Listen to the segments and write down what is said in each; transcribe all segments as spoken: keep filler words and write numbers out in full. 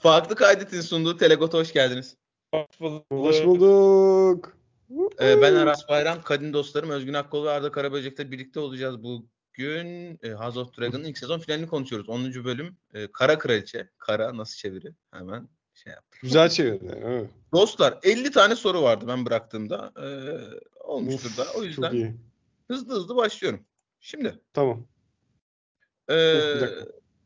Farklı Kaydet'in sunduğu Telegoto hoş geldiniz. Hoş bulduk. Hoş bulduk. Ee, ben Aras Bayram, kadim dostlarım Özgün Akkol ve Arda Karaböcek'te birlikte olacağız bugün. E, House of Dragon'ın ilk sezon finalini konuşuyoruz. onuncu bölüm e, Kara Kraliçe. Kara nasıl çeviri? Hemen şey yaptık. Güzel çevirdi. Evet. Dostlar elli tane soru vardı ben bıraktığımda. E, olmuştur of, da. O yüzden hızlı hızlı başlıyorum. Şimdi. Tamam. Eee...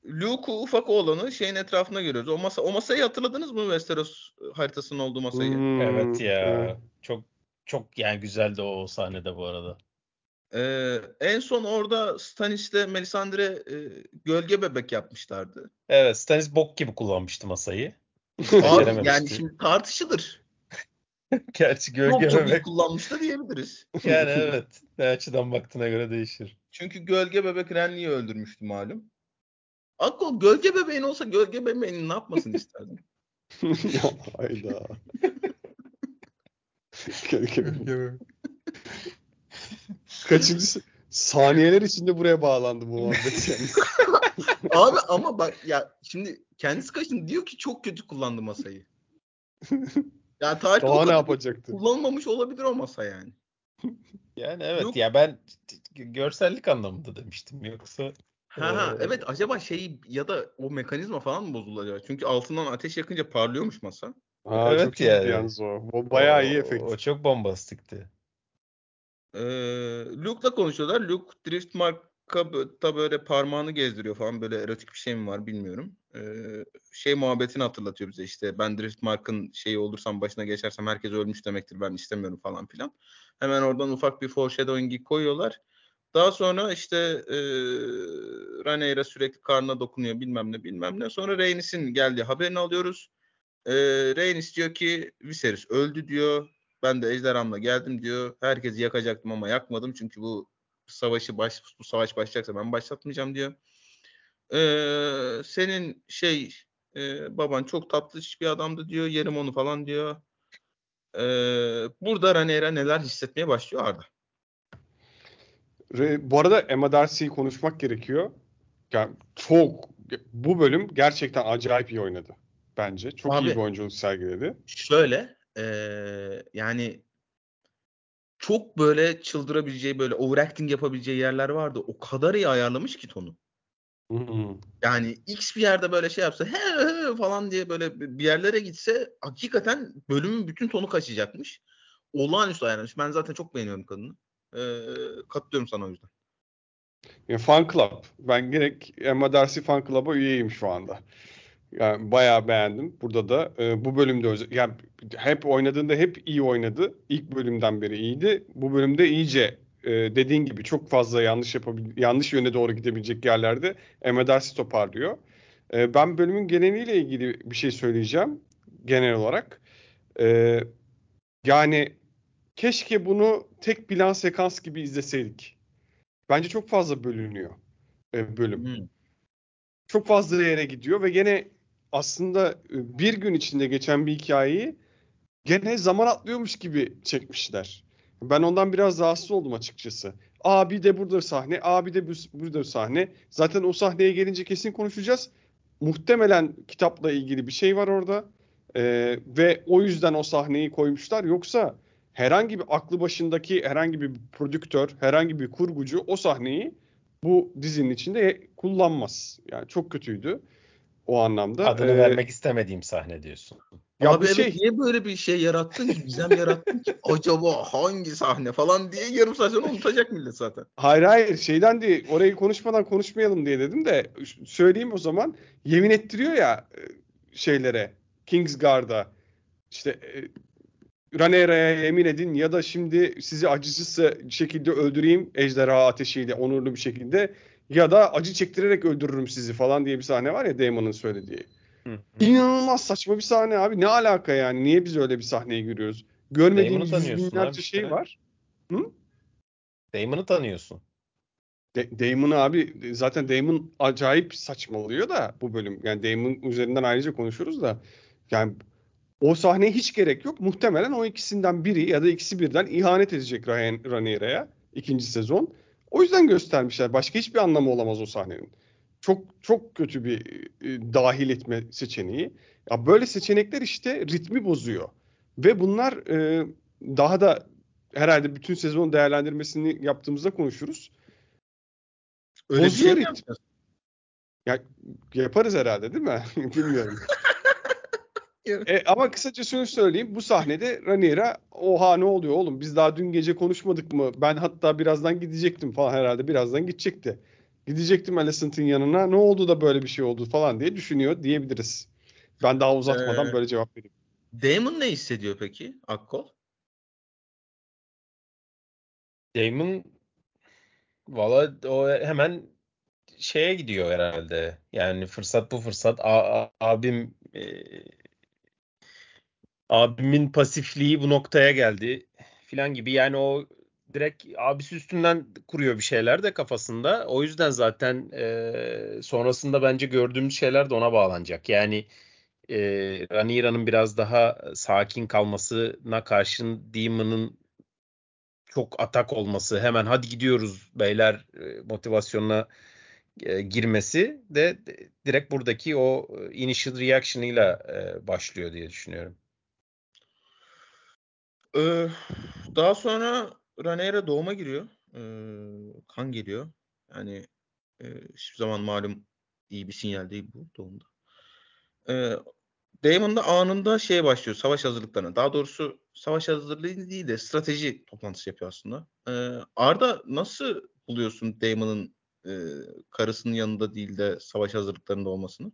Luke'u ufak oğlanı şeyin etrafına görüyoruz. O masa, o masayı hatırladınız mı? Westeros haritasının olduğu masayı. Hmm, evet ya. Hmm. Çok çok yani güzeldi o sahnede bu arada. Ee, en son orada Stannis'le Melisandre e, gölge bebek yapmışlardı. Evet, Stannis bok gibi kullanmıştı masayı. Abi, yani şimdi tartışılır. Gerçi gölge çok bebek kullanmıştı diyebiliriz. Yani evet. Ne açıdan baktığına göre değişir. Çünkü gölge bebek Renly'i öldürmüştü malum. Akko gölge bebeğin olsa gölge bebeğinin ne yapmasını isterdin? Hayda. Gölge bebeği. Kaçıncı saniyeler içinde buraya bağlandı bu muhabbet. Abi ama bak ya şimdi kendisi kaçın diyor ki çok kötü kullandı masayı. Yani tarihte daha ne yapacaktı? Kullanmamış olabilir o masa yani. Yani evet. Yok. Ya ben görsellik anlamında demiştim yoksa. Ha ha evet, acaba şey ya da o mekanizma falan mı bozulacak? Çünkü altından ateş yakınca parlıyormuş masa. Aa, evet çok yani. Yalnız o. O bayağı o, iyi efekt. O çok bombastikti. Ee, Luke'la konuşuyorlar. Luke Driftmark'a böyle parmağını gezdiriyor falan, böyle erotik bir şey mi var bilmiyorum. Ee, şey muhabbetini hatırlatıyor bize işte, ben Driftmark'ın şeyi olursam, başına geçersem herkes ölmüş demektir, ben istemiyorum falan filan. Hemen oradan ufak bir foreshadowing koyuyorlar. Daha sonra işte e, Rhaenyra sürekli karnına dokunuyor bilmem ne bilmem ne. Sonra Rhaenys'in geldiği haberini alıyoruz. E, Rhaenys diyor ki Viserys öldü diyor. Ben de ejderhamla geldim diyor. Herkesi yakacaktım ama yakmadım. Çünkü bu savaşı baş, bu savaş başlayacaksa ben başlatmayacağım diyor. E, senin şey e, baban çok tatlı bir adamdı diyor. Yerim onu falan diyor. E, burada Rhaenyra neler hissetmeye başlıyor Arda? Bu arada Emma Darcy'yi konuşmak gerekiyor. Yani çok bu bölüm gerçekten acayip iyi oynadı bence. Çok abi, iyi bir oyunculuk sergiledi. Şöyle ee, yani çok böyle çıldırabileceği, böyle overacting yapabileceği yerler vardı. O kadar iyi ayarlamış ki tonu. Hmm. Yani X bir yerde böyle şey yapsa he, he falan diye böyle bir yerlere gitse hakikaten bölümün bütün tonu kaçacakmış. Olağanüstü ayarlamış. Ben zaten çok beğeniyorum kadını. Ee, katılıyorum sana o yüzden. Ya, fan club. Ben gerek Emma Darcy fan club'a üyeyim şu anda. Yani bayağı beğendim. Burada da e, bu bölümde özel, yani hep oynadığında hep iyi oynadı. İlk bölümden beri iyiydi. Bu bölümde iyice e, dediğin gibi çok fazla yanlış yapabil- yanlış yöne doğru gidebilecek yerlerde Emma Darcy toparlıyor. E, ben bölümün geneliyle ilgili bir şey söyleyeceğim. Genel olarak. E, yani keşke bunu tek plan sekans gibi izleseydik. Bence çok fazla bölünüyor e, bölüm. Hmm. Çok fazla yere gidiyor ve gene aslında bir gün içinde geçen bir hikayeyi gene zaman atlıyormuş gibi çekmişler. Ben ondan biraz rahatsız oldum açıkçası. Aa bir de burada sahne, aa bir de burada bir sahne. Zaten o sahneye gelince kesin konuşacağız. Muhtemelen kitapla ilgili bir şey var orada. E, ve o yüzden o sahneyi koymuşlar. Yoksa herhangi bir aklı başındaki herhangi bir prodüktör, herhangi bir kurgucu o sahneyi bu dizinin içinde kullanmaz. Yani çok kötüydü o anlamda. Adını ee, vermek istemediğim sahne diyorsun. Ya abi evet, şey... niye böyle bir şey yarattın ki? Gizem yarattın ki? Acaba hangi sahne falan diye yarım saat sonra unutacak millet zaten. Hayır hayır şeyden değil. Orayı konuşmadan konuşmayalım diye dedim de söyleyeyim o zaman. Yemin ettiriyor ya şeylere. Kingsguard'a. İşte... Rhaenyra'ya yemin edin ya da şimdi sizi acısız şekilde öldüreyim ejderha ateşiyle onurlu bir şekilde ya da acı çektirerek öldürürüm sizi falan diye bir sahne var ya Daemon'un söylediği. Hı hı. İnanılmaz saçma bir sahne abi, ne alaka yani, niye biz öyle bir sahneye giriyoruz? Görmediğimiz binlerce şey işte var. Hı? Daemon'u tanıyorsun. De- Daemon'u abi zaten Daemon acayip saçmalıyor da bu bölüm, yani Daemon üzerinden ayrıca konuşuruz da yani o sahneye hiç gerek yok. Muhtemelen o ikisinden biri ya da ikisi birden ihanet edecek Rhaenyra'ya ikinci sezon. O yüzden göstermişler. Başka hiçbir anlamı olamaz o sahnenin. Çok çok kötü bir e, dahil etme seçeneği. Ya böyle seçenekler işte ritmi bozuyor. Ve bunlar e, daha da herhalde bütün sezon değerlendirmesini yaptığımızda konuşuruz. Öyle bozuyor şey ritmi. Ya, yaparız herhalde değil mi? Bilmiyorum. e, ama kısaca şunu söyleyeyim. Bu sahnede Rhaenyra, oha ne oluyor oğlum biz daha dün gece konuşmadık mı? Ben hatta birazdan gidecektim falan herhalde birazdan gidecekti. Gidecektim Alicent'in yanına. Ne oldu da böyle bir şey oldu falan diye düşünüyor diyebiliriz. Ben daha uzatmadan ee, böyle cevap vereyim. Daemon ne hissediyor peki? Akkol? Daemon valla o hemen şeye gidiyor herhalde. Yani fırsat bu fırsat. A- a- abim e- abimin pasifliği bu noktaya geldi filan gibi. Yani o direkt abisi üstünden kuruyor bir şeyler de kafasında. O yüzden zaten e, sonrasında bence gördüğümüz şeyler de ona bağlanacak. Yani e, Rhaenyra'nın biraz daha sakin kalmasına karşın Daemon'ın çok atak olması, hemen hadi gidiyoruz beyler e, motivasyonuna e, girmesi de direkt buradaki o initial reaction'ıyla e, başlıyor diye düşünüyorum. Ee, daha sonra Rhaenyra doğuma giriyor. Ee, kan geliyor. Yani e, hiçbir zaman malum iyi bir sinyal değil bu doğumda. Ee, Daemon da anında şeye başlıyor. Savaş hazırlıklarına. Daha doğrusu savaş hazırlığı değil de strateji toplantısı yapıyor aslında. Ee, Arda nasıl buluyorsun Daemon'ın e, karısının yanında değil de savaş hazırlıklarında olmasını?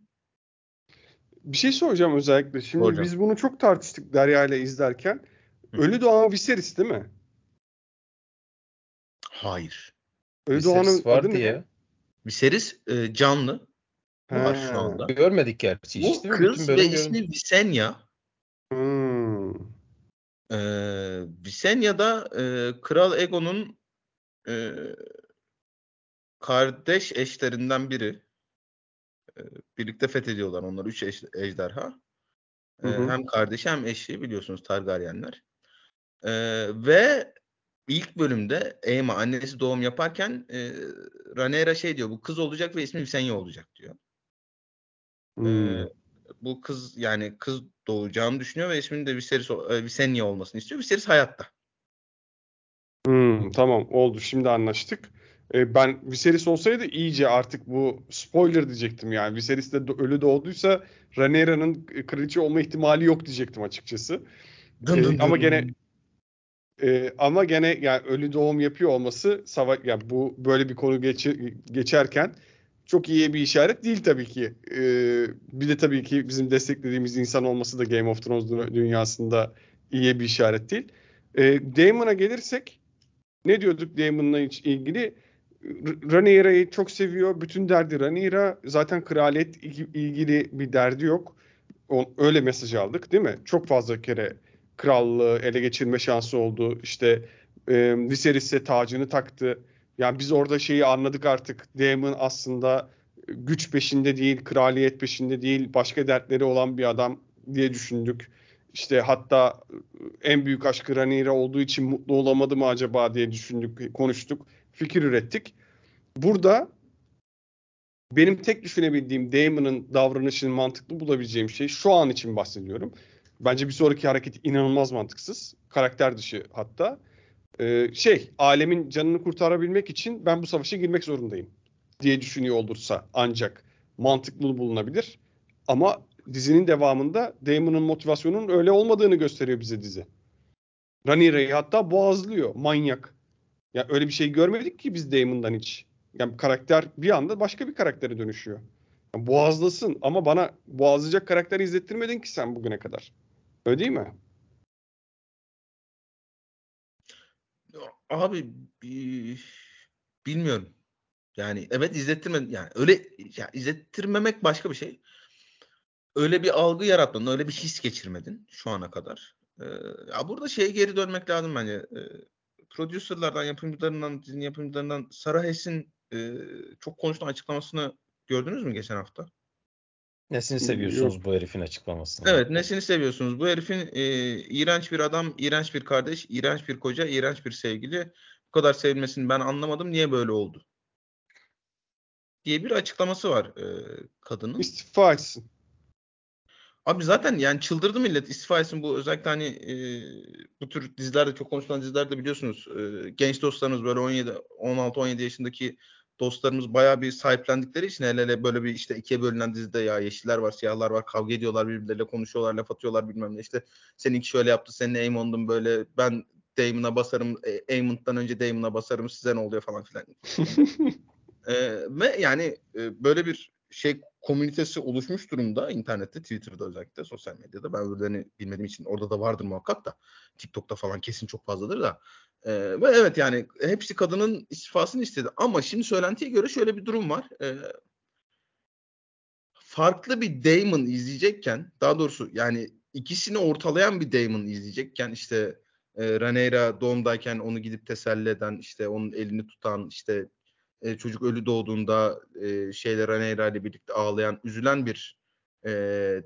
Bir şey soracağım özellikle. Şimdi soracağım. Biz bunu çok tartıştık Derya ile izlerken. Hı. Ölü doğan Viserys değil mi? Hayır. Viserys vardı ya. Viserys e, canlı. Var şu anda. Görmedik gerçi. Bu işte, kız ve ismi Visenya. Hmm. E, Visenya da e, Kral Egon'un e, kardeş eşlerinden biri. E, birlikte fethediyorlar onları. Üç eş, ejderha. E, hı hı. Hem kardeşi hem eşi biliyorsunuz Targaryenler. E, ve İlk bölümde Aemond annesi doğum yaparken e, Rhaenyra şey diyor, bu kız olacak ve ismi Visenya olacak diyor. Hmm. E, bu kız yani kız doğacağını düşünüyor ve isminin de Viserys, e, Visenya olmasını istiyor. Viserys hayatta. Hmm, tamam oldu şimdi anlaştık. E, ben Viserys olsaydı iyice artık bu spoiler diyecektim yani. Viserys de ölü doğduysa Rhaenyra'nın kraliçe olma ihtimali yok diyecektim açıkçası. Dın dın dın. E, ama gene... Ee, ama gene yani ölü doğum yapıyor olması savaş, yani bu böyle bir konu geçir, geçerken çok iyi bir işaret değil tabii ki. Ee, bir de tabii ki bizim desteklediğimiz insan olması da Game of Thrones dünyasında iyi bir işaret değil. Ee, Daemon'a gelirsek ne diyorduk Daemon'la ilgili? Rhaenyra'yı çok seviyor. Bütün derdi Rhaenyra. Zaten kraliyet ilgili bir derdi yok. O, öyle mesaj aldık değil mi? Çok fazla kere krallığı ele geçirme şansı oldu. İşte e, Viserys'e tacını taktı. Yani biz orada şeyi anladık artık. Daemon aslında güç peşinde değil, kraliyet peşinde değil, başka dertleri olan bir adam diye düşündük. İşte hatta en büyük aşkı Rhaenyra olduğu için mutlu olamadı mı acaba diye düşündük, konuştuk, fikir ürettik. Burada benim tek düşünebildiğim Daemon'ın davranışını mantıklı bulabileceğim şey, şu an için bahsediyorum. Bence bir sonraki hareket inanılmaz mantıksız. Karakter dışı hatta. Ee, şey, alemin canını kurtarabilmek için ben bu savaşa girmek zorundayım diye düşünüyor olursa ancak mantıklı bulunabilir. Ama dizinin devamında Daemon'un motivasyonunun öyle olmadığını gösteriyor bize dizi. Rhaenyra'yı hatta boğazlıyor. Manyak. Ya yani öyle bir şey görmedik ki biz Daemon'dan hiç. Yani karakter bir anda başka bir karaktere dönüşüyor. Yani boğazlasın ama bana boğazlayacak karakteri izlettirmedin ki sen bugüne kadar. Öyle değil mi? Abi bilmiyorum. Yani evet izlettirme yani öyle ya, izlettirmemek başka bir şey. Öyle bir algı yaratmadın, öyle bir his geçirmedin şu ana kadar. Ee, ya burada şeye geri dönmek lazım bence. Ee, producerlardan, yapımcılarından, dizinin yapımcılarından Sarah Hess'in e, çok konuştuğu açıklamasını gördünüz mü geçen hafta? Nesini seviyorsunuz bu herifin açıklamasını? Evet, nesini seviyorsunuz? Bu herifin e, iğrenç bir adam, iğrenç bir kardeş, iğrenç bir koca, iğrenç bir sevgili. Bu kadar sevilmesini ben anlamadım. Niye böyle oldu? diye bir açıklaması var e, kadının. İstifa etsin. Abi zaten yani çıldırdı millet, istifa etsin. Bu özellikle hani e, bu tür dizilerde, çok konuşulan dizilerde biliyorsunuz e, genç dostlarımız böyle on yedi on altı on yedi yaşındaki dostlarımız bayağı bir sahiplendikleri için, hele hele böyle bir işte ikiye bölünen dizide ya yeşiller var siyahlar var, kavga ediyorlar birbirleriyle, konuşuyorlar, laf atıyorlar, bilmem ne, işte seninki şöyle yaptı, senin Aemond'un böyle, ben Daemon'a basarım, Aemond'dan önce Daemon'a basarım, size ne oluyor falan filan. ee, ve yani e, böyle bir şey komünitesi oluşmuş durumda internette, Twitter'da, özellikle sosyal medyada. Ben öbürlerini bilmediğim için, orada da vardır muhakkak da, TikTok'ta falan kesin çok fazladır da. Ee, ve evet yani hepsi kadının istifasını istedi. Ama şimdi söylentiye göre şöyle bir durum var. Ee, farklı bir Daemon izleyecekken, daha doğrusu yani ikisini ortalayan bir Daemon izleyecekken, işte e, Rhaenyra doğumdayken onu gidip teselli eden, işte onun elini tutan, işte e, çocuk ölü doğduğunda e, şeyler Rhaenyra ile birlikte ağlayan, üzülen bir e,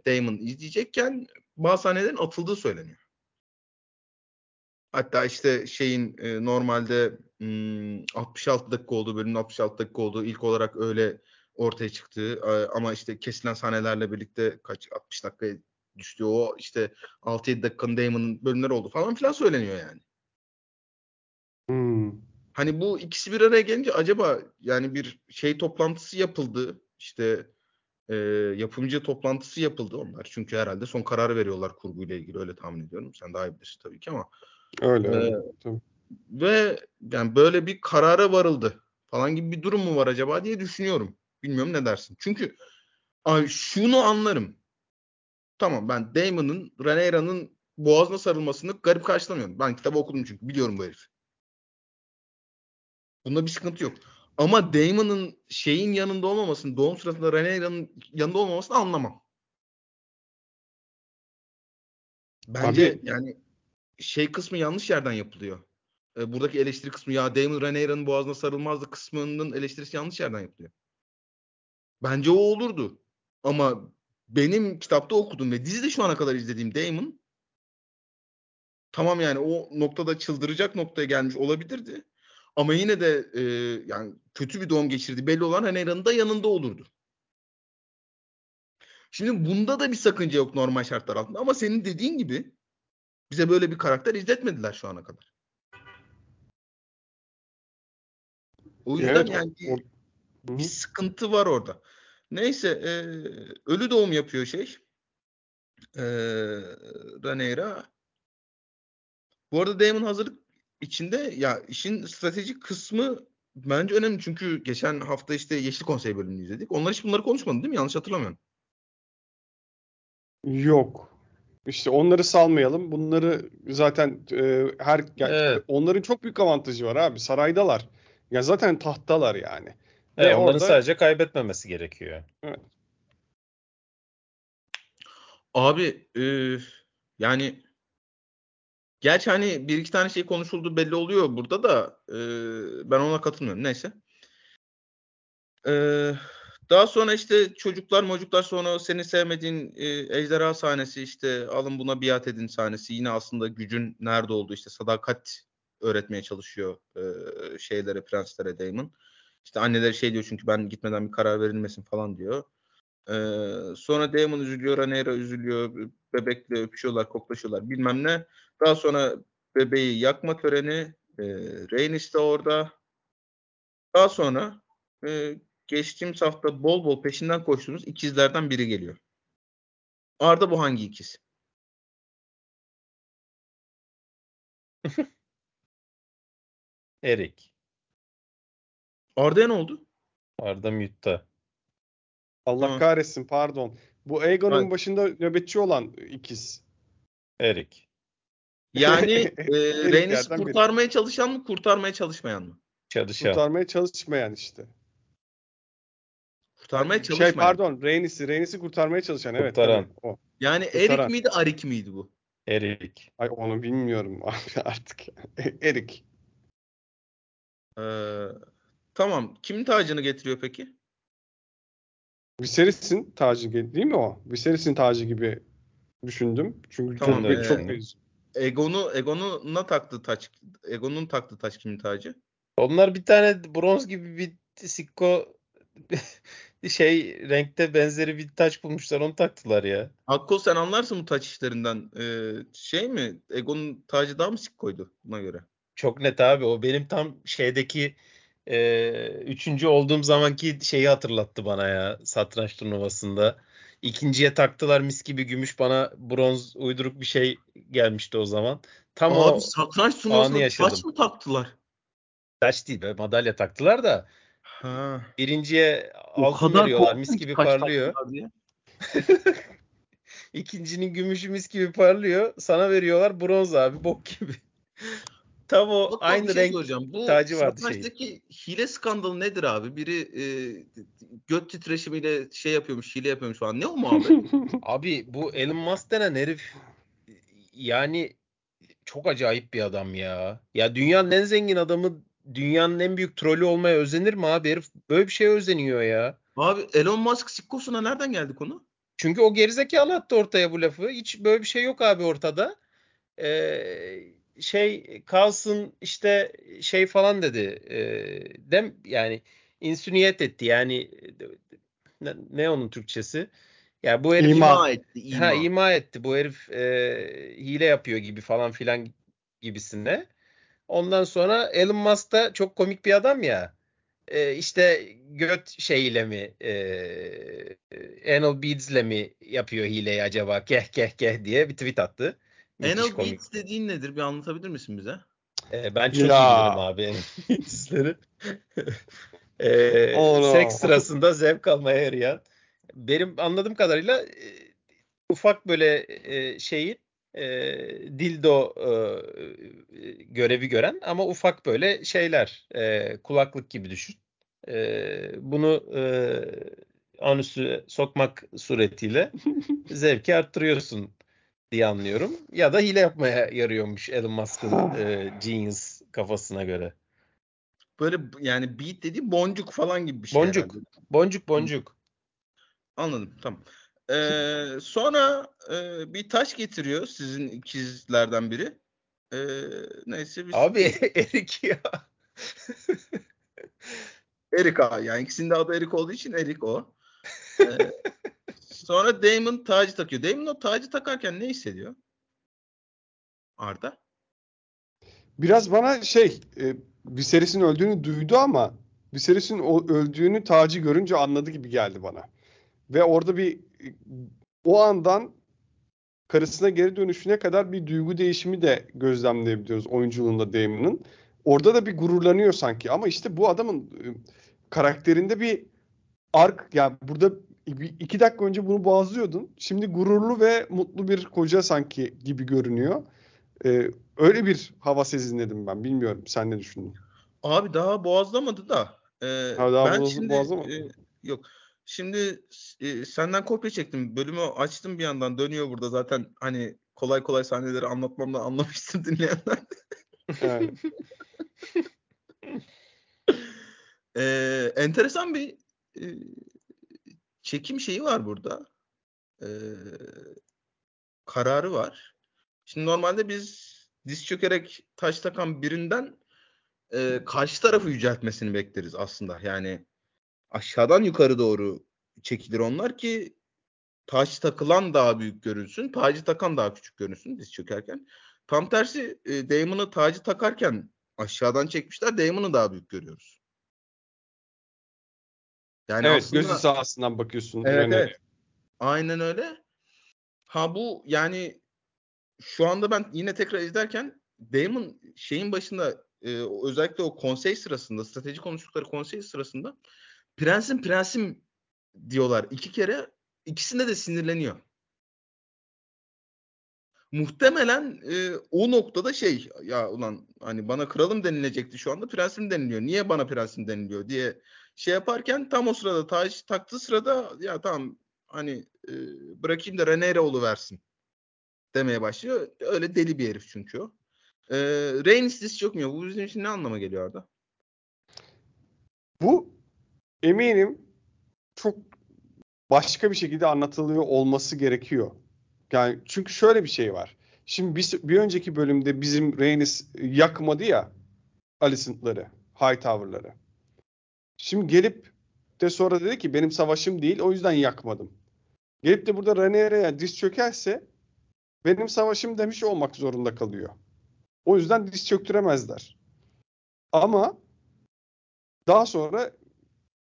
Daemon izleyecekken bazı sahnelerin atıldığı söyleniyor. Hatta işte şeyin e, normalde m, altmış altı dakika olduğu, bölümün altmış altı dakika olduğu ilk olarak öyle ortaya çıktığı, e, ama işte kesilen sahnelerle birlikte kaç altmış dakikaya düştüğü, o işte altı yedi dakikanın Daemon'ın bölümleri oldu falan filan söyleniyor yani. Hmm. Hani bu ikisi bir araya gelince acaba yani bir şey toplantısı yapıldı, işte e, yapımcı toplantısı yapıldı onlar. Çünkü herhalde son kararı veriyorlar kurguyla ilgili, öyle tahmin ediyorum. Sen daha iyi bilirsin tabii ki ama. Öyle. Ee, öyle. Tabii. Ve yani böyle bir karara varıldı falan gibi bir durum mu var acaba diye düşünüyorum. Bilmiyorum, ne dersin? Çünkü ay şunu anlarım. Tamam, ben Daemon'ın Rhaenyra'nın boğazına sarılmasını garip karşılamıyorum. Ben kitabı okudum çünkü, biliyorum bu herifi. Bunda bir sıkıntı yok. Ama Daemon'ın şeyin yanında olmamasını, doğum sırasında Rhaenyra'nın yanında olmamasını anlamam. Bence abi, yani şey kısmı yanlış yerden yapılıyor. E, buradaki eleştiri kısmı, ya Daemon Rhaenyra'nın boğazına sarılmazdı kısmının eleştirisi yanlış yerden yapılıyor. Bence o olurdu. Ama benim kitapta okudum ve dizide şu ana kadar izlediğim Daemon, tamam yani o noktada çıldıracak noktaya gelmiş olabilirdi. Ama yine de e, yani kötü bir doğum geçirdi belli olan Rhaenyra'nın da yanında olurdu. Şimdi bunda da bir sakınca yok normal şartlar altında, ama senin dediğin gibi bize böyle bir karakter izletmediler şu ana kadar. O yüzden evet, yani bir, bir sıkıntı var orada. Neyse e, ölü doğum yapıyor şey. E, Rhaenyra. Bu arada Daemon hazırlık içinde, ya işin stratejik kısmı bence önemli. Çünkü geçen hafta işte Yeşil Konsey bölümünü izledik. Onlar hiç bunları konuşmadı değil mi? Yanlış hatırlamıyorum. Yok. İşte onları salmayalım. Bunları zaten e, her evet. Onların çok büyük avantajı var abi. Saraydalar. Ya zaten tahttalar yani. Evet, ve onların orada sadece kaybetmemesi gerekiyor. Evet. Abi e, yani gerçi hani bir iki tane şey konuşuldu belli oluyor burada da e, ben ona katılmıyorum. Neyse. Eee Daha sonra işte çocuklar mocuklar, sonra seni sevmediğin e, ejderha sahnesi, işte alın buna biat edin sahnesi. Yine aslında gücün nerede olduğu, işte sadakat öğretmeye çalışıyor e, şeylere, prenslere Daemon. İşte anneleri şey diyor, çünkü ben gitmeden bir karar verilmesin falan diyor. E, sonra Daemon üzülüyor, Rhaenyra üzülüyor. Bebekle öpüşüyorlar, koklaşıyorlar bilmem ne. Daha sonra bebeği yakma töreni. E, Rhaenys de orada. Daha sonra E, geçtiğimiz hafta bol bol peşinden koştuğumuz ikizlerden biri geliyor. Arda, bu hangi ikiz? Erik. Arda'ya ne oldu? Arda mute'ta. Allah ha. kahretsin, pardon. Bu Aegon'un evet. başında nöbetçi olan ikiz. Erik. Yani e, Rhaenys'i kurtarmaya biri. çalışan mı, kurtarmaya çalışmayan mı? Çalışan. Kurtarmaya çalışmayan işte. Kurtarmaya çalışan. Şey pardon, Rhaenys'i, Rhaenys'i kurtarmaya çalışan. Evet. Kurtaran. O. Yani Kurtaran. Erik miydi, Arik miydi bu? Erik. Ay onu bilmiyorum abi artık. Erik. Ee, tamam. Kimin tacını getiriyor peki? Viserys'in tacı değil mi o? Viserys'in tacı gibi düşündüm. Çünkü tamam, çok, e, çok benziyor. Aegon'u Aegon'una taktığı taç. Aegon'un taktığı taç kimin tacı? Onlar bir tane bronz gibi bir sikko şey renkte benzeri bir taç bulmuşlar, onu taktılar ya. Hakkol sen anlarsın bu taç işlerinden. Ee, şey mi? Egon'un tacı daha mı sık koydu buna göre? Çok net abi. O benim tam şeydeki e, üçüncü olduğum zamanki şeyi hatırlattı bana ya. Satranç turnuvasında. İkinciye taktılar mis gibi gümüş, bana bronz uyduruk bir şey gelmişti o zaman. Tam abi, o satranç turnuvasında taç mı taktılar? Taç değil be, madalya taktılar da. Ha. Birinciye altın veriyorlar, mis gibi parlıyor. İkincinin gümüşü mis gibi parlıyor. Sana veriyorlar bronz abi, bok gibi. Tam o bak, aynı şey renk bu tacı vardı şeyin. Bu satrançtaki hile skandalı nedir abi? Biri e, göt titreşimiyle şey yapıyormuş, hile yapıyormuş falan. Ne o mu abi? Abi bu Elon Musk denen herif yani çok acayip bir adam ya. Ya dünyanın en zengin adamı dünyanın en büyük trolü olmaya özenir mi abi? Herif böyle bir şeye özeniyor ya. Abi Elon Musk sikkosuna nereden geldi konu? Çünkü o gerizekalı attı ortaya bu lafı. Hiç böyle bir şey yok abi ortada. Eee... şey kalsın işte şey falan dedi. E, dem yani insüniyet etti. Yani ne, ne onun Türkçesi? Ya yani bu herif ima, ima etti. Ima. Ha ima etti. Bu herif e, hile yapıyor gibi falan filan gibisine. Ondan sonra Elon Musk da çok komik bir adam ya. E, işte göt şeyiyle mi e, anal beads'le mi yapıyor hileyi acaba? Keh keh keh diye bir tweet attı. Anal Beats dediğin nedir? Bir anlatabilir misin bize? Ee, ben çok iyi bilirim abi Anal Beats'leri. ee, oh no. Seks sırasında zevk almaya yarayan. Benim anladığım kadarıyla e, ufak böyle e, şeyi e, dildo e, görevi gören ama ufak böyle şeyler. E, kulaklık gibi düşün. E, bunu e, anüsü sokmak suretiyle zevki arttırıyorsun diye anlıyorum. Ya da hile yapmaya yarıyormuş Elon Musk'ın e, genius kafasına göre. Böyle yani beat dediği boncuk falan gibi bir şey. Boncuk. Herhalde. Boncuk boncuk. Anladım. Tamam. Ee, sonra e, bir taş getiriyor sizin ikizlerden biri. Ee, neyse. Biz... Abi Erik ya. Erik abi. Yani ikisinin de adı Erik olduğu için Erik o. Evet. Sonra Daemon tacı takıyor. Daemon o tacı takarken ne hissediyor? Arda? Biraz bana şey, e, Viserys'in öldüğünü duydu ama Viserys'in o öldüğünü tacı görünce anladı gibi geldi bana. Ve orada bir o andan karısına geri dönüşüne kadar bir duygu değişimi de gözlemleyebiliyoruz oyunculuğunda Daemon'ın. Orada da bir gururlanıyor sanki ama işte bu adamın e, karakterinde bir ark, yani burada İki dakika önce bunu boğazlıyordun. Şimdi gururlu ve mutlu bir koca sanki gibi görünüyor. Ee, öyle bir hava sezinledim ben. Bilmiyorum. Sen ne düşündün? Abi daha boğazlamadı da. Ee, Abi daha ben boğaz, şimdi, boğazlamadı. E, yok. Şimdi e, senden kopya çektim. Bölümü açtım bir yandan. Dönüyor burada zaten. Hani kolay kolay sahneleri anlatmamla anlamıştır dinleyenler. Evet. e, enteresan bir... E, çekim şeyi var burada. Ee, kararı var. Şimdi normalde biz diz çökerek taş takan birinden e, karşı tarafı yüceltmesini bekleriz aslında. Yani aşağıdan yukarı doğru çekilir onlar ki taş takılan daha büyük görünsün, tacı takan daha küçük görünsün diz çökerken. Tam tersi e, Daemon'ı tacı takarken aşağıdan çekmişler, Daemon'ı daha büyük görüyoruz. Yani evet, aslında, gözü sahasından bakıyorsun. Evet, evet. Aynen öyle. Ha bu yani şu anda ben yine tekrar izlerken Daemon şeyin başında e, özellikle o konsey sırasında, strateji konuştukları konsey sırasında prensim prensim diyorlar iki kere, ikisinde de sinirleniyor. Muhtemelen e, o noktada şey ya ulan hani bana kralım denilecekti, şu anda prensim deniliyor. Niye bana prensim deniliyor diye şey yaparken tam o sırada taç taktığı sırada ya tamam hani e, bırakayım da Rhaenyra oluversin demeye başlıyor. Öyle deli bir herif çünkü o. E, Rhaenys diz çökmüyor. Bu bizim için ne anlama geliyor Arda? Bu eminim çok başka bir şekilde anlatılıyor olması gerekiyor. Yani çünkü şöyle bir şey var. Şimdi biz, bir önceki bölümde bizim Rhaenys yakmadı ya Alicent'ları, Hightower'ları. Şimdi gelip de sonra dedi ki benim savaşım değil, o yüzden yakmadım. Gelip de burada Rhaenyra'ya diz çökerse benim savaşım demiş olmak zorunda kalıyor. O yüzden diz çöktüremezler. Ama daha sonra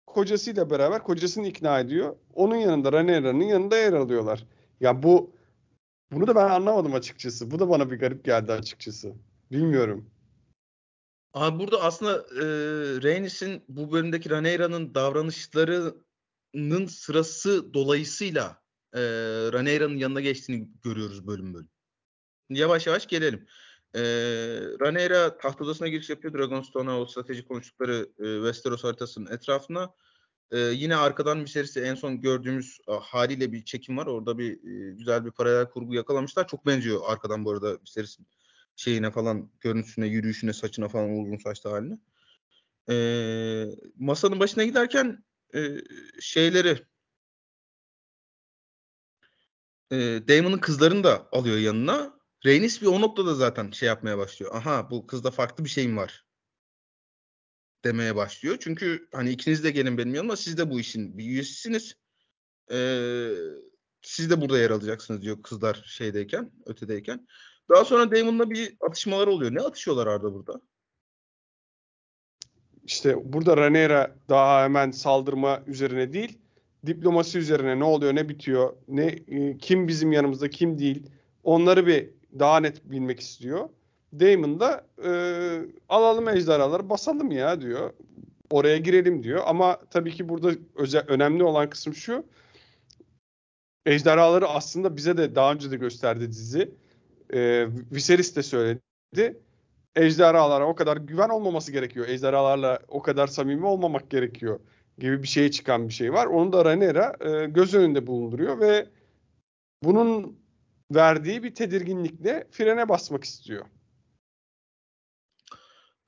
kocasıyla beraber kocasını ikna ediyor. Onun yanında Rhaenyra'nın yanında yer alıyorlar. Ya bu bunu da ben anlamadım açıkçası. Bu da bana bir garip geldi açıkçası. Bilmiyorum. Abi burada aslında e, Rhaenys'in bu bölümdeki Rhaenyra'nın davranışlarının sırası dolayısıyla e, Rhaenyra'nın yanına geçtiğini görüyoruz bölüm bölüm. Yavaş yavaş gelelim. E, Rhaenyra taht odasına giriş yapıyor. Dragonstone'a, o strateji konuştukları e, Westeros haritasının etrafına. E, yine arkadan Viserys'i en son gördüğümüz haliyle bir çekim var. Orada bir e, güzel bir paralel kurgu yakalamışlar. Çok benziyor arkadan bu arada Viserys'in şeyine falan, görüntüsüne, yürüyüşüne, saçına falan, uzun saçlı haline. E, masanın başına giderken e, şeyleri e, Daemon'un kızlarını da alıyor yanına. Rhaenys bir o noktada zaten şey yapmaya başlıyor. Aha, bu kızda farklı bir şeyim var demeye başlıyor. Çünkü hani ikiniz de gelin benim yanıma, siz de bu işin bir üyesisiniz. E, siz de burada yer alacaksınız diyor kızlar şeydeyken, ötedeyken. Daha sonra Daemon'la bir atışmalar oluyor. Ne atışıyorlar Arda burada? İşte burada Rhaenyra daha hemen saldırma üzerine değil, diplomasi üzerine, ne oluyor, ne bitiyor, ne kim bizim yanımızda, kim değil, onları bir daha net bilmek istiyor. Daemon da e, alalım ejderhaları, basalım ya diyor. Oraya girelim diyor. Ama tabii ki burada özel, önemli olan kısım şu. Ejderhaları aslında bize de daha önce de gösterdi dizi. Ee, Viserys de söyledi. Ejderhalara o kadar güven olmaması gerekiyor. Ejderhalarla o kadar samimi olmamak gerekiyor gibi bir şeye çıkan bir şey var. Onu da Rhaenyra e, göz önünde bulunduruyor ve bunun verdiği bir tedirginlikle frene basmak istiyor.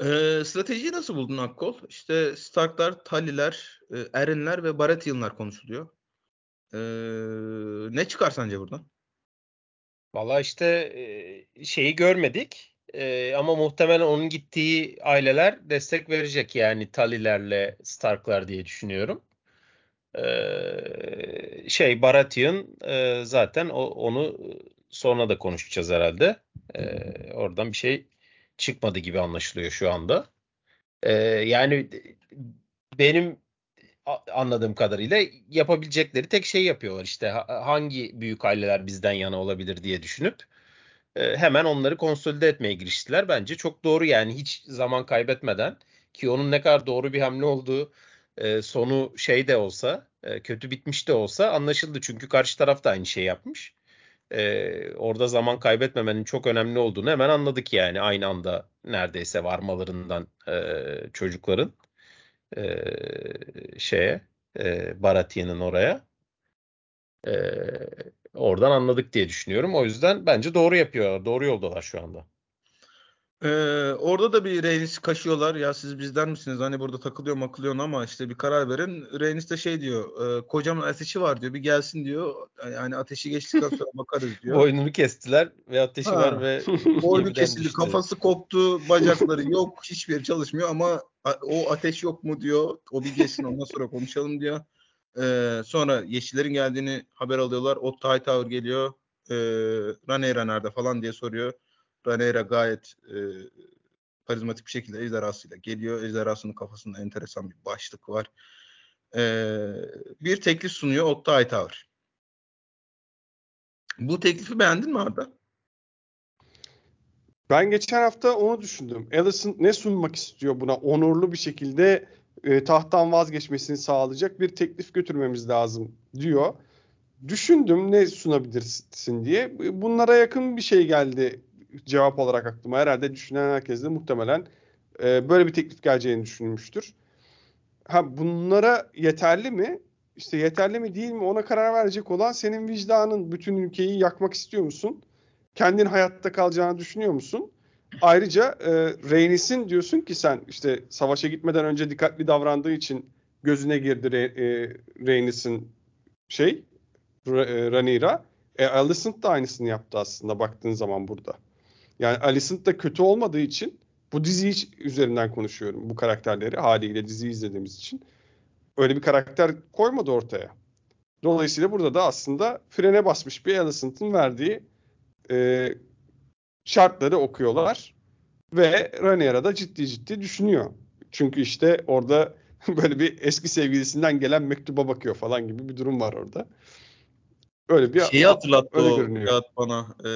Ee, stratejiyi nasıl buldun Akkol? İşte Starklar, Tully'ler, Erin'ler ve Baratheon'lar konuşuluyor. Ee, ne çıkar sence buradan? Valla işte şeyi görmedik ee, ama muhtemelen onun gittiği aileler destek verecek, yani Tully'lerle Stark'lar diye düşünüyorum. Ee, şey Baratheon e, zaten o, onu sonra da konuşacağız herhalde. Ee, oradan bir şey çıkmadı gibi anlaşılıyor şu anda. Ee, yani benim anladığım kadarıyla yapabilecekleri tek şey yapıyorlar. İşte hangi büyük aileler bizden yana olabilir diye düşünüp hemen onları konsolide etmeye giriştiler. Bence çok doğru, yani hiç zaman kaybetmeden, ki onun ne kadar doğru bir hamle olduğu sonu şey de olsa, kötü bitmiş de olsa anlaşıldı. Çünkü karşı taraf da aynı şey yapmış. Orada zaman kaybetmemenin çok önemli olduğunu hemen anladık yani. Aynı anda neredeyse varmalarından çocukların. Ee, şeye e, Baratheon'un oraya ee, oradan anladık diye düşünüyorum. O yüzden bence doğru yapıyorlar. Doğru yoldalar şu anda. Ee, orada da bir Rhaenys kaşıyorlar. Ya siz bizden misiniz? Hani burada takılıyor makılıyor ama işte bir karar verin. Rhaenys de şey diyor. E, kocamın ateşi var diyor. Bir gelsin diyor. Yani ateşi geçtikten sonra bakarız diyor. Boynunu kestiler ve ateşi ha. var ve boynu kesildi. Düştü. Kafası koptu. Bacakları yok. Hiçbir yeri çalışmıyor ama o ateş yok mu diyor. O bir geçsin, ondan sonra konuşalım diyor. Ee, sonra yeşillerin geldiğini haber alıyorlar. Otto Hightower geliyor. Ee, Rhaenyra nerede falan diye soruyor. Rhaenyra gayet e, karizmatik bir şekilde ejderhasıyla geliyor. Ejderhasının kafasında enteresan bir başlık var. E, bir teklif sunuyor Otto Hightower. Bu teklifi beğendin mi Arda? Ben geçen hafta onu düşündüm. Alicent ne sunmak istiyor buna? Onurlu bir şekilde e, tahttan vazgeçmesini sağlayacak bir teklif götürmemiz lazım diyor. Düşündüm ne sunabilirsin diye. Bunlara yakın bir şey geldi cevap olarak aklıma. Herhalde düşünen herkes de muhtemelen e, böyle bir teklif geleceğini düşünmüştür. Ha, bunlara yeterli mi? İşte yeterli mi değil mi? Ona karar verecek olan senin vicdanın. Bütün ülkeyi yakmak istiyor musun? Kendin hayatta kalacağını düşünüyor musun? Ayrıca e, Rhaenys'in diyorsun ki sen işte savaşa gitmeden önce dikkatli davrandığı için gözüne girdi Re, e, Rhaenys'in şey Re, Rhaenyra. E, Alicent da aynısını yaptı aslında baktığın zaman burada. Yani Alicent da kötü olmadığı için, bu dizi üzerinden konuşuyorum, bu karakterleri haliyle dizi izlediğimiz için. öyle bir karakter koymadı ortaya. Dolayısıyla burada da aslında frene basmış bir Alicent'ın verdiği e, şartları okuyorlar ve Rhaenyra da ciddi ciddi düşünüyor. Çünkü işte orada böyle bir eski sevgilisinden gelen mektuba bakıyor falan gibi bir durum var orada. Öyle bir şeyi hatırlattı öyle o görünüyor. Kağıt bana. E,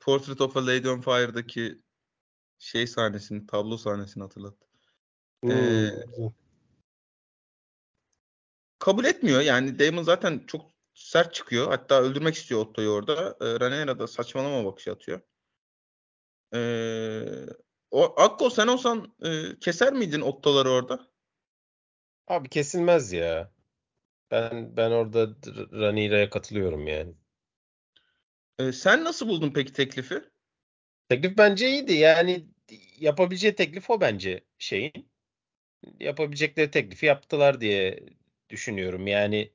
Portrait of a Lady on Fire'daki şey sahnesini, tablo sahnesini hatırlattı. Hmm. E, kabul etmiyor yani. Daemon zaten çok sert çıkıyor. Hatta öldürmek istiyor Otto'yu orada. E, Rhaenyra da saçmalama bakışı atıyor. E, o, Akko sen olsan e, keser miydin Otto'ları orada? Abi kesilmez ya. Ben ben orada Rhaenyra'ya katılıyorum yani. E, sen nasıl buldun peki teklifi? Teklif bence iyiydi. Yani yapabileceği teklif o bence şeyin. Yapabilecekleri teklifi yaptılar diye düşünüyorum. Yani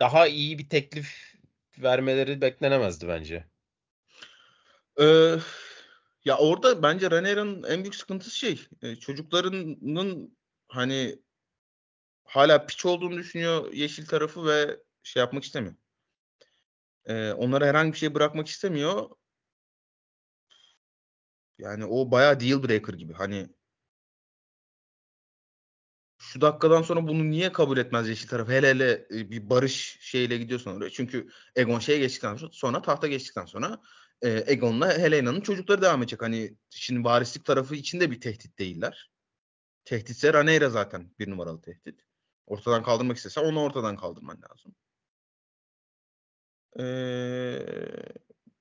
daha iyi bir teklif vermeleri beklenemezdi bence. Ee, ya orada bence Rhaenyra'nın en büyük sıkıntısı şey. Çocuklarının hani hala piç olduğunu düşünüyor yeşil tarafı ve şey yapmak istemiyor. Ee, onlara herhangi bir şey bırakmak istemiyor. Yani o bayağı deal breaker gibi. Hani şu dakikadan sonra bunu niye kabul etmez yeşil taraf? Hele hele bir barış şeyle gidiyorsan oraya. Çünkü Aegon şeye geçtikten sonra, sonra tahta geçtikten sonra e, Aegon'la Helena'nın çocukları devam edecek. Hani şimdi varislik tarafı içinde bir tehdit değiller. Tehditse Rhaenyra zaten bir numaralı tehdit. Ortadan kaldırmak istese onu ortadan kaldırman lazım. Eee...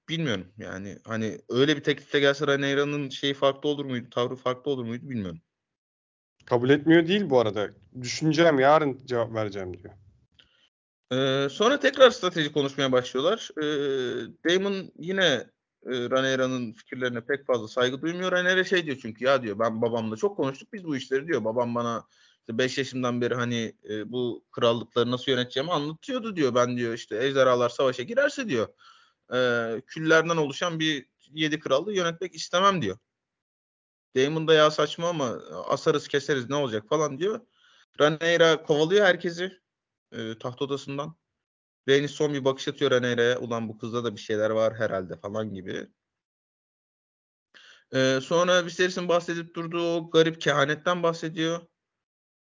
Bilmiyorum yani hani öyle bir teklifle gelse Rhaenyra'nın şeyi farklı olur muydu, tavrı farklı olur muydu bilmiyorum. Kabul etmiyor değil bu arada. Düşüneceğim, yarın cevap vereceğim diyor. Ee, sonra tekrar strateji konuşmaya başlıyorlar. Ee, Daemon yine e, Rhaenyra'nın fikirlerine pek fazla saygı duymuyor. Rhaenyra şey diyor çünkü ya diyor ben babamla çok konuştuk biz bu işleri diyor. Babam bana işte beş yaşımdan beri hani e, bu krallıkları nasıl yöneteceğimi anlatıyordu diyor. Ben diyor işte ejderhalar savaşa girerse diyor. Ee, küllerden oluşan bir yedi krallığı yönetmek istemem diyor. Daemon da ya saçma ama asarız keseriz ne olacak falan diyor. Rhaenyra kovalıyor herkesi e, taht odasından. Rhaenys son bir bakış atıyor Rhaenyra'ya. Ulan bu kızda da bir şeyler var herhalde falan gibi. Ee, sonra Viserys'in bahsedip durduğu o garip kehanetten bahsediyor.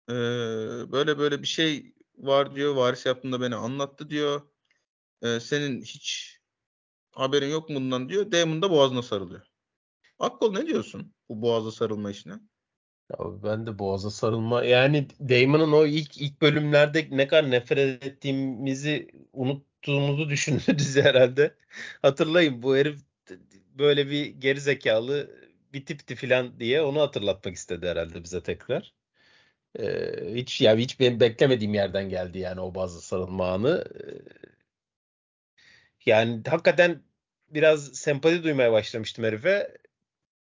Ee, böyle böyle bir şey var diyor. Varis yaptığında beni anlattı diyor. Ee, senin hiç haberin yok mu bundan diyor. Daemon da boğazına sarılıyor. Akkol ne diyorsun bu boğaza sarılma işine? Abi ben de boğaza sarılma yani Daemon'un o ilk ilk bölümlerde ne kadar nefret ettiğimizi unuttuğumuzu düşünürüz herhalde. Hatırlayın bu herif böyle bir gerizekalı bir tipti falan diye onu hatırlatmak istedi herhalde bize tekrar. Ee, hiç ya yani hiç benim beklemediğim yerden geldi yani o boğaza sarılma anı. Yani hakikaten biraz sempati duymaya başlamıştım herife.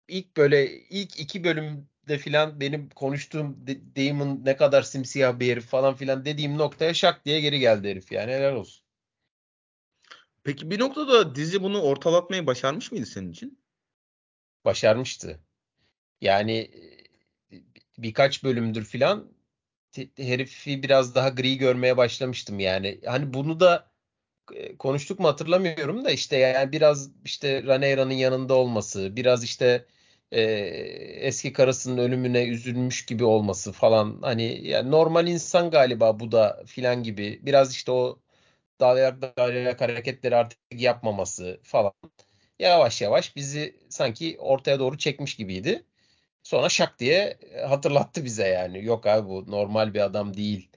İlk böyle ilk iki bölümde filan benim konuştuğum Daemon ne kadar simsiyah bir herif falan filan dediğim noktaya şak diye geri geldi herif. Yani helal olsun. Peki bir noktada dizi bunu ortalatmayı başarmış mıydı senin için? Başarmıştı. Yani birkaç bölümdür filan herifi biraz daha gri görmeye başlamıştım yani. Hani bunu da konuştuk mu hatırlamıyorum da işte yani biraz işte Rhaenyra'nın yanında olması, biraz işte e, eski karısının ölümüne üzülmüş gibi olması falan hani yani normal insan galiba bu da filan gibi biraz işte o dalyak dalyak hareketleri artık yapmaması falan yavaş yavaş bizi sanki ortaya doğru çekmiş gibiydi. Sonra şak diye hatırlattı bize yani yok abi bu normal bir adam değil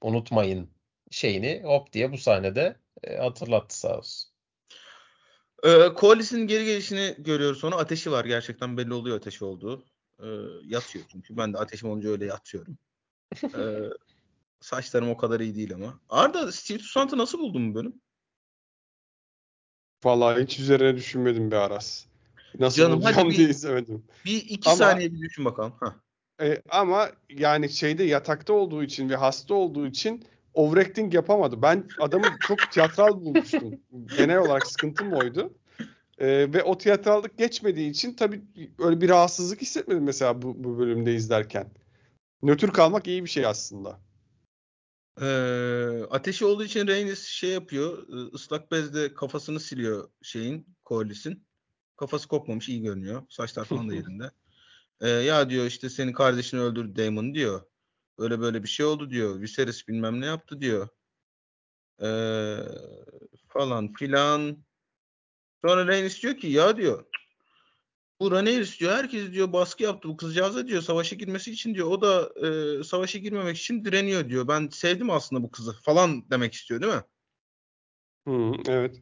unutmayın şeyini hop diye bu sahnede hatırlattı sağ olsun. Ee, Koalis'in geri gelişini görüyoruz sonra. Ateşi var gerçekten belli oluyor ateşi olduğu. Ee, yatıyor çünkü ben de ateşim olunca öyle yatıyorum. Ee, saçlarım o kadar iyi değil ama. Arda Steve Toussaint'ı nasıl buldun bu bölüm? Vallahi hiç üzerine düşünmedim be Aras. Nasıl canım, bulacağım diye bir, izlemedim. Bir iki ama, saniye bir düşün bakalım. E, ama yani şeyde yatakta olduğu için ve hasta olduğu için overacting yapamadı. Ben adamı çok tiyatral bulmuştum. Genel olarak sıkıntım oydu. Ee, ve o tiyatrallık geçmediği için tabii öyle bir rahatsızlık hissetmedim mesela bu, bu bölümde izlerken. nötr kalmak iyi bir şey aslında. Ee, ateşi olduğu için Rhaenys şey yapıyor, ıslak bezle kafasını siliyor şeyin, Corlys'in. Kafası kopmamış, iyi görünüyor. Saçlar falan da yerinde. Ee, ya diyor işte senin kardeşini öldürdü Daemon diyor. Böyle böyle bir şey oldu diyor. Viserys bilmem ne yaptı diyor. Ee, falan filan. Sonra Rhaenys diyor ki ya diyor. Bu Rhaenys diyor. Herkes diyor baskı yaptı. Bu kızcağıza diyor savaşa girmesi için diyor. O da e, savaşa girmemek için direniyor diyor. Ben sevdim aslında bu kızı falan demek istiyor değil mi? Hı, evet.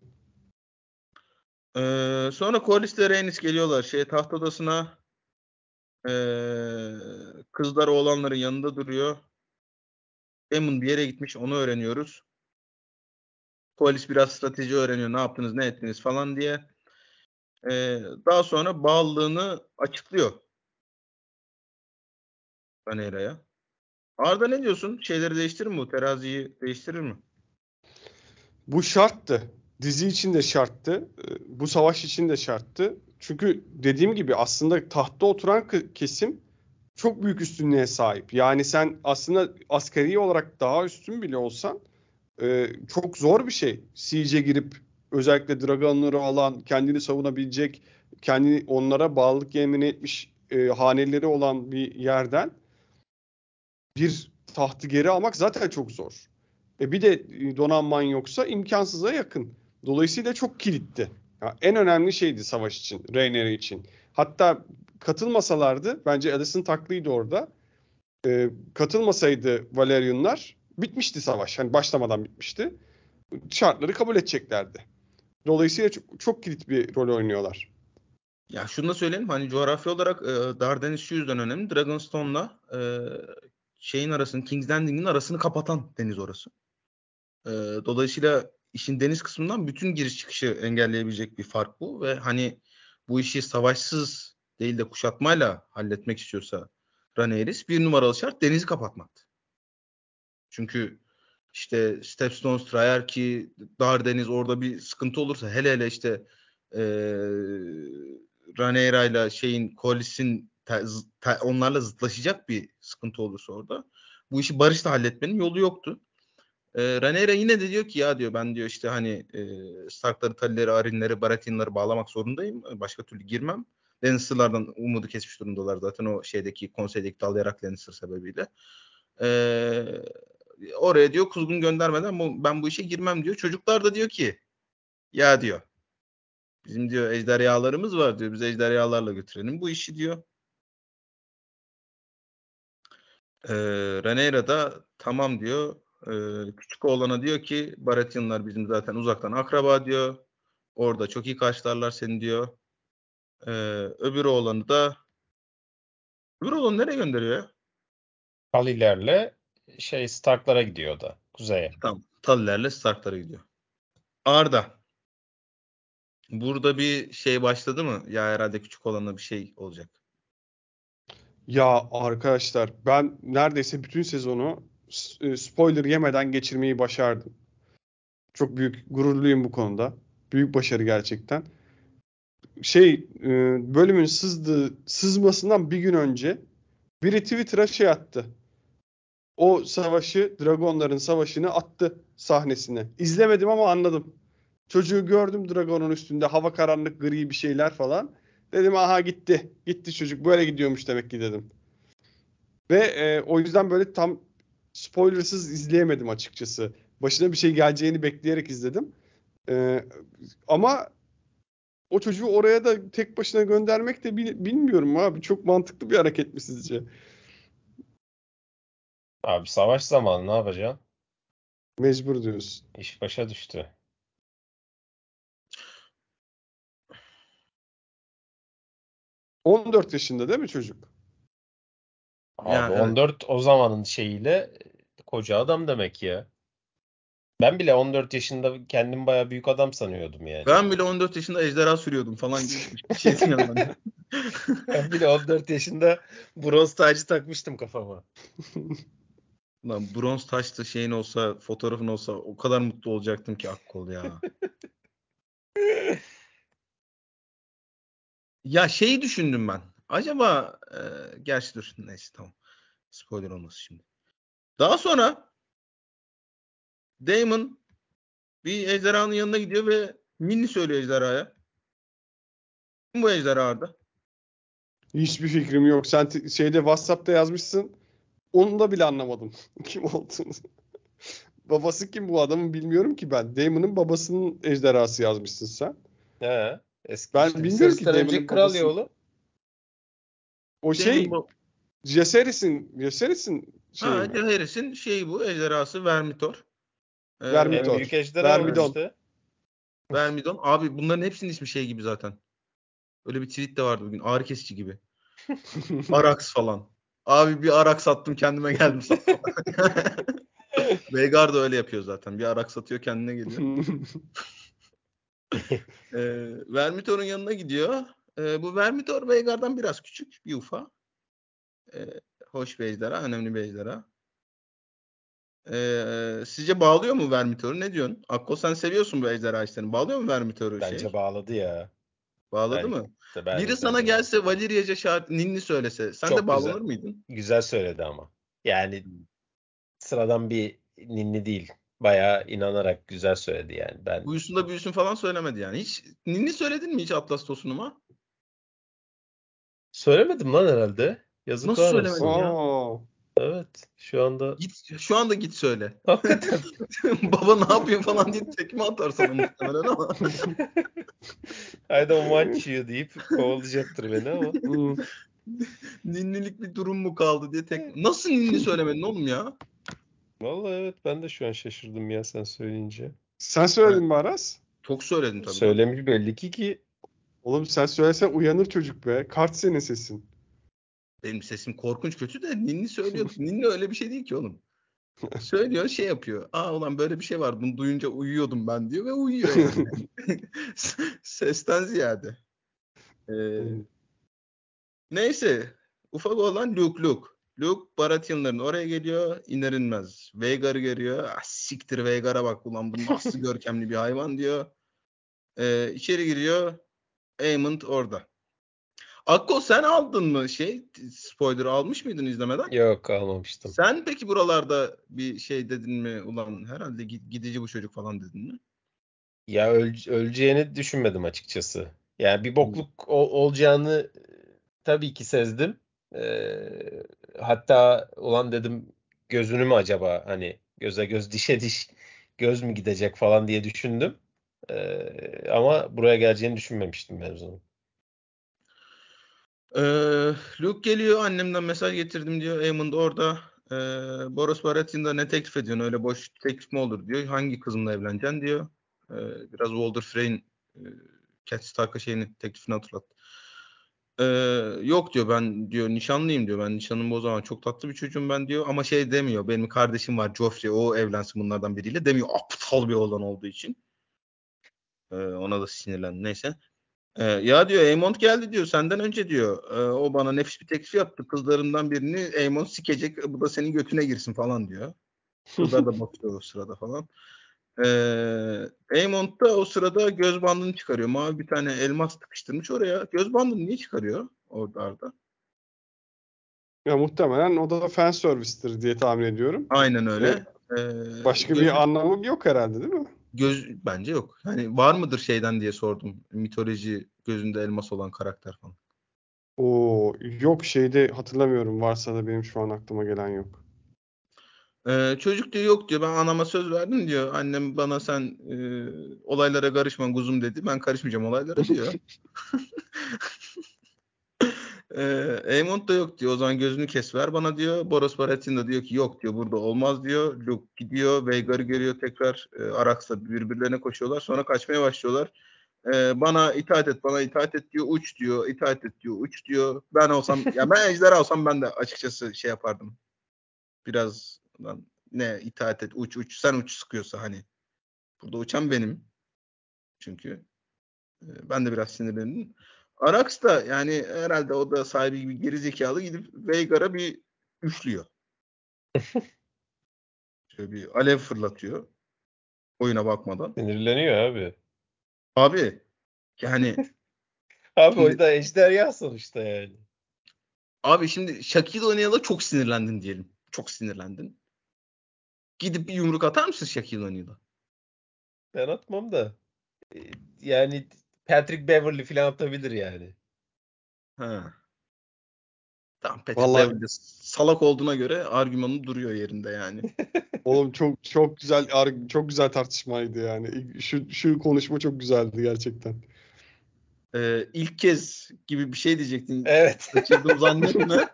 Ee, sonra Corlys ile Rhaenys geliyorlar. Şey, taht odasına ee, kızlar oğlanların yanında duruyor. Aemond bir yere gitmiş. Onu öğreniyoruz. Corlys biraz strateji öğreniyor. Ne yaptınız, ne ettiniz falan diye. Ee, daha sonra bağlılığını açıklıyor Rhaenyra'ya. Arda ne diyorsun? Şeyleri değiştirir mi? Teraziyi değiştirir mi? Bu şarttı. Dizi için de şarttı. Bu savaş için de şarttı. Çünkü dediğim gibi aslında tahtta oturan kesim çok büyük üstünlüğe sahip. Yani sen aslında askeri olarak daha üstün bile olsan çok zor bir şey. Siege'e girip özellikle Dragon'ları alan, kendini savunabilecek, kendini onlara bağlılık yemin etmiş e, haneleri olan bir yerden bir tahtı geri almak zaten çok zor. E bir de donanman yoksa imkansıza yakın. Dolayısıyla çok kilitti. Yani en önemli şeydi savaş için, Rhaenyra için. Hatta katılmasalardı, bence Alicent haklıydı orada. E, katılmasaydı Velaryonlar bitmişti savaş. Hani başlamadan bitmişti. Şartları kabul edeceklerdi. Dolayısıyla çok, çok kilit bir rol oynuyorlar. Ya şunu da söyleyeyim. Hani coğrafya olarak e, Dardanes şu yüzden önemli. Dragonstone'la e, şeyin arasını, King's Landing'in arasını kapatan deniz orası. E, dolayısıyla işin deniz kısmından bütün giriş çıkışı engelleyebilecek bir fark bu. Ve hani bu işi savaşsız değil de kuşatmayla halletmek istiyorsa Rhaenys, bir numaralı şart denizi kapatmaktı. Çünkü İşte Stepstones, Trierki, Dardeniz orada bir sıkıntı olursa, hele hele işte ee, Rhaenyra'yla şeyin, Corlys'in onlarla zıtlaşacak bir sıkıntı olursa orada. Bu işi barışla halletmenin yolu yoktu. E, Rhaenyra yine de diyor ki ya diyor ben diyor işte hani e, Stark'ları, Tully'leri, Arryn'leri, Baratheon'ları bağlamak zorundayım. Başka türlü girmem. Lannister'lardan umudu kesmiş durumdalar zaten o şeydeki konseydeki dalayarak Lannister sebebiyle. Eee Oraya diyor kuzgun göndermeden bu, ben bu işe girmem diyor. Çocuklar da diyor ki ya diyor bizim diyor ejderhalarımız var diyor. Biz ejderhalarla götürelim bu işi diyor. Ee, Rhaenyra da tamam diyor. Ee, küçük oğlana diyor ki Baratheonlar bizim zaten uzaktan akraba diyor. Orada çok iyi karşılarlar seni diyor. Ee, öbür oğlanı da öbür oğlanı nereye gönderiyor ya? Tully'lerle şey Stark'lara gidiyor da kuzeye. Tamam. Tully'lerle Stark'lara gidiyor. Arda. Burada bir şey başladı mı? Ya herhalde küçük olanla bir şey olacak. Ya arkadaşlar ben neredeyse bütün sezonu spoiler yemeden geçirmeyi başardım. Çok büyük gururluyum bu konuda. Büyük başarı gerçekten. Şey bölümün sızdığı sızmasından bir gün önce biri Twitter'a şey attı. O savaşı, Dragonların savaşını attı sahnesine. İzlemedim ama anladım. Çocuğu gördüm Dragon'un üstünde. Hava karanlık, gri bir şeyler falan. Dedim aha gitti. Gitti çocuk. Böyle gidiyormuş demek ki dedim. Ve e, o yüzden böyle tam spoilersız izleyemedim açıkçası. Başına bir şey geleceğini bekleyerek izledim. E, ama o çocuğu oraya da tek başına göndermek de bil- bilmiyorum abi. Çok mantıklı bir hareket mi sizce? Abi savaş zamanı ne yapacaksın? Mecbur diyorsun. İş başa düştü. on dört yaşında değil mi çocuk? Abi yani, on dört evet. O zamanın şeyiyle koca adam demek ya. Ben bile on dört yaşında kendimi bayağı büyük adam sanıyordum yani. Ben bile on dört yaşında ejderha sürüyordum falan gibi. Şey ben bile on dört yaşında bronz tacı takmıştım kafama. Lan bronz taşta şeyin olsa, fotoğrafın olsa o kadar mutlu olacaktım ki akkol ya. Ya şeyi düşündüm ben. Acaba e, gerçi dur neyse tamam. Spoiler olması şimdi. Daha sonra Daemon bir ejderhanın yanına gidiyor ve ninni söylüyor ejderhaya. Kim bu ejderha Arda? Hiçbir fikrim yok. Sen t- şeyde WhatsApp'ta yazmışsın. Onu da bile anlamadım. Kim olduğunu. Babası kim bu adamın bilmiyorum ki ben. Daemon'un babasının ejderhası yazmışsın sen. He. Eski ben şey. Bilmiyorum ki Daemon'un kral ya oğlum. O şey Viserys'in Viserys'in şeyi. Ha, Viserys'in şeyi bu. Ejderhası Vermithor. Ee, Vermithor. Büyük ejderha olmuştu. Vermithor. Abi bunların hepsinin ismi şey gibi zaten. Öyle bir tweet de vardı bugün. Ağrı kesici gibi. Arrax falan. Abi bir Arrax attım kendime geldim. Veigar da öyle yapıyor zaten. Bir Arrax atıyor kendine geliyor. e, Vermithor'un yanına gidiyor. E, bu Vermithor Veigar'dan biraz küçük. Bir ufa. E, hoş bir ejderha. Önemli bir ejderha. E, sizce bağlıyor mu Vermithor'u? Ne diyorsun? Akko sen seviyorsun bu ejderha işlerini. Bağlıyor mu Vermithor'u? Bence şey? Bağladı ya. Bağladı ben, mı? Ben Biri sana ben gelse ben. Valeriaca şart ninni söylese sen çok de bağlanır güzel. Mıydın? Güzel söyledi ama. Yani sıradan bir ninni değil. Bayağı inanarak güzel söyledi yani. Ben uyusun da büyüsün falan söylemedi yani. Hiç ninni söyledin mi hiç Atlas Tosun'uma? Söylemedim lan herhalde. Yazık. Nasıl söylemedin ya? Evet. Şu anda git şu anda git söyle. Hakikaten. Baba ne yapıyor falan diye tekme atarsan muhtemelen ama. I don't want you deyip kovalayacaktır beni ama. Ninnilik bir durum mu kaldı diye tek... Nasıl ninni söylemedin oğlum ya? Vallahi evet ben de şu an şaşırdım ya sen söyleyince. Sen söyledin mi Aras? Çok söyledim tabii. Söylemiş belli ki ki. Oğlum sen söylesen uyanır çocuk be. Kart senin sesin. Benim sesim korkunç kötü de ninni söylüyor. Ninni öyle bir şey değil ki oğlum. Söylüyor şey yapıyor. Aa ulan böyle bir şey var bunu duyunca uyuyordum ben diyor ve uyuyor. Yani. Sesten ziyade. Ee, neyse. Ufak olan Luke Luke. Luke Baratheonların oraya geliyor. İner inmez. Veigar'ı görüyor. Ah, siktir Veigar'a bak ulan bu nasıl görkemli bir hayvan diyor. Ee, içeri giriyor. Aemond orada. Akko sen aldın mı şey spoiler almış mıydın izlemeden? Yok almamıştım. Sen peki buralarda bir şey dedin mi ulan herhalde gidici bu çocuk falan dedin mi? Ya öl- öleceğini düşünmedim açıkçası. Yani bir bokluk ol- olacağını tabii ki sezdim. Ee, hatta ulan dedim gözünü mü acaba hani göze göz dişe diş göz mü gidecek falan diye düşündüm. Ee, ama buraya geleceğini düşünmemiştim mevzunun. Ee, Luke geliyor annemden mesaj getirdim diyor. Aemond orada e, Boros Baratheon'da ne teklif ediyorsun öyle boş teklif mi olur diyor. Hangi kızımla evleneceksin diyor. Ee, biraz Walder Frey'in e, Cat Stark'a şeyini teklifini hatırlattı. Ee, yok diyor ben diyor nişanlıyım diyor. Ben nişanımı o zaman çok tatlı bir çocuğum ben diyor. Ama şey demiyor benim kardeşim var Geoffrey o evlensin bunlardan biriyle demiyor. Aptal bir oğlan olduğu için. Ee, ona da sinirlendi neyse. Ee, ya diyor Aemond geldi diyor senden önce diyor ee, o bana nefis bir teklif yaptı kızlarından birini Aemond sikecek bu da senin götüne girsin falan diyor kızlar da bakıyor o sırada falan ee, Aemond da o sırada göz bandını çıkarıyor mavi bir tane elmas tıkıştırmış oraya göz bandını niye çıkarıyor orada Arda? Ya muhtemelen o da fan service'tir diye tahmin ediyorum. Aynen öyle. Ee, başka bir anlamı yok herhalde değil mi? Göz bence yok. Hani var mıdır şeyden diye sordum. Mitoloji gözünde elmas olan karakter falan. Oo yok şeyde hatırlamıyorum. Varsa da benim şu an aklıma gelen yok. Ee, çocuk diyor yok diyor. Ben anama söz verdim diyor. Annem bana sen e, olaylara karışma kuzum dedi. Ben karışmayacağım olaylara diyor. Ee, Aemond da yok diyor. O zaman gözünü kes ver bana diyor. Boros Baratheon da diyor ki yok diyor burada olmaz diyor. Luke gidiyor. Veigar'ı görüyor tekrar. E, Arax'la birbirlerine koşuyorlar. Sonra kaçmaya başlıyorlar. E, bana itaat et bana itaat et diyor. Uç diyor. İtaat et diyor. Uç diyor. Ben olsam ya ben ejderha olsam ben de açıkçası şey yapardım. Biraz lan, ne itaat et uç uç. Sen uç sıkıyorsa hani. Burada uçan benim. Çünkü e, ben de biraz sinirlendim. Arrax da yani herhalde o da sahibi gibi gerizekalı gidip Veigar'a bir üflüyor. Şöyle bir alev fırlatıyor. Oyuna bakmadan. Sinirleniyor abi. Abi yani. Abi o da ejderha sonuçta yani. Abi şimdi Shaki'yle oynayalı çok sinirlendin diyelim. Çok sinirlendin. Gidip bir yumruk atar mısın Shaki'yle oynayalı? Ben atmam da. Yani Patrick Beverley falan atabilir yani. Ha. Tamam, Patrick vallahi... Beverley salak olduğuna göre argümanı duruyor yerinde yani. Oğlum çok çok güzel çok güzel tartışmaydı yani. Şu şu konuşma çok güzeldi gerçekten. Ee, ilk kez gibi bir şey diyecektin. Evet. Kaçırdım zannetme.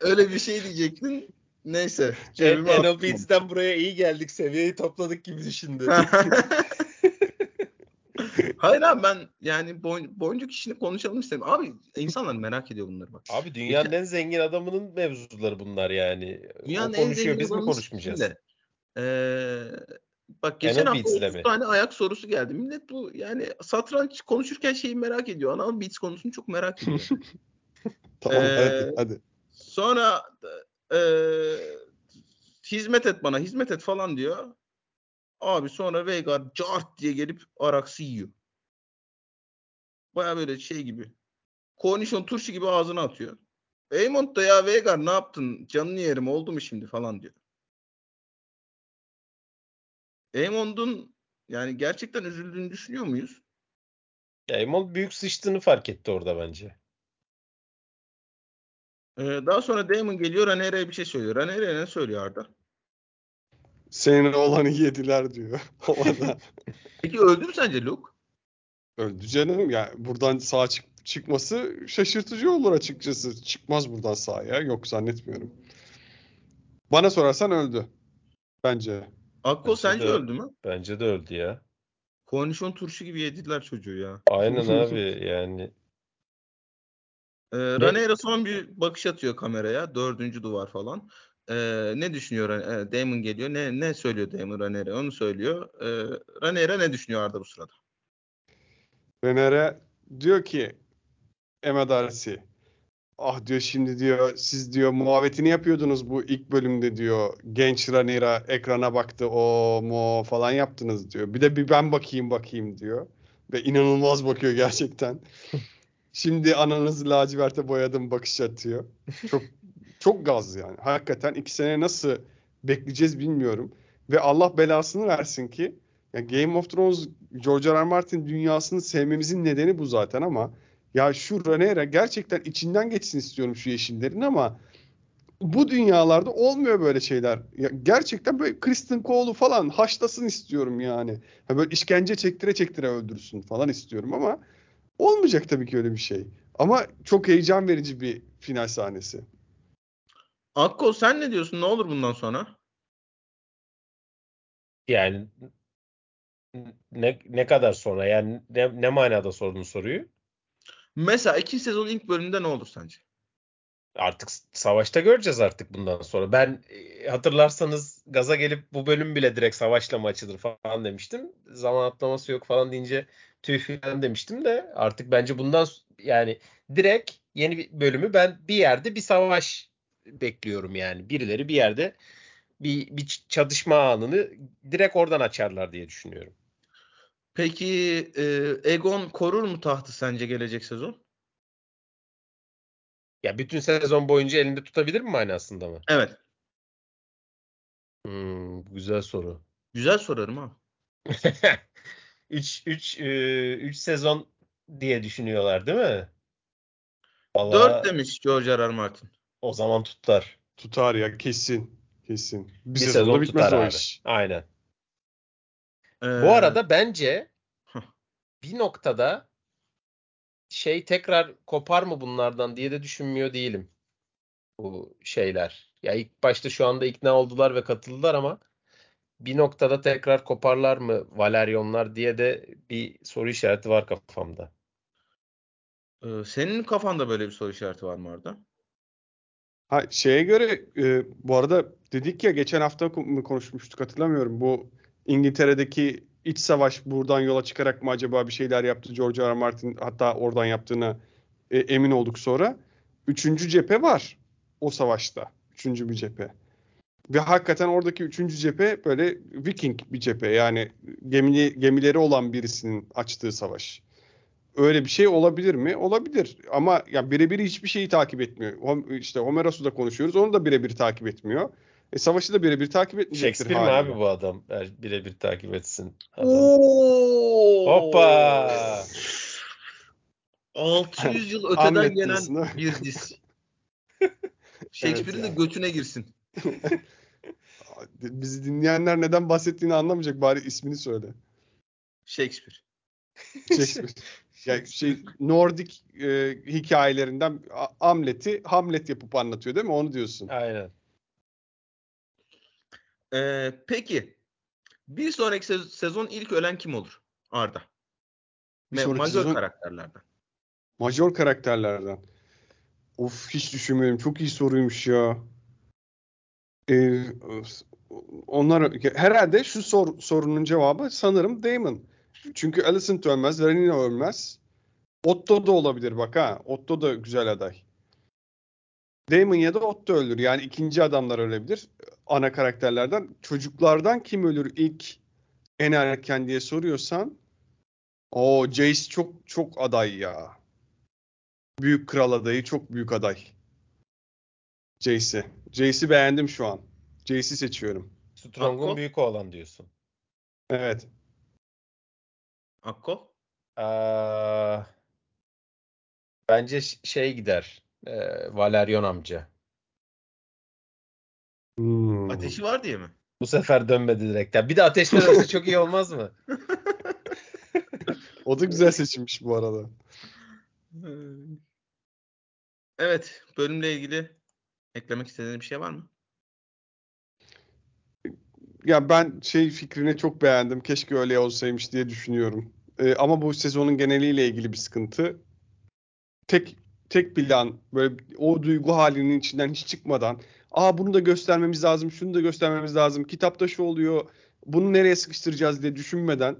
Öyle bir şey diyecektin. Neyse. Enobids'den buraya iyi geldik. Seviyeyi topladık gibi düşündü. Hayır abi ben yani boncuk işini konuşalım istedim. Abi insanlar merak ediyor bunları bak. Abi dünyanın en zengin adamının mevzuları bunlar yani. Dünyanın o konuşuyor biz mi konuşmayacağız? Ee, bak geçen hafta otuz tane ayak sorusu geldi. Millet bu yani satranç konuşurken şeyi merak ediyor. Anal beats konusunu çok merak ediyor. Tamam ee, hadi, hadi. Sonra e, hizmet et bana hizmet et falan diyor. Abi sonra Veigar cart diye gelip Arrax'ı yiyor. Baya böyle şey gibi. Kornişon turşu gibi ağzına atıyor. Aemond da ya Veigar ne yaptın? Canını yerim oldu mu şimdi falan diyor. Aemond'un yani gerçekten üzüldüğünü düşünüyor muyuz? Aemond büyük sıçtığını fark etti orada bence. Ee, daha sonra Daemon geliyor Rhaenyra'ya bir şey söylüyor. Rhaenyra ne söylüyor Arda? Senin oğlanı yediler diyor. Peki öldü mü sence Luke? Öldü canım. Yani buradan sağ çık- çıkması şaşırtıcı olur açıkçası. Çıkmaz buradan sahaya. Yok zannetmiyorum. Bana sorarsan öldü. Bence. Akko sence de, öldü mü? Bence de öldü ya. Kornişon turşu gibi yediler çocuğu ya. Aynen abi yani. Ee, Rhaenyra son bir bakış atıyor kameraya. Dördüncü duvar falan. Ee, ne düşünüyor e, Daemon geliyor ne ne söylüyor Daemon Rhaenyra onu söylüyor ee, Rhaenyra ne düşünüyor Arda bu sırada? Rhaenyra diyor ki Emedarsi ah diyor şimdi diyor siz diyor muhabbetini yapıyordunuz bu ilk bölümde diyor genç Rhaenyra ekrana baktı o mu falan yaptınız diyor bir de bir ben bakayım bakayım diyor ve inanılmaz bakıyor gerçekten. Şimdi ananızı laciverte boyadım bakış atıyor. Çok çok gaz yani. Hakikaten iki sene nasıl bekleyeceğiz bilmiyorum. Ve Allah belasını versin ki ya Game of Thrones, George R. R. Martin dünyasını sevmemizin nedeni bu zaten ama ya şu Rhaenyra gerçekten içinden geçsin istiyorum şu yeşillerin ama bu dünyalarda olmuyor böyle şeyler. Ya gerçekten böyle Kristen Cole'u falan haşlasın istiyorum yani. Ya böyle işkence çektire çektire öldürsün falan istiyorum ama olmayacak tabii ki öyle bir şey. Ama çok heyecan verici bir final sahnesi. Akko sen ne diyorsun? Ne olur bundan sonra? Yani ne ne kadar sonra? Yani ne, ne manada sordun soruyu? Mesela ikinci sezonun ilk bölümünde ne olur sence? Artık savaşta göreceğiz artık bundan sonra. Ben hatırlarsanız gaza gelip bu bölüm bile direkt savaşla maçıdır falan demiştim. Zaman atlaması yok falan deyince tüh falan demiştim de artık bence bundan yani direkt yeni bir bölümü ben bir yerde bir savaş bekliyorum yani. Birileri bir yerde bir, bir çatışma anını direkt oradan açarlar diye düşünüyorum. Peki e, Aegon korur mu tahtı sence gelecek sezon? Ya bütün sezon boyunca elinde tutabilir mi manasında mı? Evet. Hmm, güzel soru. Güzel sorarım ha. üç üç üç sezon diye düşünüyorlar değil mi? Vallahi... dört demiş George R. R. Martin. O zaman tutar. Tutar ya kesin. Kesin. Bir, bir sezonda sezon bitmez o iş. Aynen. Ee... Bu arada bence bir noktada şey tekrar kopar mı bunlardan diye de düşünmüyor değilim. Bu şeyler. Ya ilk başta şu anda ikna oldular ve katıldılar ama bir noktada tekrar koparlar mı Velaryonlar diye de bir soru işareti var kafamda. Ee, senin kafanda böyle bir soru işareti var mı orada? Ha, şeye göre e, bu arada dedik ya geçen hafta mı konuşmuştuk hatırlamıyorum. Bu İngiltere'deki iç savaş buradan yola çıkarak mı acaba bir şeyler yaptı George R. R. Martin hatta oradan yaptığına e, emin olduk sonra. Üçüncü cephe var o savaşta. Üçüncü bir cephe. Ve hakikaten oradaki üçüncü cephe böyle Viking bir cephe. Yani gemili, gemileri olan birisinin açtığı savaş. Öyle bir şey olabilir mi? Olabilir. Ama ya birebir hiçbir şeyi takip etmiyor. İşte Homeros'u da konuşuyoruz. Onu da birebir takip etmiyor. E, savaşı da birebir takip etmeyecektir. Shakespeare mi abi bu adam? Birebir takip etsin. Adam. Hoppa! altı yüz yıl öteden gelen bir diz. Shakespeare'in evet de götüne girsin. Bizi dinleyenler neden bahsettiğini anlamayacak. Bari ismini söyle. Shakespeare. Shakespeare. Yani şey, Nordik e, hikayelerinden Hamlet'i Hamlet yapıp anlatıyor değil mi? Onu diyorsun. Aynen. Ee, peki. Bir sonraki sezon ilk ölen kim olur? Arda. Ma- major sezon... karakterlerden. Major karakterlerden. Of, hiç düşünmüyorum. Çok iyi soruymuş ya. Ee, onlar herhalde şu sor, sorunun cevabı sanırım Daemon. Çünkü Alicent ölmez, Rhaenyra ölmez. Otto da olabilir bak ha. Otto da güzel aday. Daemon ya da Otto ölür. Yani ikinci adamlar ölebilir. Ana karakterlerden. Çocuklardan kim ölür ilk en erken diye soruyorsan. Oo, Jace çok çok aday ya. Büyük kral adayı, çok büyük aday. Jace'i. Jace'i beğendim şu an. Jace'i seçiyorum. Strong'un büyük oğlan diyorsun. Evet. Akko? Ee, bence şey gider. Ee, Velaryon amca. Hmm. Ateşi var diye mi? Bu sefer dönmedi direkten. Bir de ateşler olsa çok iyi olmaz mı? O da güzel seçilmiş bu arada. Evet. Bölümle ilgili eklemek istediğiniz bir şey var mı? Ya ben şey fikrini çok beğendim. Keşke öyle olsaymış diye düşünüyorum. Ee, ama bu sezonun geneliyle ilgili bir sıkıntı. Tek tek plan, böyle o duygu halinin içinden hiç çıkmadan, aa bunu da göstermemiz lazım, şunu da göstermemiz lazım, kitapta şu oluyor, bunu nereye sıkıştıracağız diye düşünmeden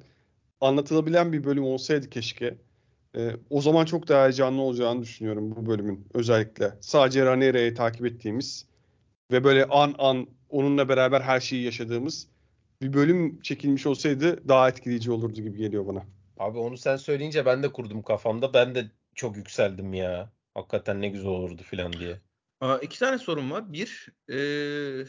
anlatılabilen bir bölüm olsaydı keşke. Ee, o zaman çok daha heyecanlı olacağını düşünüyorum bu bölümün özellikle. Sadece Rhaenyra'yı takip ettiğimiz ve böyle an an onunla beraber her şeyi yaşadığımız bir bölüm çekilmiş olsaydı daha etkileyici olurdu gibi geliyor bana. Abi onu sen söyleyince ben de kurdum kafamda. Ben de çok yükseldim ya. Hakikaten ne güzel olurdu filan diye. Aa, iki tane sorum var. Bir, ee,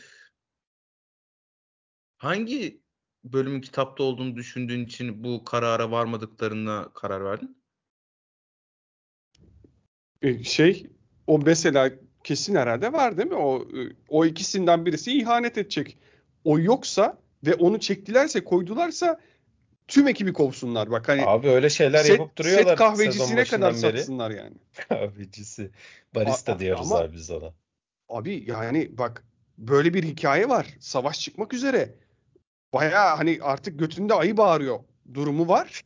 hangi bölümün kitapta olduğunu düşündüğün için bu karara varmadıklarına karar verdin? Şey, o mesela kesin herhalde var değil mi? O o ikisinden birisi ihanet edecek. O yoksa ve onu çektilerse, koydularsa tüm ekibi kovsunlar. Bak hani abi öyle şeyler set, yapıp duruyorlar. Set kahvecisine kadar beri satsınlar yani. Kahvecisi. Barista A- diyoruz ama, abi biz ona. Abi yani bak böyle bir hikaye var. Savaş çıkmak üzere. Bayağı hani artık götünde ayı bağırıyor durumu var.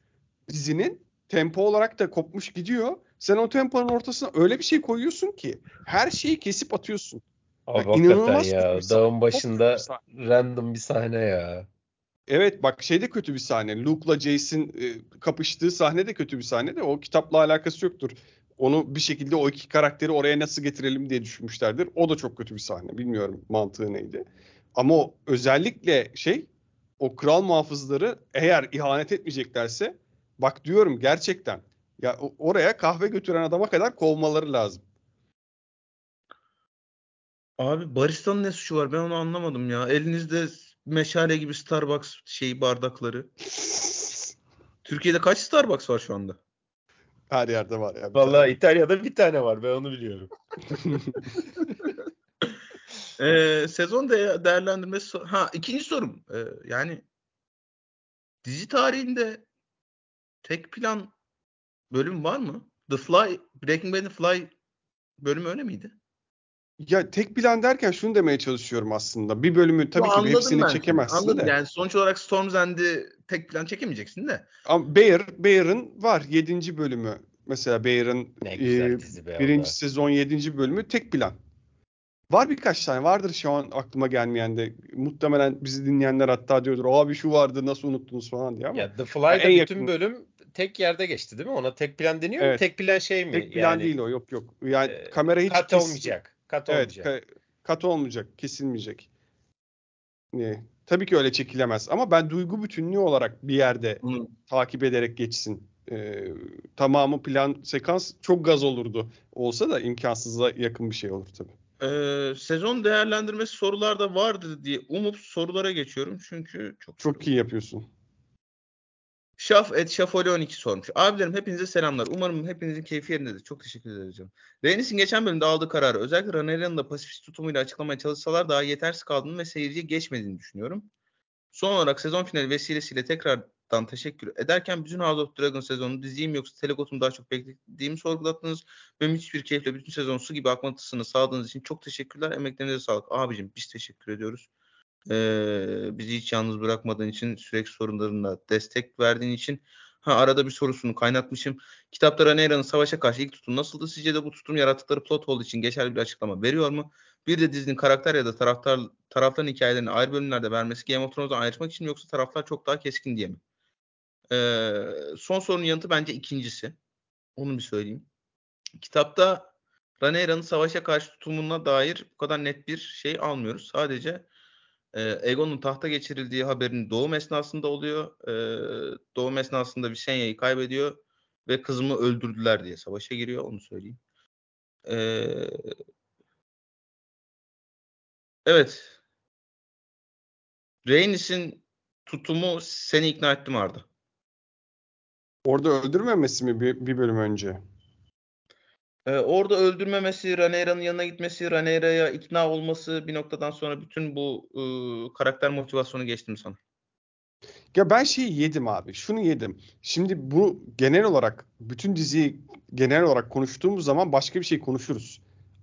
Dizinin tempo olarak da kopmuş gidiyor. Sen o temponun ortasına öyle bir şey koyuyorsun ki her şeyi kesip atıyorsun. Abi yani inanılmaz ya. Dağın başında bir random bir sahne ya. Evet bak şey de kötü bir sahne. Luke'la Jace'in e, kapıştığı sahne de kötü bir sahne de o kitapla alakası yoktur. Onu bir şekilde o iki karakteri oraya nasıl getirelim diye düşünmüşlerdir. O da çok kötü bir sahne. Bilmiyorum mantığı neydi. Ama o, özellikle şey o kral muhafızları eğer ihanet etmeyeceklerse bak diyorum gerçekten ya oraya kahve götüren adama kadar kovmaları lazım. Abi baristanın ne suçu var? Ben onu anlamadım ya. Elinizde meşale gibi Starbucks şeyi bardakları. Türkiye'de kaç Starbucks var şu anda? Her yerde var ya. Vallahi İtalya'da bir tane var. Ben onu biliyorum. ee, sezon de- değerlendirmesi... Ha ikinci sorum. Ee, yani dizi tarihinde tek plan bölüm var mı? The Fly, Breaking Bad'in Fly bölümü öyle miydi? Ya tek plan derken şunu demeye çalışıyorum aslında. Bir bölümü tabii ya ki hepsini ben çekemezsin anladım de. Anladım yani sonuç olarak Storm's End'i tek plan çekemeyeceksin de. Ama Bear, Bear'ın var yedinci bölümü. Mesela Bear'ın e, birinci sezon yedinci bölümü tek plan. Var birkaç tane vardır şu an aklıma gelmeyen de. Muhtemelen bizi dinleyenler hatta diyordur abi şu vardı nasıl unuttunuz falan diye ama. Ya The Fly'da bütün yakın bölüm tek yerde geçti değil mi? Ona tek plan deniyor evet mu? Tek plan şey mi? Tek plan yani, değil o yok yok. Yani e, kamera hiç kat olmayacak. Kat olmayacak. Evet, ka- kat olmayacak, kesilmeyecek. Ne? Tabii ki öyle çekilemez ama ben duygu bütünlüğü olarak bir yerde Hı. takip ederek geçsin e, tamamı plan sekans çok gaz olurdu. Olsa da imkansıza yakın bir şey olur tabii. Ee, sezon değerlendirmesi sorularda vardı diye umup sorulara geçiyorum. Çünkü çok çok iyi yapıyorsun. Şaf et Şafoli on iki sormuş. Abilerim hepinize selamlar. Umarım hepinizin keyfi yerindedir. Çok teşekkür ederim. Rhaenys'in geçen bölümde aldığı kararı özellikle Rhaenyra'nın da pasifist tutumuyla açıklamaya çalışsalar daha yetersiz kaldığını ve seyirciye geçmediğini düşünüyorum. Son olarak sezon finali vesilesiyle tekrardan teşekkür ederken bütün House of Dragon sezonu diziyim yoksa Telegotum'u daha çok beklediğimi sorgulattınız. Benim hiçbir keyifle bütün sezon su gibi akmasını sağladığınız için çok teşekkürler. Emeklerinize sağlık. Abicim biz teşekkür ediyoruz. Ee, bizi hiç yalnız bırakmadığın için, sürekli sorunlarına destek verdiğin için. Ha, arada bir sorusunu kaynatmışım. Kitapta Rhaenyra'nın savaşa karşı ilk tutum nasıldı? Sizce de bu tutum yarattıkları plot hole için geçerli bir açıklama veriyor mu? Bir de dizinin karakter ya da taraftar, tarafların hikayelerini ayrı bölümlerde vermesi Game of Thrones'dan ayrışmak için yoksa taraflar çok daha keskin diye mi? Ee, son sorunun yanıtı bence ikincisi. Onu bir söyleyeyim. Kitapta Rhaenyra'nın savaşa karşı tutumuna dair bu kadar net bir şey almıyoruz. Sadece Aegon'un tahta geçirildiği haberinin doğum esnasında oluyor. Ee, doğum esnasında Visenya'yı kaybediyor ve kızımı öldürdüler diye savaşa giriyor. Onu söyleyeyim. Ee, evet. Rhaenys'in tutumu seni ikna etti mi Arda? Orada öldürmemesi mi bir, bir bölüm önce? Ee, orada öldürmemesi, Rhaenyra'nın yanına gitmesi, Rhaenyra'ya ikna olması bir noktadan sonra bütün bu ıı, karakter motivasyonu geçti mi sana? Ya ben şeyi yedim abi, şunu yedim. Şimdi bu genel olarak, bütün diziyi genel olarak konuştuğumuz zaman başka bir şey konuşuruz.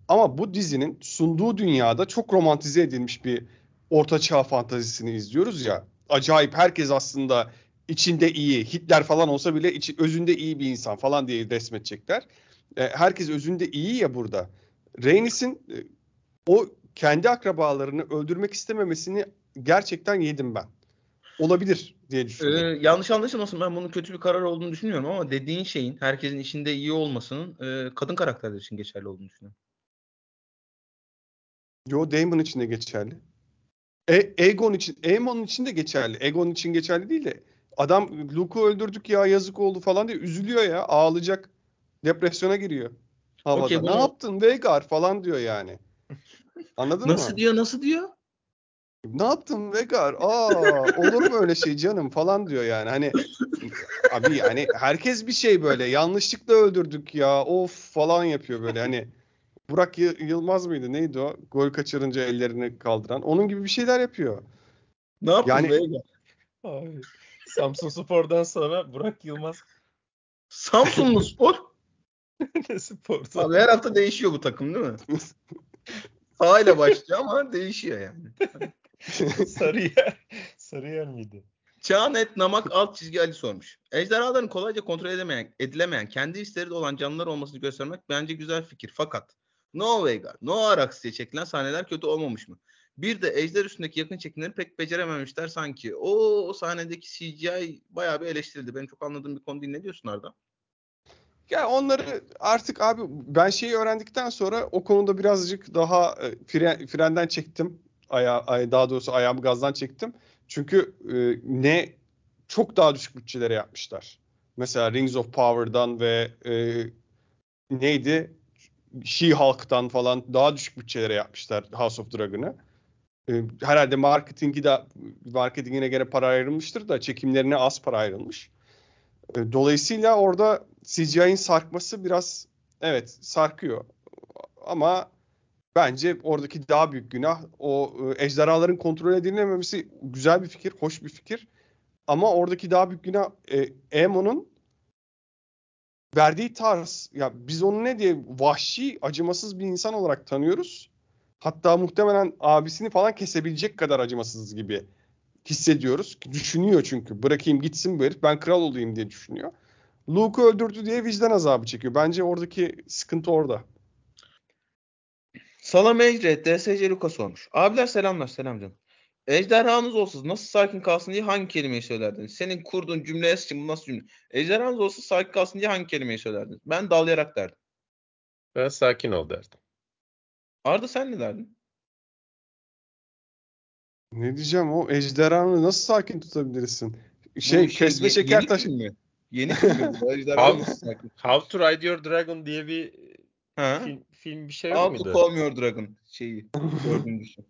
Ama bu dizinin sunduğu dünyada çok romantize edilmiş bir ortaçağ fantazisini izliyoruz ya. Acayip herkes aslında içinde iyi, Hitler falan olsa bile içi, özünde iyi bir insan falan diye resmedecekler. Herkes özünde iyi ya burada. Rhaenys'in o kendi akrabalarını öldürmek istememesini gerçekten yedim ben. Olabilir diye düşünüyorum. Ee, yanlış anlaşılmasın, ben bunun kötü bir karar olduğunu düşünüyorum ama dediğin şeyin herkesin içinde iyi olmasının e, kadın karakterler için geçerli olduğunu düşünüyorum. Yo, Daemon için de geçerli. E, Aegon için, Aemond için de geçerli. Aegon için geçerli değil de adam Luke'u öldürdük ya yazık oldu falan diye üzülüyor ya, ağlayacak. Depresyona giriyor havada. Okay, bunu... Ne yaptın Veigar falan diyor yani. Anladın nasıl mı? Nasıl diyor nasıl diyor? Ne yaptın Veigar? Aa olur mu öyle şey canım falan diyor yani. Hani abi yani herkes bir şey böyle yanlışlıkla öldürdük ya of falan yapıyor böyle hani. Burak Yılmaz mıydı neydi o? Gol kaçırınca ellerini kaldıran. Onun gibi bir şeyler yapıyor. Ne yaptın yani... Veigar? Abi, Samsun Spor'dan sonra Burak Yılmaz Samsunlu Spor. Ne spordu? Abi her hafta değişiyor bu takım değil mi? Sağ ile başlıyor ama değişiyor yani. Sarıyer. Sarıyer miydi? Çağnet Namak alt çizgi Ali sormuş. Ejderhaların kolayca kontrol edemeyen, edilemeyen, kendi hisleri de olan canlılar olmasını göstermek bence güzel fikir. Fakat no Veigar, no Arrax diye çekilen sahneler kötü olmamış mı? Bir de ejder üstündeki yakın çekimleri pek becerememişler sanki. O, o sahnedeki C G I bayağı bir eleştirildi. Benim çok anladığım bir konu değil. Ne diyorsun Arda? Ya onları artık abi ben şeyi öğrendikten sonra o konuda birazcık daha fren, frenden çektim. Aya, ay, daha doğrusu ayağımı gazdan çektim. Çünkü e, ne çok daha düşük bütçelere yapmışlar. Mesela Rings of Power'dan ve e, neydi? She-Hulk'tan falan daha düşük bütçelere yapmışlar House of Dragon'ı. Herhalde marketingi de marketingine göre para ayrılmıştır da çekimlerine az para ayrılmış. Dolayısıyla orada C G I'nin sarkması biraz evet sarkıyor. Ama bence oradaki daha büyük günah o ejderhaların kontrol edilememesi güzel bir fikir, hoş bir fikir. Ama oradaki daha büyük günah Aemon'un verdiği tarz. Ya biz onu ne diye vahşi, acımasız bir insan olarak tanıyoruz. Hatta muhtemelen abisini falan kesebilecek kadar acımasız gibi hissediyoruz. Düşünüyor çünkü. Bırakayım gitsin bu herif. Ben kral olayım diye düşünüyor. Luke'u öldürdü diye vicdan azabı çekiyor. Bence oradaki sıkıntı orada. Salam Ecret. D S C Lucas olmuş. Abiler selamlar. Selam canım. Ejderhanız olsuz nasıl sakin kalsın diye hangi kelimeyi söylerdin? Senin kurduğun cümleye sıçın. Bu nasıl cümle? Ejderhanız olsuz sakin kalsın diye hangi kelimeyi söylerdin? Ben dalayarak derdim. Ben sakin ol derdim. Arda sen ne derdin? Ne diyeceğim o ejderhanı nasıl sakin tutabilirsin? Şey, şey kesme şeker taşı mı? Yeni film. How to Ride Your Dragon diye bir film, film bir şey yok muydu? How to Calm Your Dragon şeyi. Dördüncüsü.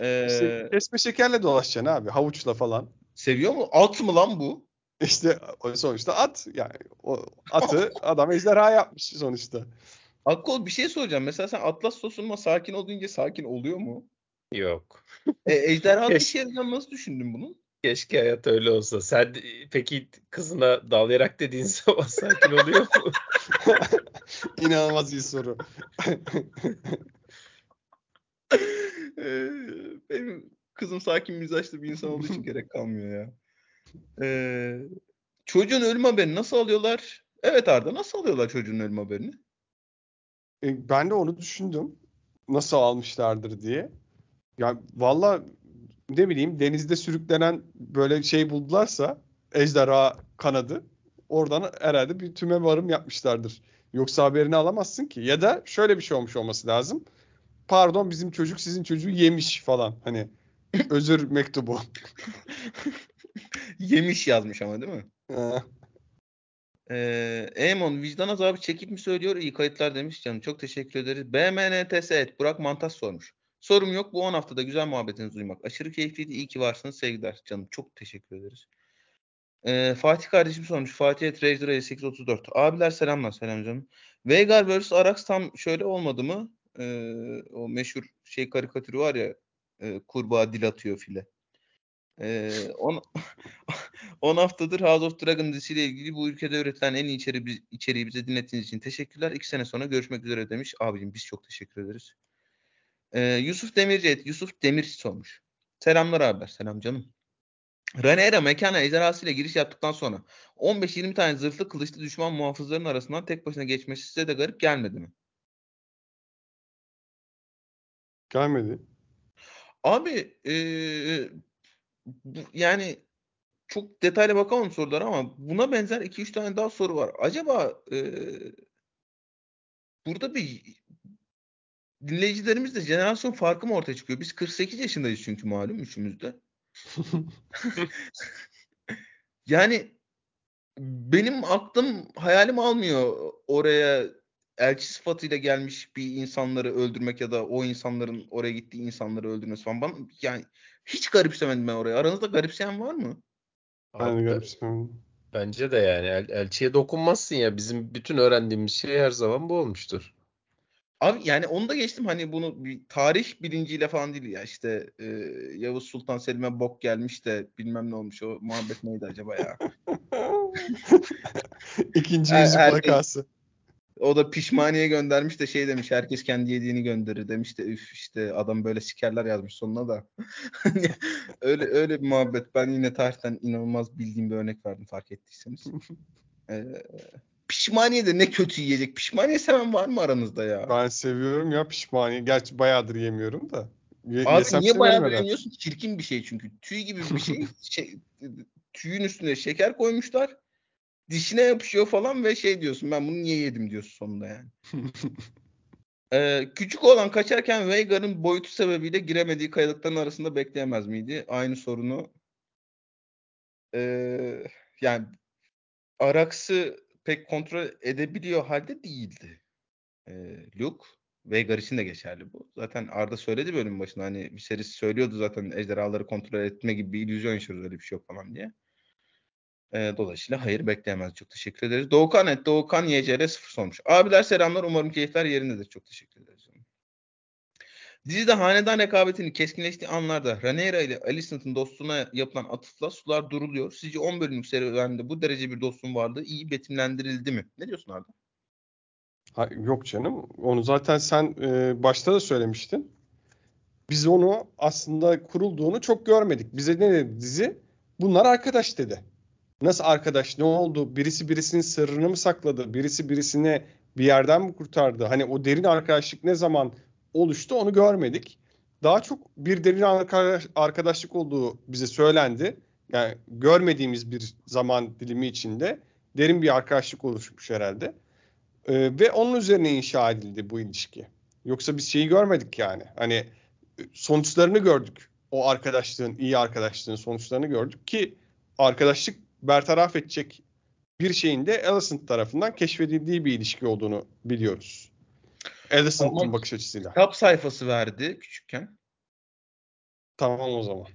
Ee, Kesme şekerle dolaşacaksın abi. Havuçla falan. Seviyor mu? At mı lan bu? İşte sonuçta at. Yani o atı adam ejderha yapmış sonuçta. Akkol bir şey soracağım. Mesela sen Atlas sosunma sakin ol deyince sakin oluyor mu? Yok. E, ejderha bir şey nasıl düşündün bunu? Keşke hayat öyle olsa. Sen peki kızına dalayarak dediğin zaman sakin oluyor mu? İnanılmaz bir soru. Benim kızım sakin mizaçlı bir insan olduğu için gerek kalmıyor ya. Ee, çocuğun ölüm haberini nasıl alıyorlar? Evet Arda, nasıl alıyorlar çocuğun ölüm haberini? E, ben de onu düşündüm. Nasıl almışlardır diye. Ya valla ne bileyim, denizde sürüklenen böyle şey buldularsa ejderha kanadı, oradan herhalde bir tüme varım yapmışlardır. Yoksa haberini alamazsın ki. Ya da şöyle bir şey olmuş olması lazım. Pardon, bizim çocuk sizin çocuğu yemiş falan. Hani özür mektubu. Yemiş yazmış ama değil mi? ee, Aemond vicdan azabı çekip mi söylüyor? İyi kayıtlar demiş canım. Çok teşekkür ederiz. B M N T S et. Burak Mantas sormuş. Sorum yok. Bu on haftada güzel muhabbetinizi duymak aşırı keyifliydi. İyi ki varsınız. Sevgiler canım. Çok teşekkür ederiz. Ee, Fatih kardeşim sormuş. Fatih et Rejder elli sekiz otuz dört. Abiler selamlar. Selam canım. Veigar versus. Arrax tam şöyle olmadı mı? Ee, o meşhur şey karikatürü var ya, e, kurbağa dil atıyor file. on ee, haftadır House of Dragon dizisiyle ilgili bu ülkede üretilen en iyi içeri, içeriği bize dinlettiğiniz için teşekkürler. iki sene sonra görüşmek üzere demiş. Abicim biz çok teşekkür ederiz. Ee, Yusuf Demirci et. Yusuf Demir sormuş. Selamlar abiler. Selam canım. Rhaenyra mekana ejderhasıyla giriş yaptıktan sonra on beş yirmi tane zırhlı kılıçlı düşman muhafızlarının arasından tek başına geçmesi size de garip gelmedi mi? Gelmedi. Abi ee, bu, yani çok detaylı bakamam sorulara ama buna benzer iki üç tane daha soru var. Acaba ee, burada bir dinleyicilerimizde jenerasyon farkı mı ortaya çıkıyor? Biz kırk sekiz yaşındayız çünkü malum üçümüz de. Yani benim aklım hayalim almıyor oraya elçi sıfatıyla gelmiş bir insanları öldürmek ya da o insanların oraya gittiği insanları öldürmesi falan. Bana, yani hiç garipsemedim ben oraya. Aranızda garipseyen var mı? Ben garipsemedim. Bence de yani El, elçiye dokunmazsın ya. Bizim bütün öğrendiğimiz şey her zaman bu olmuştur. Abi yani onu da geçtim, hani bunu bir tarih bilinciyle falan değil ya, işte e, Yavuz Sultan Selim'e bok gelmiş de bilmem ne olmuş, o muhabbet neydi acaba ya? İkinci yüzük vakası. O da pişmaniye göndermiş de şey demiş, herkes kendi yediğini gönderir demiş de üf işte adam böyle sikerler yazmış sonuna da. öyle öyle bir muhabbet. Ben yine tarihten inanılmaz bildiğim bir örnek verdim fark ettiyseniz. Eee Pişmaniye de ne kötü yiyecek. Pişmaniye seven var mı aranızda ya? Ben seviyorum ya pişmaniye. Gerçi bayağıdır yemiyorum da. Ye- Abi niye bayağıdır yemiyorsun? Çirkin bir şey çünkü. Tüy gibi bir şey. şey. Tüyün üstüne şeker koymuşlar. Dişine yapışıyor falan ve şey diyorsun, ben bunu niye yedim diyorsun sonunda yani. ee, küçük oğlan kaçarken Veigar'ın boyutu sebebiyle giremediği kayalıkların arasında bekleyemez miydi? Aynı sorunu. Ee, yani Arax'ı pek kontrol edebiliyor halde değildi. Ee, Luke, Veigar için de geçerli bu. Zaten Arda söyledi bölüm başında, hani Viserys söylüyordu zaten ejderhaları kontrol etme gibi bir illüzyon yaşıyoruz, öyle bir şey yok falan diye. Ee, dolayısıyla hayır bekleyemez. Çok teşekkür ederiz. Doğukan et. Doğukan Y C R sıfır sormuş. Abiler selamlar. Umarım keyifler yerindedir. Çok teşekkür ederiz. Dizide hanedan rekabetinin keskinleştiği anlarda Rhaenyra ile Alicent'ın dostluğuna yapılan atıfla sular duruluyor. Sizce on bölümlük serüvende bu derece bir dostluğun varlığı iyi betimlendirildi mi? Ne diyorsun Arda? Ha, yok canım. Onu zaten sen e, başta da söylemiştin. Biz onu aslında kurulduğunu çok görmedik. Bize ne dedi dizi? Bunlar arkadaş dedi. Nasıl arkadaş? Ne oldu? Birisi birisinin sırrını mı sakladı? Birisi birisini bir yerden mi kurtardı? Hani o derin arkadaşlık ne zaman oluştu onu görmedik. Daha çok bir derin arkadaş, arkadaşlık olduğu bize söylendi. Yani görmediğimiz bir zaman dilimi içinde derin bir arkadaşlık oluşmuş herhalde. Ee, ve onun üzerine inşa edildi bu ilişki. Yoksa biz şeyi görmedik yani. Hani sonuçlarını gördük. O arkadaşlığın, iyi arkadaşlığın sonuçlarını gördük ki arkadaşlık bertaraf edecek bir şeyin de Alicent tarafından keşfedildiği bir ilişki olduğunu biliyoruz. Alicent'ın bakış açısıyla. Kitap sayfası verdi küçükken. Tamam o zaman.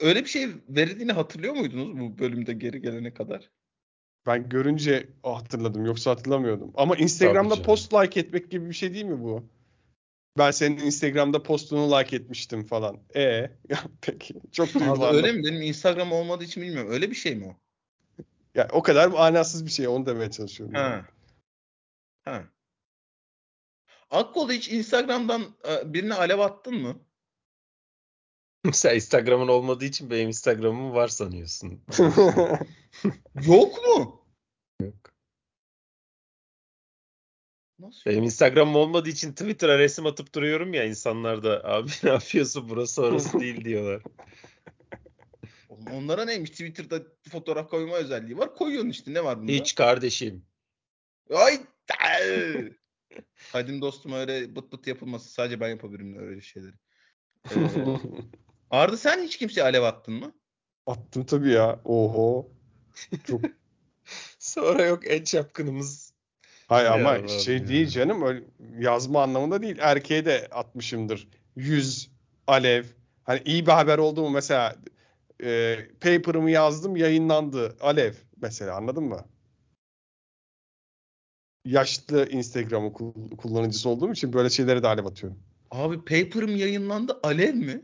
Öyle bir şey verildiğini hatırlıyor muydunuz bu bölümde geri gelene kadar? Ben görünce hatırladım. Yoksa hatırlamıyordum. Ama Instagram'da post like etmek gibi bir şey değil mi bu? Ben senin Instagram'da postunu like etmiştim falan. Ee, peki. Çok duygulandım. Öyle mi? Benim Instagram olmadığı için bilmiyorum. Öyle bir şey mi o? Ya o kadar manasız bir şey. Onu demeye çalışıyorum. Ha. Yani. Ha. Akkol'da hiç Instagram'dan birine alev attın mı? Sen Instagram'ın olmadığı için benim Instagram'ım var sanıyorsun. Yok mu? Yok. Nasıl? Benim Instagram'ım olmadığı için Twitter'a resim atıp duruyorum ya, insanlar da abi ne yapıyorsun, burası orası değil diyorlar. Onlara neymiş, Twitter'da fotoğraf koyma özelliği var, koyuyorsun işte, ne var bunda? Hiç kardeşim. Ay. Kadim dostum, öyle bıt bıt yapılması, sadece ben yapabilirim öyle şeyleri. Ee, Arda sen hiç kimseye alev attın mı? Attım tabii ya. Oho. Çok. Sonra yok en çapkınımız. Hayır ama ya, şey ya. Değil canım, öyle yazma anlamında değil. Erkeğe de atmışımdır. Yüz alev. Hani iyi bir haber oldu mu mesela, e, paper'ımı yazdım yayınlandı. Alev mesela, anladın mı? Yaşlı Instagram kullanıcısı olduğum için böyle şeylere de alev atıyorum. Abi paper'ım yayınlandı, alev mi?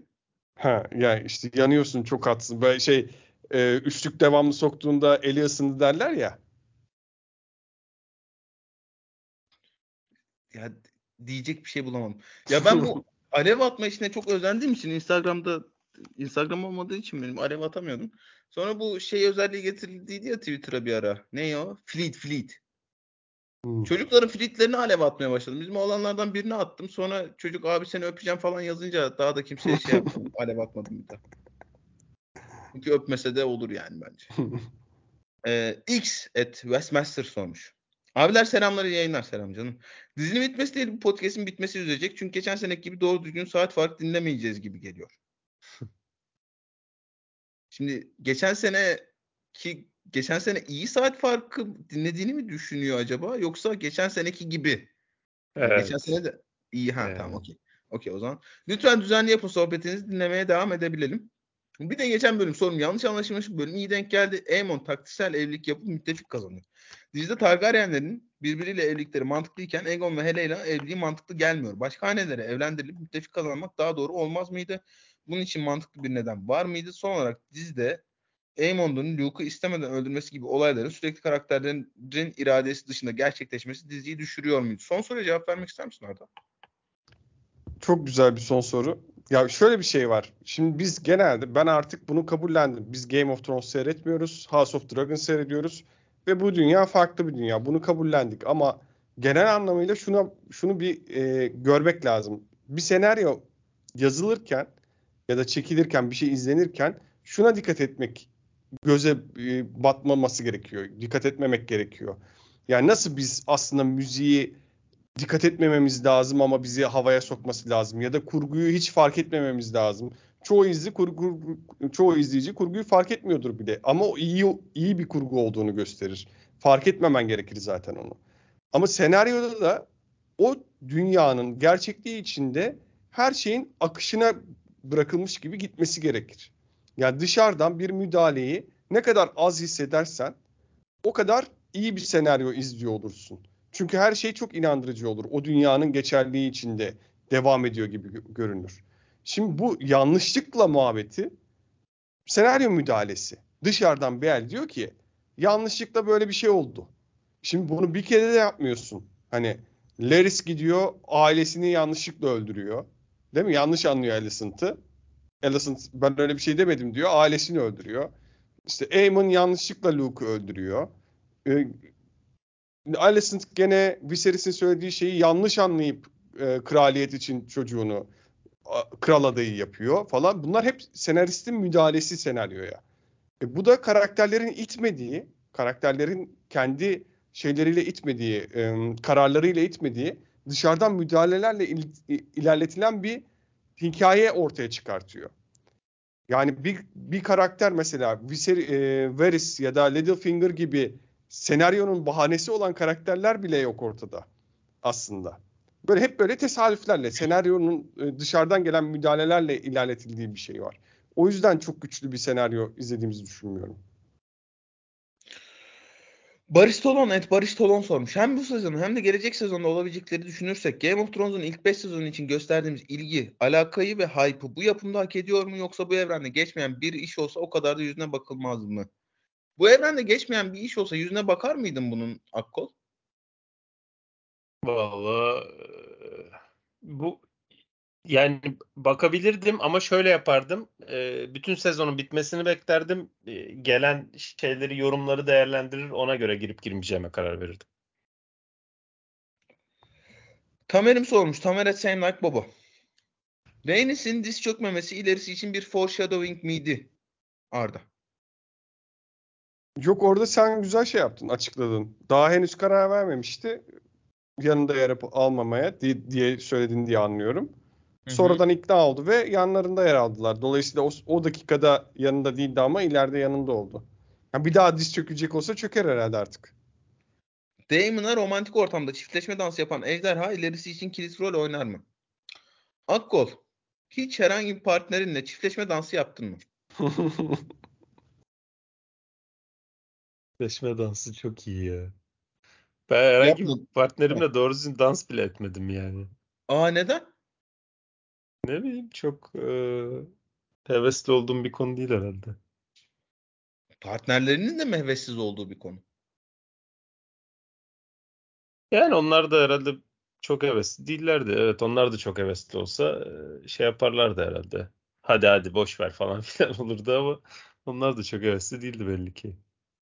Ha, yani işte yanıyorsun, çok hatsın. Böyle şey, e, üstlük devamlı soktuğunda eli ısındı derler ya. Ya diyecek bir şey bulamadım. Ya ben bu alev atma işine çok özendiğim için, Instagram'da Instagram olmadığı için benim alev atamıyordum. Sonra bu şey özelliği getirildi diye Twitter'a bir ara. Ne o? Fleet, fleet. Hmm. Çocukların flitlerine alev atmaya başladım. Bizim oğlanlardan birine attım. Sonra çocuk abi seni öpeceğim falan yazınca daha da kimseye şey yapmadım. Alev atmadım bir daha. Çünkü öpmese de olur yani bence. ee, X at Westmaster sormuş. Abiler selamları, yayınlar. Selam canım. Dizinin bitmesi değil, bu podcast'in bitmesi üzecek. Çünkü geçen seneki gibi doğru düzgün saat farkı dinlemeyeceğiz gibi geliyor. Şimdi geçen seneki Geçen sene iyi saat farkı dinlediğini mi düşünüyor acaba? Yoksa geçen seneki gibi. Evet. Geçen sene de iyi. Ha evet. Tamam okey. Okey o zaman. Lütfen düzenli yapın sohbetinizi, dinlemeye devam edebilelim. Bir de geçen bölüm sorum yanlış anlaşılmış, bölüm iyi denk geldi. Aemond taktiksel evlilik yapıp müttefik kazanıyor. Dizide Targaryenlerin birbiriyle evlilikleri mantıklıyken Aegon ve Hele'yle evliliği mantıklı gelmiyor. Başka hanelere evlendirilip müttefik kazanmak daha doğru olmaz mıydı? Bunun için mantıklı bir neden var mıydı? Son olarak dizide Aemond'un Luke'u istemeden öldürmesi gibi olayların sürekli karakterlerin iradesi dışında gerçekleşmesi diziyi düşürüyor muydu? Son soruya cevap vermek ister misin Arda? Çok güzel bir son soru. Ya şöyle bir şey var. Şimdi biz genelde, ben artık bunu kabullendim. Biz Game of Thrones seyretmiyoruz. House of Dragon seyrediyoruz. Ve bu dünya farklı bir dünya. Bunu kabullendik. Ama genel anlamıyla şuna, şunu bir e, görmek lazım. Bir senaryo yazılırken ya da çekilirken, bir şey izlenirken şuna dikkat etmek, göze batmaması gerekiyor. Dikkat etmemek gerekiyor. Yani nasıl biz aslında müziği dikkat etmememiz lazım ama bizi havaya sokması lazım. Ya da kurguyu hiç fark etmememiz lazım. Çoğu izleyici, kurgu, çoğu izleyici kurguyu fark etmiyordur bile. Ama o iyi, iyi bir kurgu olduğunu gösterir. Fark etmemen gerekir zaten onu. Ama senaryoda da o dünyanın gerçekliği içinde her şeyin akışına bırakılmış gibi gitmesi gerekir. Yani dışarıdan bir müdahaleyi ne kadar az hissedersen o kadar iyi bir senaryo izliyor olursun. Çünkü her şey çok inandırıcı olur. O dünyanın geçerliği içinde devam ediyor gibi görünür. Şimdi bu yanlışlıkla muhabbeti senaryo müdahalesi. Dışarıdan bir el diyor ki yanlışlıkla böyle bir şey oldu. Şimdi bunu bir kere de yapmıyorsun. Hani Larys gidiyor, ailesini yanlışlıkla öldürüyor. Değil mi? Yanlış anlıyor Alicent'ı. Alicent ben öyle bir şey demedim diyor. Ailesini öldürüyor. İşte Aemon yanlışlıkla Luke'u öldürüyor. E, Alicent gene Viserys'in söylediği şeyi yanlış anlayıp e, kraliyet için çocuğunu a, kral adayı yapıyor falan. Bunlar hep senaristin müdahalesi senaryoya. E, bu da karakterlerin itmediği, karakterlerin kendi şeyleriyle itmediği, e, kararlarıyla itmediği, dışarıdan müdahalelerle il, ilerletilen bir hikaye ortaya çıkartıyor. Yani bir bir karakter mesela Viser, e, Varys ya da Littlefinger gibi senaryonun bahanesi olan karakterler bile yok ortada aslında. Böyle hep böyle tesadüflerle, senaryonun e, dışarıdan gelen müdahalelerle ilerletildiği bir şey var. O yüzden çok güçlü bir senaryo izlediğimizi düşünmüyorum. Barış Tolon, et Barış Tolon sormuş. Hem bu sezon hem de gelecek sezonda olabilecekleri düşünürsek Game of Thrones'un ilk beş sezonu için gösterdiğimiz ilgi, alakayı ve hype'ı bu yapımda hak ediyor mu? Yoksa bu evrende geçmeyen bir iş olsa o kadar da yüzüne bakılmaz mı? Bu evrende geçmeyen bir iş olsa yüzüne bakar mıydın bunun Akkol? Vallahi bu yani bakabilirdim ama şöyle yapardım. Bütün sezonun bitmesini beklerdim. Gelen şeyleri, yorumları değerlendirir. Ona göre girip girmeyeceğime karar verirdim. Tamer'im sormuş. Tamer et same like baba. Rhaenys'in diz çökmemesi ilerisi için bir foreshadowing miydi Arda? Yok, orada sen güzel şey yaptın, açıkladın. Daha henüz karar vermemişti. Yanında yer almamaya diye söyledin diye anlıyorum. Sonradan ikna oldu ve yanlarında yer aldılar. Dolayısıyla o, o dakikada yanında değildi ama ileride yanında oldu. Yani bir daha diz çökecek olsa çöker herhalde artık. Daemon'a romantik ortamda çiftleşme dansı yapan ejderha ilerisi için kilit rol oynar mı? Akkol, hiç herhangi bir partnerinle çiftleşme dansı yaptın mı? Çiftleşme dansı çok iyi ya. Ben herhangi bir partnerimle doğru düzgün dans bile etmedim yani. Aa, neden? Ne bileyim, çok e, hevesli olduğum bir konu değil herhalde. Partnerlerinin de mi hevessiz olduğu bir konu? Yani onlar da herhalde çok hevesli değillerdi. Evet, onlar da çok hevesli olsa e, şey yaparlardı herhalde. Hadi hadi boş ver falan filan olurdu ama onlar da çok hevesli değildi belli ki.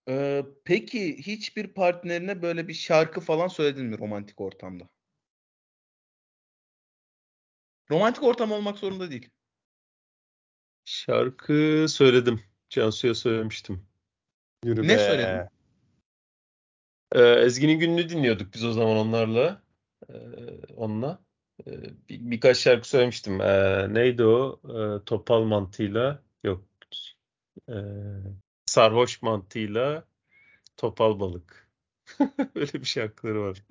Ee, peki hiçbir partnerine böyle bir şarkı falan söyledin mi romantik ortamda? Romantik ortam olmak zorunda değil. Şarkı söyledim. Cansu'ya söylemiştim. Yürü ne be. Söyledin? Ee, Ezgi'nin gününü dinliyorduk biz o zaman onlarla. Ee, onunla. Ee, bir, birkaç şarkı söylemiştim. Ee, neydi o? Ee, Topal mantığıyla. Yok. Ee, sarhoş mantığıyla. Topal balık. Öyle bir şarkıları var.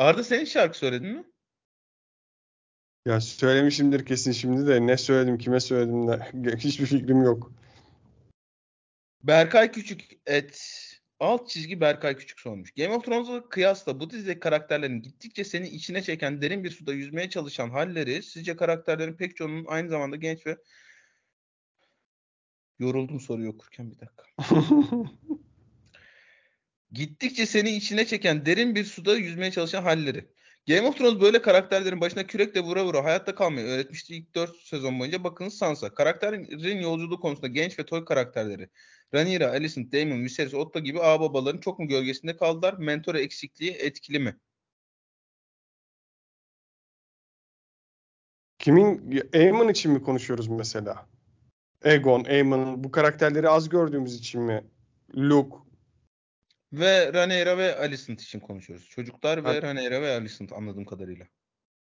Arda, sen şarkı söyledin mi? Ya söylemişimdir kesin şimdi de ne söyledim, kime söyledim de hiçbir fikrim yok. Berkay Küçük et alt çizgi Berkay Küçük sormuş. Game of Thrones'a kıyasla bu dizideki karakterlerin gittikçe seni içine çeken derin bir suda yüzmeye çalışan halleri sizce karakterlerin pek çoğunun aynı zamanda genç ve yoruldum soruyu okurken bir dakika. Gittikçe seni içine çeken derin bir suda yüzmeye çalışan halleri. Game of Thrones böyle karakterlerin başına kürekle vura vura hayatta kalmayı öğretmişti ilk dört sezon boyunca. Bakınız Sansa. Karakterin yolculuğu konusunda genç ve toy karakterleri. Rhaenyra, Alicent, Daemon, Viserys, Otto gibi ağababaların çok mu gölgesinde kaldılar? Mentor eksikliği etkili mi? Kimin? Aemon için mi konuşuyoruz mesela? Aegon, Aemon bu karakterleri az gördüğümüz için mi? Luke ve Rhaenyra ve Alicent için konuşuyoruz. Çocuklar ve Rhaenyra ve Alicent anladığım kadarıyla.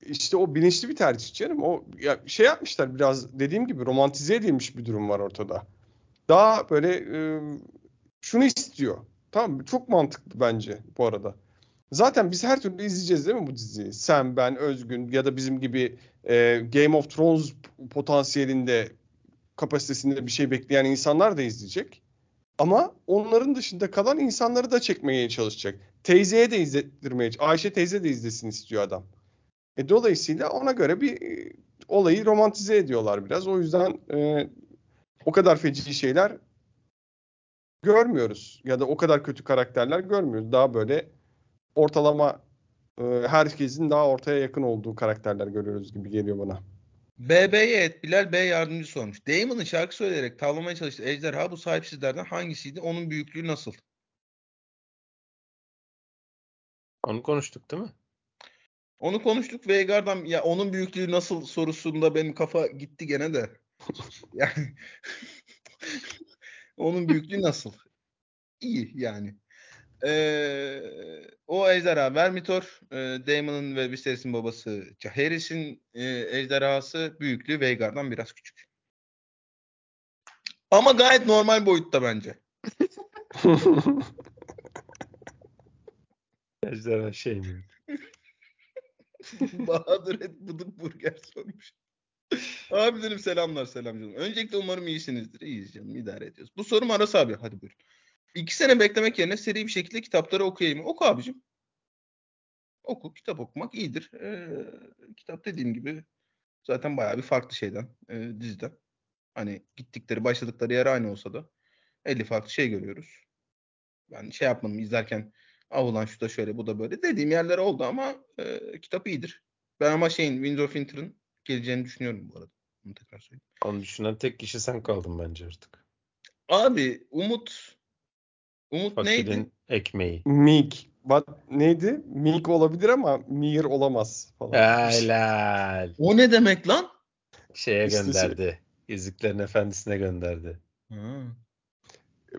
İşte o bilinçli bir tercih canım. O ya şey yapmışlar biraz, dediğim gibi romantize edilmiş bir durum var ortada. Daha böyle e, şunu istiyor. Tamam, çok mantıklı bence bu arada. Zaten biz her türlü izleyeceğiz değil mi bu diziyi? Sen, ben, Özgün ya da bizim gibi e, Game of Thrones potansiyelinde, kapasitesinde bir şey bekleyen insanlar da izleyecek. Ama onların dışında kalan insanları da çekmeye çalışacak. Teyzeye de izlettirmeye, Ayşe teyze de izlesin istiyor adam. E, dolayısıyla ona göre bir e, olayı romantize ediyorlar biraz. O yüzden e, o kadar feci şeyler görmüyoruz. Ya da o kadar kötü karakterler görmüyoruz. Daha böyle ortalama, e, herkesin daha ortaya yakın olduğu karakterler görüyoruz gibi geliyor bana. B B'ye et Bilal Bey yardımcı sormuş. Daemon'ın şarkı söyleyerek tavlamaya çalıştığı ejderha bu sahipsizlerden hangisiydi? Onun büyüklüğü nasıl? Onu konuştuk değil mi? Onu konuştuk. Veigar'dan ya onun büyüklüğü nasıl sorusunda benim kafa gitti gene de. Yani onun büyüklüğü nasıl? İyi yani. Ee, o ejderha Vermithor, e, Daemon'ın ve Viserys'in babası Jaehaerys'in e, ejderhası, büyüklüğü Veigar'dan biraz küçük. Ama gayet normal boyutta bence. Ejderha şey mi? Bahadır et buduk burger sormuş. Abi dedim selamlar selam canım. Öncelikle umarım iyisinizdir. İyiyiz canım, idare ediyoruz. Bu sorum Aras abi. Hadi buyurun. İki sene beklemek yerine seri bir şekilde kitapları okuyayım mı? Oku abicim. Oku. Kitap okumak iyidir. Ee, kitap dediğim gibi zaten bayağı bir farklı şeyden. E, diziden. Hani gittikleri, başladıkları yer aynı olsa da elli farklı şey görüyoruz. Ben şey yapmadım izlerken, ah ulan şu da şöyle bu da böyle dediğim yerler oldu ama e, kitap iyidir. Ben ama şeyin, Winds of Winter'ın geleceğini düşünüyorum bu arada. Bunu tekrar söyleyeyim. Onu düşünen tek kişi sen kaldın bence artık. Abi Umut Umut Fakirin neydi? Ekmeği. Meek. What, neydi? Meek olabilir ama Mir olamaz falan. Helal. O ne demek lan? Şeye gönderdi. Yüzüklerin Efendisi'ne gönderdi. Ha.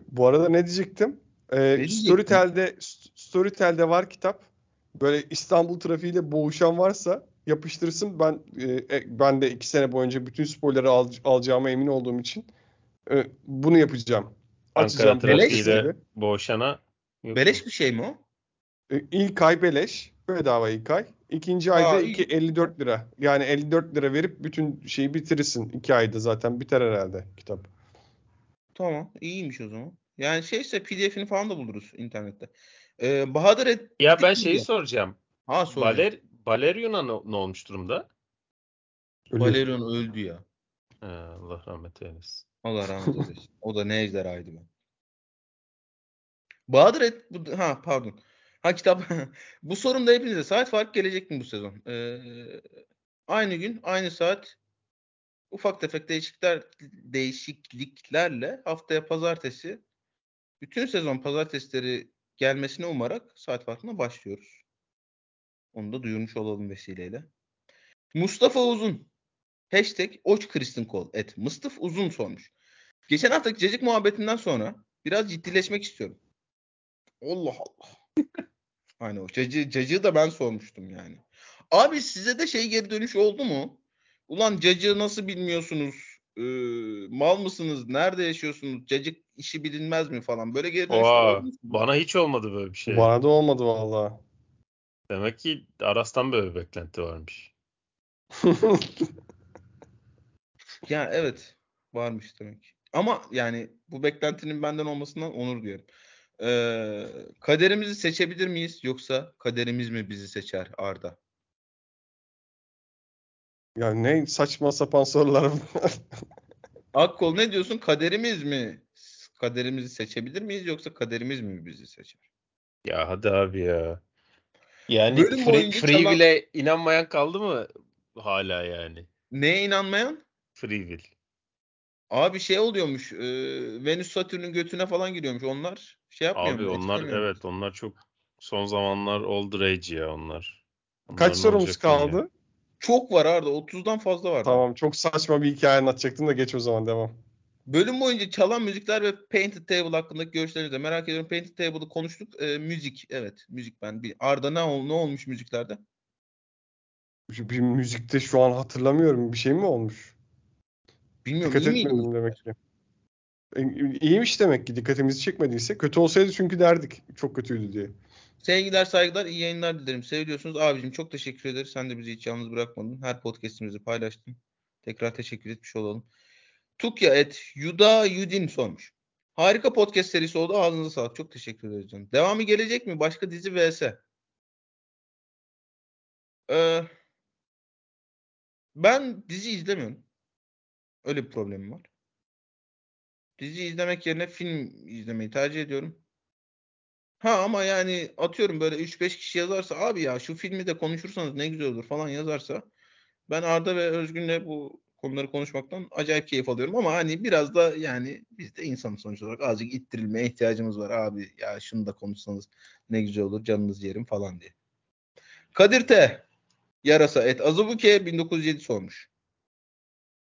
Bu arada ne diyecektim? Ee, Storytel'de Storytel'de var kitap. Böyle İstanbul trafiğiyle boğuşan varsa yapıştırsın. Ben e, ben de iki sene boyunca bütün spoiler'ı al, alacağıma emin olduğum için e, bunu yapacağım. Açacağım. Ankara trafiğiyle boğuşana. Yok. Beleş bir şey mi o? E, ilk ay beleş. Bedava ilk ay. İkinci ayda Aa, iki, elli dört lira. Yani elli dört lira verip bütün şeyi bitirirsin. İki ayda zaten biter herhalde kitap. Tamam. İyiymiş o zaman. Yani şeyse P D F'ini falan da buluruz internette. Ee, Bahadır et... Ya ben şeyi ya. soracağım. Ha soracağım. Baler, Balerion'a ne, ne olmuş durumda? Balerion öldü ya. Ha, Allah rahmet eylesin. Allah rahmet eylesin. O da ne ejderhaydı ben. Bahadır et... Ha pardon. Ha kitap. Bu sorumda hepinize saat fark gelecek mi bu sezon? Ee, aynı gün, aynı saat, ufak tefek değişiklikler, değişikliklerle haftaya pazartesi, bütün sezon pazartesileri gelmesini umarak saat farkına başlıyoruz. Onu da duyurmuş olalım vesileyle. Mustafa Uzun. Hashtag OçKristinKol. Et. Mustafa Uzun sormuş. Geçen haftaki cacık muhabbetinden sonra biraz ciddileşmek istiyorum. Allah Allah. Hani o cacığı, cacığı da ben sormuştum yani. Abi size de şey geri dönüş oldu mu? Ulan cacığı nasıl bilmiyorsunuz? Ee, mal mısınız? Nerede yaşıyorsunuz? Cacık işi bilinmez mi falan? Böyle geri dönüş oldu mu? Bana hiç olmadı böyle bir şey. Bana da olmadı valla. Demek ki Aras'tan böyle bir beklenti varmış. Ya evet. Varmış demek. Ama yani bu beklentinin benden olmasından onur duyarım. Ee, kaderimizi seçebilir miyiz yoksa kaderimiz mi bizi seçer Arda? Ya ne saçma sapan sorular bunlar. Akkol ne diyorsun, kaderimiz mi? Kaderimizi seçebilir miyiz yoksa kaderimiz mi bizi seçer? Ya hadi abi ya. Yani Free, free çalan... Will'e inanmayan kaldı mı hala yani? Neye inanmayan? Free Will. Abi şey oluyormuş, e, Venüs Satürn'ün götüne falan giriyormuş onlar. Şey yapmıyor abi mu? Onlar evet onlar çok son zamanlar old rage ya onlar. Onların kaç sorumuz kaldı? Ya. Çok var Arda, otuzdan fazla var. Tamam, çok saçma bir hikaye anlatacaktım da geç o zaman, devam. Bölüm boyunca çalan müzikler ve Painted Table hakkındaki görüşlerinizi de merak ediyorum. Painted Table'ı konuştuk. E, müzik evet müzik ben bir Arda ne, ol, ne olmuş müziklerde? Bir, bir müzikte şu an hatırlamıyorum, bir şey mi olmuş? Bilmiyorum. Dikkat etmedim demek ki. İyiymiş demek ki, dikkatimizi çekmediyse. Kötü olsaydı çünkü derdik çok kötüydü diye. Sevgiler saygılar, iyi yayınlar dilerim. Seviyorsunuz abicim, çok teşekkür ederiz. Sen de bizi hiç yalnız bırakmadın. Her podcast'imizi paylaştın. Tekrar teşekkür etmiş olalım. Tukya et Yuda Yudin sormuş. Harika podcast serisi oldu. Ağzınıza sağlık. Çok teşekkür ederiz canım. Devamı gelecek mi? Başka dizi vs. Ee, ben dizi izlemiyorum. Öyle bir problemim var. Dizi izlemek yerine film izlemeyi tercih ediyorum. Ha ama yani atıyorum böyle üç beş kişi yazarsa abi ya şu filmi de konuşursanız ne güzel olur falan yazarsa ben Arda ve Özgün'le bu konuları konuşmaktan acayip keyif alıyorum ama hani biraz da yani biz de insan sonuç olarak azıcık ittirilmeye ihtiyacımız var abi ya şunu da konuşsanız ne güzel olur canınız yerim falan diye. Kadir T. Yarasa et Azubuke bin dokuz yüz yedi sormuş.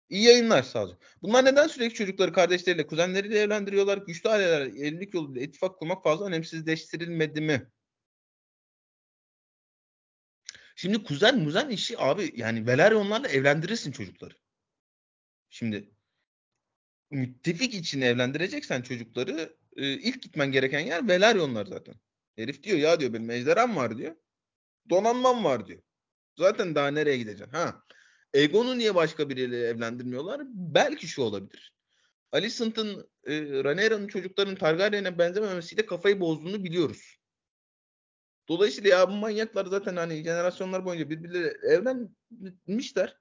İyi yayınlar sadece. Bunlar neden sürekli çocukları kardeşleriyle, kuzenleriyle evlendiriyorlar? Güçlü aileler evlilik yoluyla ittifak kurmak fazla önemsizleştirilmedi mi? Şimdi kuzen muzen işi abi, yani Velaryonlarla evlendirirsin çocukları. Şimdi müttefik için evlendireceksen çocukları ilk gitmen gereken yer Velaryonlar zaten. Herif diyor ya, diyor benim ejderham var diyor. Donanmam var diyor. Zaten daha nereye gideceksin? Ha. Aegon'u niye başka biriyle evlendirmiyorlar? Belki şu olabilir. Alicent'ın, e, Rhaenyra'nın çocuklarının Targaryen'e benzememesiyle kafayı bozduğunu biliyoruz. Dolayısıyla ya bu manyaklar zaten hani jenerasyonlar boyunca birbirleriyle evlenmişler.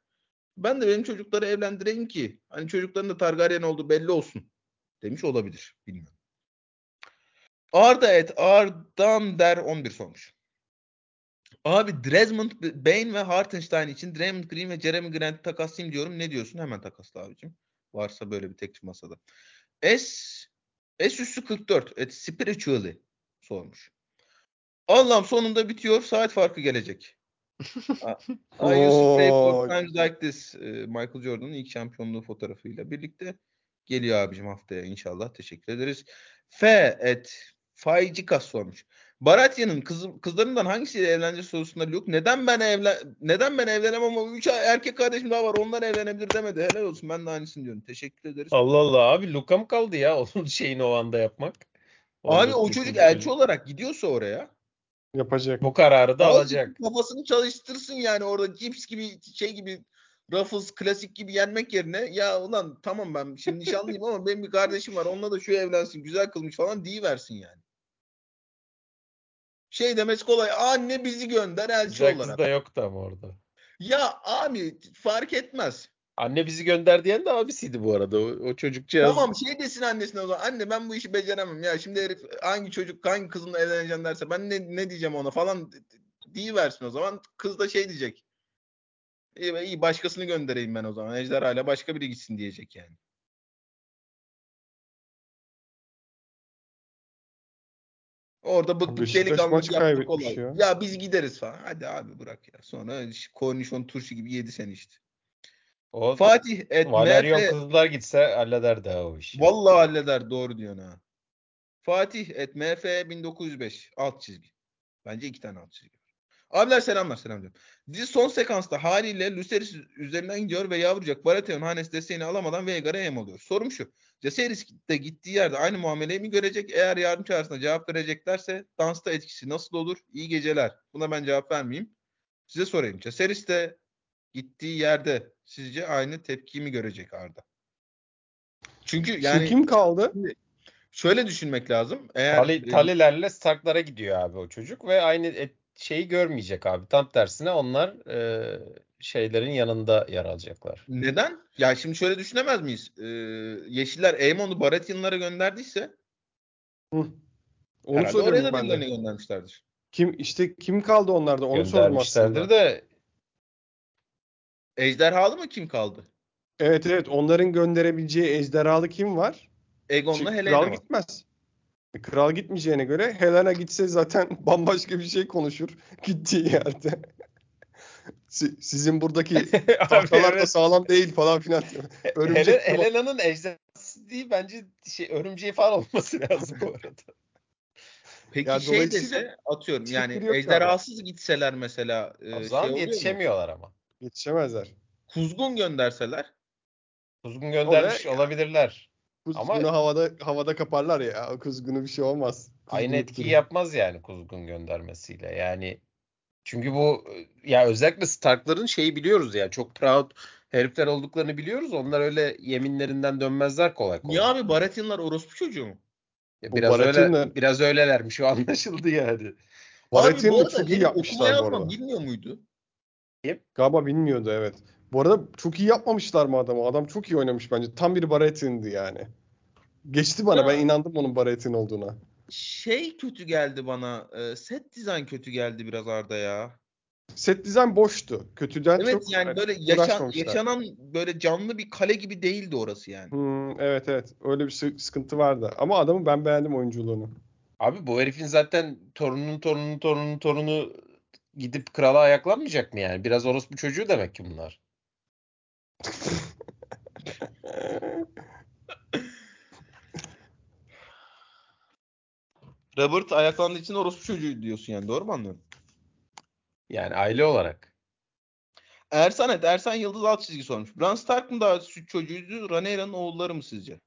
Ben de benim çocukları evlendireyim ki hani çocukların da Targaryen olduğu belli olsun demiş olabilir. Bilmiyorum. Arda et Ardam der on bir sormuş. Abi Desmond Bain ve Hartenstein için Draymond Green ve Jeremy Grant'ı takaslayayım diyorum. Ne diyorsun? Hemen takasla abicim. Varsa böyle bir teklif masada. S üstü kırk dört et Spiritually sormuş. Allah'ım sonunda bitiyor. Saat farkı gelecek. I used to play four times like this. Michael Jordan'ın ilk şampiyonluğu fotoğrafıyla birlikte geliyor abicim haftaya inşallah. Teşekkür ederiz. F et Fajikas sormuş. Baratya'nın kız, kızlarından hangisiyle evleneceği sorusunda Luke neden ben evlen neden ben evlenemem ama üç erkek kardeşim daha var onlar evlenebilir demedi. Helal olsun, ben de aynısını diyorum. Teşekkür ederiz. Allah Allah abi, Luke'a mı kaldı ya onun şeyini o anda yapmak? Onu abi o çocuk elçi gibi olarak gidiyorsa oraya yapacak. Bu kararı da abi, alacak. Kafasını çalıştırsın yani orada cips gibi şey gibi Ruffles klasik gibi yenmek yerine ya ulan tamam ben şimdi nişanlıyım ama benim bir kardeşim var onunla da şu evlensin güzel kılmış falan deyiversin yani. Şey demesi kolay. Anne bizi gönder elçi olarak. Jax da yoktu ama orada. Ya abi fark etmez. Anne bizi gönder diyen de abisiydi bu arada. O, o çocukcağız. Tamam şey desin annesine o zaman. Anne ben bu işi beceremem. Ya şimdi herif hangi çocuk hangi kızınla evleneceğim derse ben ne, ne diyeceğim ona falan deyiversin o zaman. Kız da şey diyecek. İyi, iyi başkasını göndereyim ben o zaman. Ejderhayla başka biri gitsin diyecek yani. Orada bıktık delikanlık yaptık olay. Ya. ya biz gideriz falan. Hadi abi bırak ya. Sonra kornişon turşu gibi yedi sen işte. O, Fatih et. Valerion kızlar gitse halleder daha o işi. Vallahi halleder, doğru diyorsun ha. Fatih et. M F bin dokuz yüz beş. Alt çizgi. Bence iki tane alt çizgi. Abiler selamlar selam diyorum. Dizi son sekansta haliyle Lucerys üzerinden gidiyor ve yavrucak Baratheon hanesi desteğini alamadan Veigar'a yem oluyor. Sorum şu. Jaceris de gittiği yerde aynı muameleyi mi görecek? Eğer yardım çağrısına cevap vereceklerse dansta etkisi nasıl olur? İyi geceler. Buna ben cevap vermeyeyim. Size sorayım. Jaceris de gittiği yerde sizce aynı tepkiyi mi görecek Arda? Çünkü yani şu kim kaldı? Şöyle düşünmek lazım. Eğer Talilerle Stark'lara gidiyor abi o çocuk ve aynı et şeyi görmeyecek abi. Tam tersine onlar e, şeylerin yanında yer alacaklar. Neden? Ya şimdi şöyle düşünemez miyiz? Ee, Yeşiller Aemond'u Baratheonlara gönderdiyse Hı. onu oraya da birilerini göndermişlerdir. Kim işte kim kaldı onlarda? Onu sormuşlardır da ejderhalı mı kim kaldı? Evet evet. Onların gönderebileceği ejderhalı kim var? Aegon'la Helena var. Gitmez. Kral gitmeyeceğine göre Helena gitse zaten bambaşka bir şey konuşur gittiği yerde. Sizin buradaki tahtalar da sağlam değil falan filan. Örümcek Hel- Helena'nın ejderhası değil bence şey, örümceği falan olması lazım bu arada. Peki ya şey dese atıyorum yani ejderhasız abi gitseler mesela. O zaman şey yetişemiyorlar mu? Ama. Yetişemezler. Kuzgun gönderseler. Kuzgun göndermiş Oraya, olabilirler. Kuzgunu ama havada havada kaparlar ya. Kuzgunu bir şey olmaz. Kuzgun aynı etkiyi kuzgun yapmaz yani kuzgun göndermesiyle. Yani çünkü bu ya özellikle Stark'ların şeyi biliyoruz ya. Çok proud herifler olduklarını biliyoruz. Onlar öyle yeminlerinden dönmezler kolay kolay. Ya abi Baratheonlar orospu çocuğu mu? Ya biraz Baratheon'la öyle biraz öylelermiş. Şu anlaşıldı yani. Baratheon'la çok iyi yapmışlar bu arada. Bilmiyor muydu? Hep. Galiba bilmiyordu evet. Bu arada çok iyi yapmamışlar mı adamı? Adam çok iyi oynamış bence. Tam bir Baratheon'di yani. Geçti bana. Ya, ben inandım onun Baratheon olduğuna. Şey kötü geldi bana. Set dizayn kötü geldi biraz Arda ya. Set dizayn boştu. Kötüden evet, çok evet yani böyle yaşan, yaşanan böyle canlı bir kale gibi değildi orası yani. Hmm, evet evet. Öyle bir sıkıntı vardı. Ama adamı ben beğendim oyunculuğunu. Abi bu herifin zaten torunun torunun torunun torunu gidip krala ayaklanmayacak mı yani? Biraz orospu çocuğu demek ki bunlar. Robert ayaklandığı için orospu çocuğu diyorsun yani. Doğru mu anlıyorum? Yani aile olarak. Ersan et. Ersan Yıldız alt çizgi sormuş. Bran Stark mı daha süt çocuğuydu? Rhaenyra'nın oğulları mı sizce?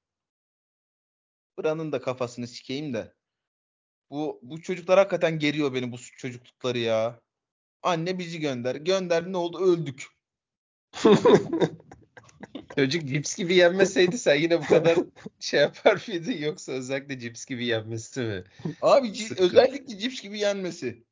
Bran'ın da kafasını sikeyim de. Bu bu çocuklar hakikaten geriyor beni, bu süt çocuklukları ya. Anne bizi gönder. Gönder, ne oldu? Öldük. Çocuk cips gibi yenmeseydi sen yine bu kadar şey yapar mıydın? Yoksa özellikle cips gibi yenmesi mi? Abi c- özellikle cips gibi yenmesi.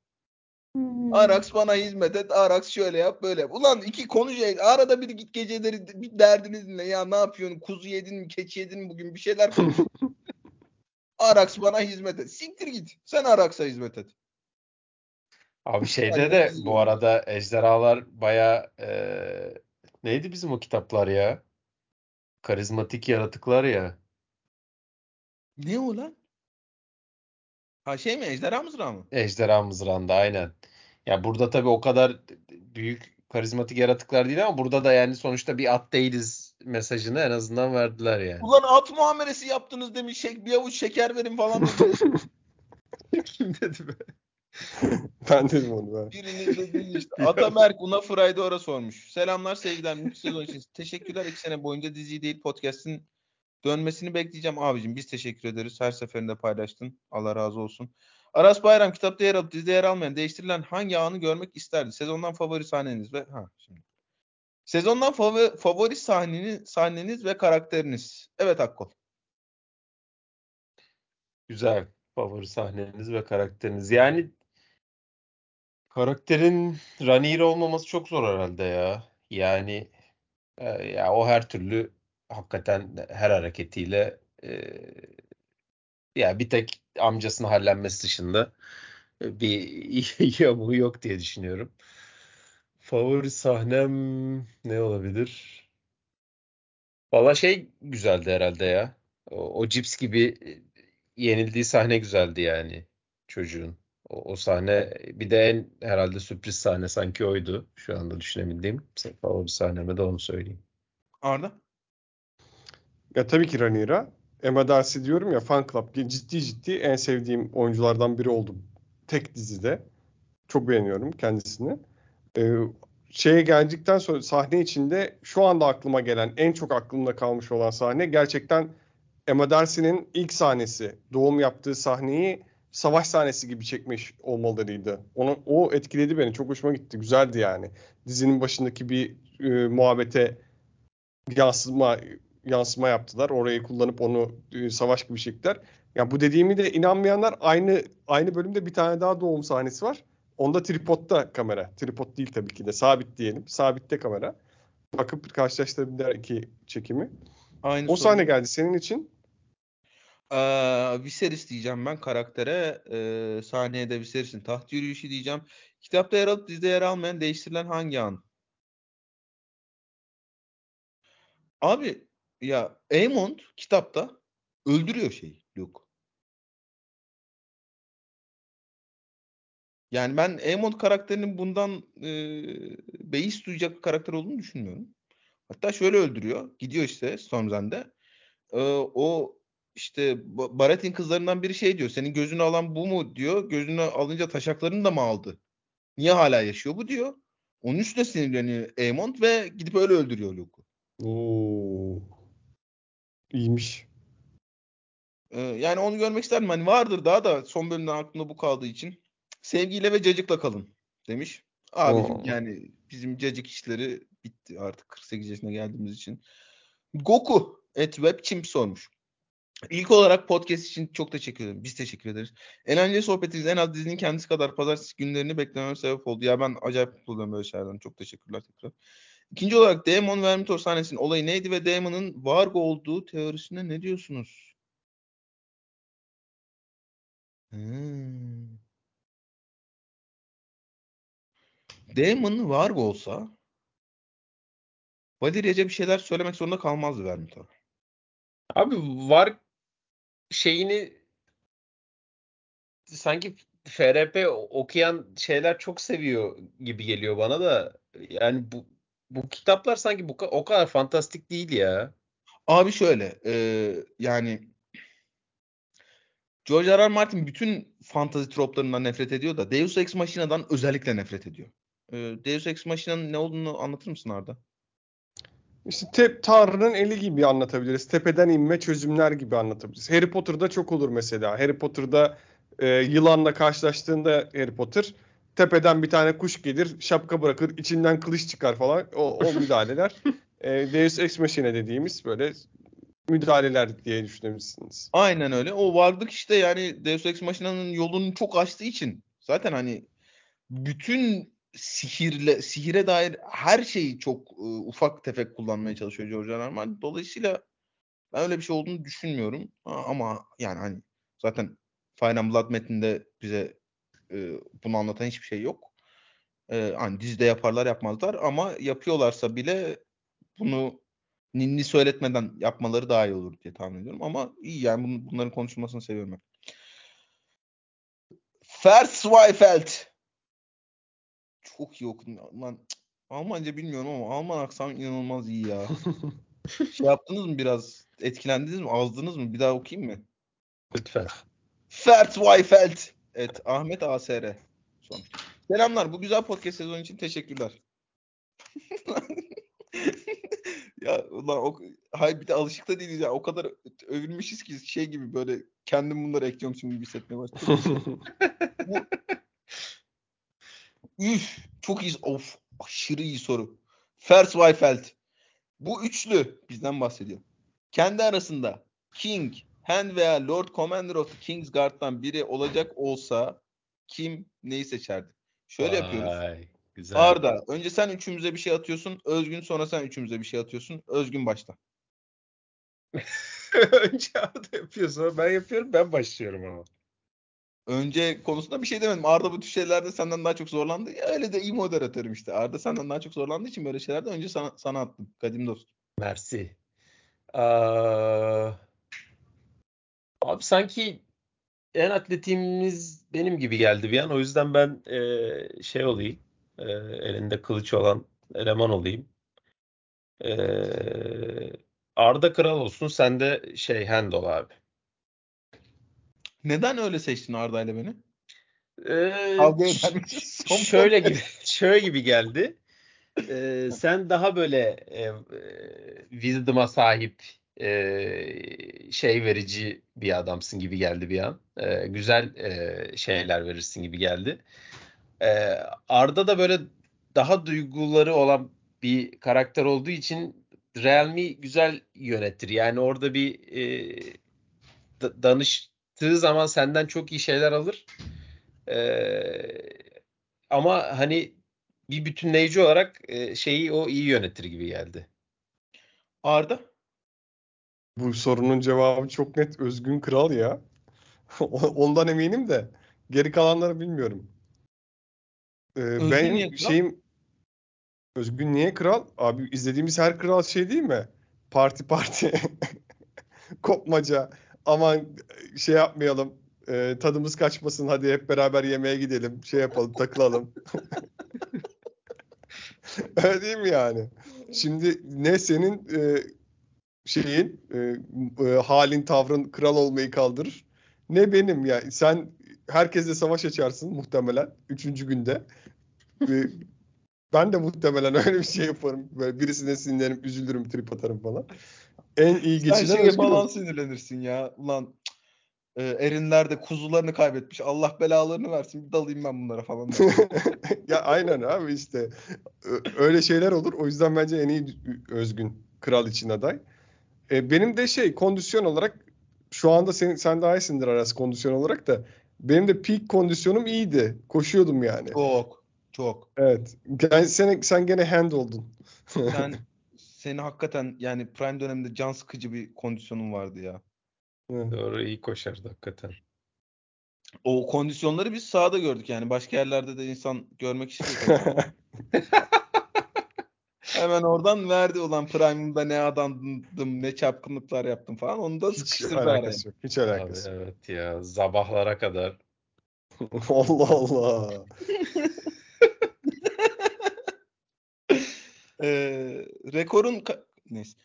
Arrax bana hizmet et. Arrax şöyle yap böyle yap. Ulan iki konu şey. Arada bir git geceleri bir derdini dinle. Ya ne yapıyorsun? Kuzu yedin mi? Keçi yedin mi? Bugün bir şeyler konuş. Arrax bana hizmet et. Siktir git. Sen Arrax'a hizmet et. Abi şeyde de bu arada ejderhalar bayağı e, neydi bizim o kitaplar ya? Karizmatik yaratıklar ya. Ne o lan? Ha şey mi? Ejderha mızrağı mı? Ejderha mızrağında aynen. Ya burada tabii o kadar büyük karizmatik yaratıklar değil ama burada da yani sonuçta bir at değiliz mesajını en azından verdiler yani. Ulan at muamelesi yaptınız demiş. Şek, bir avuç şeker verin falan dedi. Kim dedi be? Ben dedim onu ben. Biriniz de değil işte. Atamerk Una Friedor'a sormuş. Selamlar sevgiler. Mümkün için teşekkürler. İki sene boyunca dizi değil podcast'in dönmesini bekleyeceğim abicim. Biz teşekkür ederiz. Her seferinde paylaştın. Allah razı olsun. Aras Bayram kitapta yer alıp dizide yer almayan değiştirilen hangi anı görmek isterdi? Sezondan favori sahneniz ve ha şimdi. Sezondan favori, favori sahneniz, sahneniz ve karakteriniz. Evet Akkol. Güzel. Favori sahneniz ve karakteriniz. Yani karakterin Rhaenyra olmaması çok zor herhalde ya. Yani e, ya o her türlü hakikaten her hareketiyle e, ya bir tek amcasını hallenmesi dışında e, bir yamuğu yok diye düşünüyorum. Favori sahnem ne olabilir? Valla şey güzeldi herhalde ya. O, o cips gibi yenildiği sahne güzeldi yani çocuğun. O, o sahne bir de en herhalde sürpriz sahne sanki oydu. Şu anda düşünebildiğim. Favori sahneme de onu söyleyeyim. Arda? Ya tabii ki Rhaenyra. Emma Darcy diyorum ya, fan club. Ciddi ciddi en sevdiğim oyunculardan biri oldum. Tek dizide. Çok beğeniyorum kendisini. Ee, şeye geldikten sonra sahne içinde şu anda aklıma gelen, en çok aklımda kalmış olan sahne gerçekten Emma Darcy'nin ilk sahnesi. Doğum yaptığı sahneyi savaş sahnesi gibi çekmiş olmalarıydı. Ona, o etkiledi beni. Çok hoşuma gitti. Güzeldi yani. Dizinin başındaki bir e, muhabbete yansıma, yansıma yaptılar. Orayı kullanıp onu e, savaş gibi çektiler. Ya bu dediğimi de inanmayanlar aynı aynı bölümde bir tane daha doğum sahnesi var. Onda tripodta kamera. Tripod değil tabii ki de. Sabit diyelim. Sabitte kamera. Bakıp karşılaştırabilirler iki çekimi. Aynı o sorun. Sahne geldi senin için. Ee, Viserys diyeceğim ben karaktere. Ee, sahneye de Viserys'in taht yürüyüşü diyeceğim. Kitapta yer alıp dizide yer almayan değiştirilen hangi an? Abi ya Aemond kitapta öldürüyor şeyi Luke. Yani ben Aemond karakterinin bundan e, beis duyacak bir karakter olduğunu düşünmüyorum. Hatta şöyle öldürüyor. Gidiyor işte Storm's End'e. Ee, o işte Baratheon kızlarından biri şey diyor. Senin gözünü alan bu mu diyor. Gözünü alınca taşaklarını da mı aldı? Niye hala yaşıyor bu diyor. Onun üstüne sinirleniyor Aemond ve gidip öyle öldürüyor Luke'u. Oo. İyiymiş. Ee, yani onu görmek isterdim. Hani vardır daha da son bölümden aklımda bu kaldığı için. Sevgiyle ve cacıkla kalın demiş. Abicim Oo. Yani bizim cacık işleri bitti artık kırk sekiz yaşına geldiğimiz için. Goku et Webchimp sormuş. İlk olarak podcast için çok teşekkür ederim. Biz teşekkür ederiz. Eğlenceli sohbetiniz en az dizinin kendisi kadar pazartesi günlerini beklemem sebep oldu. Ya ben acayip mutlu oluyorum böyle şeylerden. Çok teşekkürler tekrar. İkinci olarak Daemon Vermithor sahnesinin olayı neydi ve Daemon'ın Vargo olduğu teorisine ne diyorsunuz? Hmm. Daemon Vargo olsa Valeria'ya bir şeyler söylemek zorunda kalmazdı Vermithor. Abi var şeyini sanki F R P okuyan şeyler çok seviyor gibi geliyor bana da. Yani bu bu kitaplar sanki bu o kadar fantastik değil ya. Abi şöyle e, yani George R. R. Martin bütün fantazi troplarından nefret ediyor da Deus Ex Machina'dan özellikle nefret ediyor. Ee, Deus Ex Machina'nın ne olduğunu anlatır mısın Arda? İşte te- Tanrı'nın eli gibi anlatabiliriz. Tepeden inme çözümler gibi anlatabiliriz. Harry Potter'da çok olur mesela. Harry Potter'da e, yılanla karşılaştığında Harry Potter tepeden bir tane kuş gelir, şapka bırakır, içinden kılıç çıkar falan. O, o müdahaleler. e, Deus Ex Machina dediğimiz böyle müdahaleler diye düşünebilirsiniz. Aynen öyle. O vardık işte yani Deus Ex Machina'nın yolunu çok açtığı için. Zaten hani bütün sihirle sihire dair her şeyi çok e, ufak tefek kullanmaya çalışıyor George R. R. Martin. Dolayısıyla ben öyle bir şey olduğunu düşünmüyorum. Ha, ama yani hani zaten Fire and Blood metninde bize e, bunu anlatan hiçbir şey yok. E, hani dizide yaparlar yapmazlar ama yapıyorlarsa bile bunu ninni söyletmeden yapmaları daha iyi olur diye tahmin ediyorum. Ama iyi yani bun, bunların konuşulmasını seviyorum ben. Versweifelt. Çok iyi okudum. Lan, Almanca bilmiyorum ama Alman aksanı inanılmaz iyi ya. Şey yaptınız mı biraz? Etkilendiniz mi? Azdınız mı? Bir daha okuyayım mı? Lütfen. Versweifelt. Evet. Ahmet A S R. Son. Selamlar. Bu güzel podcast sezonu için teşekkürler. Ya ulan o, hayır bir de alışık da değiliz ya. O kadar övülmüşüz ki şey gibi böyle kendim bunları ekliyorum şimdi hissetmeye başladım. Bu... Üf, çok iyi, of, aşırı iyi soru. Versweifelt. Bu üçlü bizden bahsediyor. Kendi arasında King, Hand veya Lord Commander of the King's Guard'dan biri olacak olsa kim neyi seçerdi? Şöyle Vay, yapıyoruz. Güzel. Arda, önce sen üçümüze bir şey atıyorsun. Özgün, sonra sen üçümüze bir şey atıyorsun. Özgün başla. Önce Arda yapıyor, sonra ben yapıyorum, ben başlıyorum ama. Önce konusunda bir şey demedim. Arda bu tür şeylerde senden daha çok zorlandı. Ya öyle de iyi moderatörüm işte. Arda senden daha çok zorlandığı için böyle şeylerde önce sana, sana attım. Kadim dostum. Merci. Ee, abi sanki en atletimiz benim gibi geldi bir an. O yüzden ben e, şey olayım. E, elinde kılıç olan eleman olayım. E, Arda kral olsun. Sen de şey hand ol abi. Neden öyle seçtin Arda ile beni? Ee, ş- şöyle gibi, şöyle gibi geldi. Ee, sen daha böyle e, e, wisdom'a sahip e, şey verici bir adamsın gibi geldi bir an. E, güzel e, şeyler verirsin gibi geldi. E, Arda da böyle daha duyguları olan bir karakter olduğu için realmi güzel yönetir. Yani orada bir e, da- danış zaman senden çok iyi şeyler alır. Ee, ama hani bir bütünleyici olarak e, şeyi o iyi yönetir gibi geldi. Arda? Bu sorunun cevabı çok net. Özgün kral ya. Ondan eminim de. Geri kalanları bilmiyorum. Ee, Özgün ben niye kral? Şeyim... Özgün niye kral? Abi izlediğimiz her kral şey değil mi? Parti parti. Kopmaca. Aman şey yapmayalım, e, tadımız kaçmasın, hadi hep beraber yemeğe gidelim, şey yapalım, takılalım. Öyle değil mi yani? Şimdi ne senin e, şeyin, e, e, halin, tavrın kral olmayı kaldırır, ne benim ya. Yani. Sen herkesle savaş açarsın muhtemelen üçüncü günde. E, ben de muhtemelen öyle bir şey yaparım. Böyle birisine sinirlerim, üzülürüm, trip atarım falan. En iyi geçilen şey falan sinirlenirsin ya. Ulan e, erinler de kuzularını kaybetmiş. Allah belalarını versin. Bir dalayım ben bunlara falan. Ya aynen abi işte. Öyle şeyler olur. O yüzden bence en iyi özgün kral için aday. E, benim de şey kondisyon olarak şu anda sen, sen daha iyisindir Aras kondisyon olarak da. Benim de peak kondisyonum iyiydi. Koşuyordum yani. Çok. Çok. Evet. Yani sen, sen gene hand oldun. Sen... Seni hakikaten yani prime döneminde can sıkıcı bir kondisyonun vardı ya. Doğru, iyi koşardı hakikaten. O kondisyonları biz sahada gördük yani. Başka yerlerde de insan görmek istiyor. Hemen oradan verdi olan prime'ımda ne adandım, ne çapkınlıklar yaptım falan. Onu da sıkıştırdı. Hiç alakası yok. Hiç alakası yok. Evet ya, sabahlara kadar. Allah Allah. Ee, rekorun ka- neyse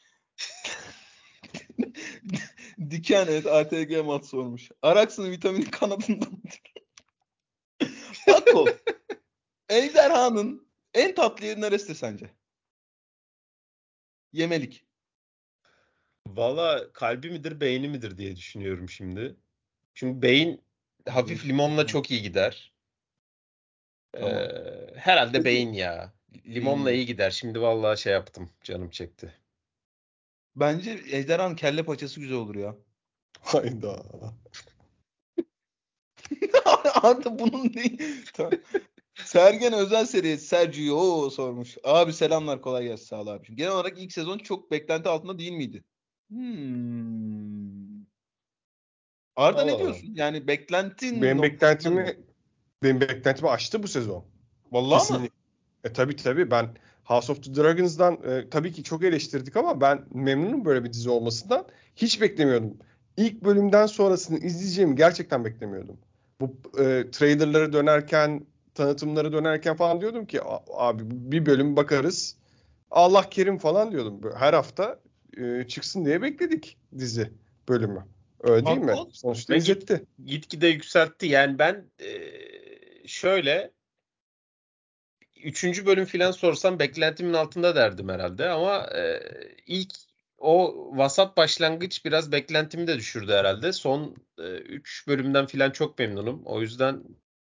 Diken et A T G mat sormuş. Araks'ın vitamini kanadından. Atol. Ejderhanın en tatlı yeri neresi sence? Yemelik. Valla kalbi midir beyni midir diye düşünüyorum şimdi. Çünkü beyin hafif limonla çok iyi gider. Tamam. Ee, herhalde beyin ya. Limonla iyi gider. Şimdi vallahi şey yaptım. Canım çekti. Bence ejderhan kelle paçası güzel olur ya. Hayda. Artık bunun değil. Sergen Özel serisi Sergio sormuş. Abi selamlar, kolay gelsin, sağ ol abiciğim. Genel olarak ilk sezon çok beklenti altında değil miydi? Hmm. Arda Allah ne diyorsun? Allah. Yani beklentin... Benim beklentimi mı? benim beklentimi aştı bu sezon. Vallahi kesinlikle. Ama. E tabii tabii ben... House of the Dragons'dan e, tabii ki çok eleştirdik ama ben memnunum böyle bir dizi olmasından. Hiç beklemiyordum. İlk bölümden sonrasını izleyeceğimi gerçekten beklemiyordum. Bu e, trailerlara dönerken, tanıtımlara dönerken falan diyordum ki abi bir bölüm bakarız. Allah kerim falan diyordum. Her hafta e, çıksın diye bekledik dizi bölümü. Öyle değil mi? Sonuçta izletti. Gitgide yükseltti. Yani ben e, şöyle... Üçüncü bölüm filan sorsam beklentimin altında derdim herhalde ama e, ilk o vasat başlangıç biraz beklentimi de düşürdü herhalde. Son e, üç bölümden filan çok memnunum. O yüzden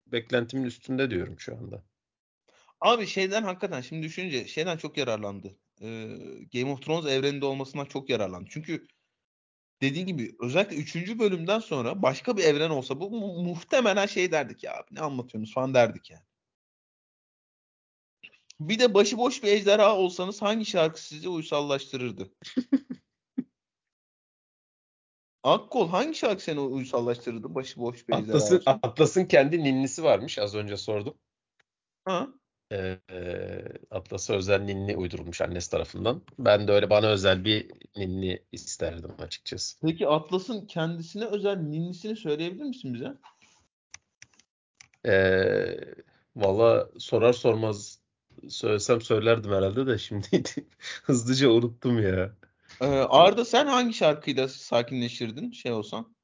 beklentimin üstünde diyorum şu anda. Abi şeyden hakikaten şimdi düşününce şeyden çok yararlandı. Ee, Game of Thrones evreninde olmasından çok yararlandı. Çünkü dediğin gibi özellikle üçüncü bölümden sonra başka bir evren olsa bu mu- muhtemelen şey derdik ya abi ne anlatıyorsunuz falan derdik yani. Bir de başıboş bir ejderha olsanız hangi şarkı sizi uysallaştırırdı? Akkol hangi şarkı seni uysallaştırırdı? Başıboş bir Atlas'ın, ejderha olsun. Atlas'ın kendi ninnisi varmış. Az önce sordum. Ha? Ee, Atlas'a özel ninni uydurulmuş annesi tarafından. Ben de öyle bana özel bir ninni isterdim açıkçası. Peki Atlas'ın kendisine özel ninnisini söyleyebilir misin bize? Ee, Valla sorar sormaz söylesem söylerdim herhalde de şimdi hızlıca unuttum ya. Ee, Arda sen hangi şarkıyla sakinleşirdin şey olsan?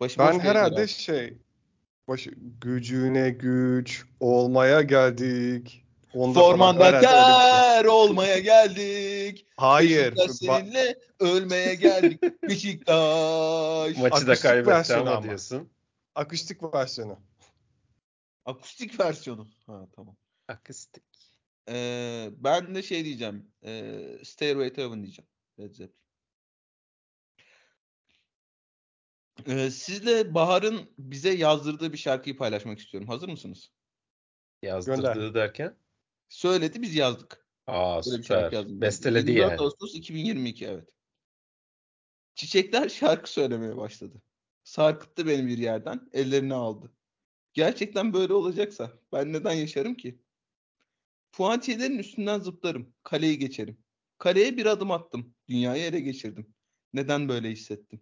Başı ben herhalde kadar. şey başı, gücüne güç olmaya geldik. Onda formandakar olmaya geldik. Hayır. Beşiktaş seninle ölmeye geldik. Beşiktaş. Maçı da kaybetti ama diyorsun. Akustik versiyonu. Akustik versiyonu. Ha tamam. Akustik. Ee, ben de şey diyeceğim. E, Stairway to Heaven diyeceğim. Led Zeppelin. Ee, sizle Bahar'ın bize yazdırdığı bir şarkıyı paylaşmak istiyorum. Hazır mısınız? Yazdırdığı Gönder. derken? Söyledi biz yazdık. Aa böyle süper. Besteledi yani. yirmi dört Ağustos iki bin yirmi iki evet. Çiçekler şarkı söylemeye başladı. Sarkıttı beni bir yerden. Ellerini aldı. Gerçekten böyle olacaksa ben neden yaşarım ki? Puantiyelerin üstünden zıplarım. Kaleyi geçerim. Kaleye bir adım attım. Dünyayı ele geçirdim. Neden böyle hissettim?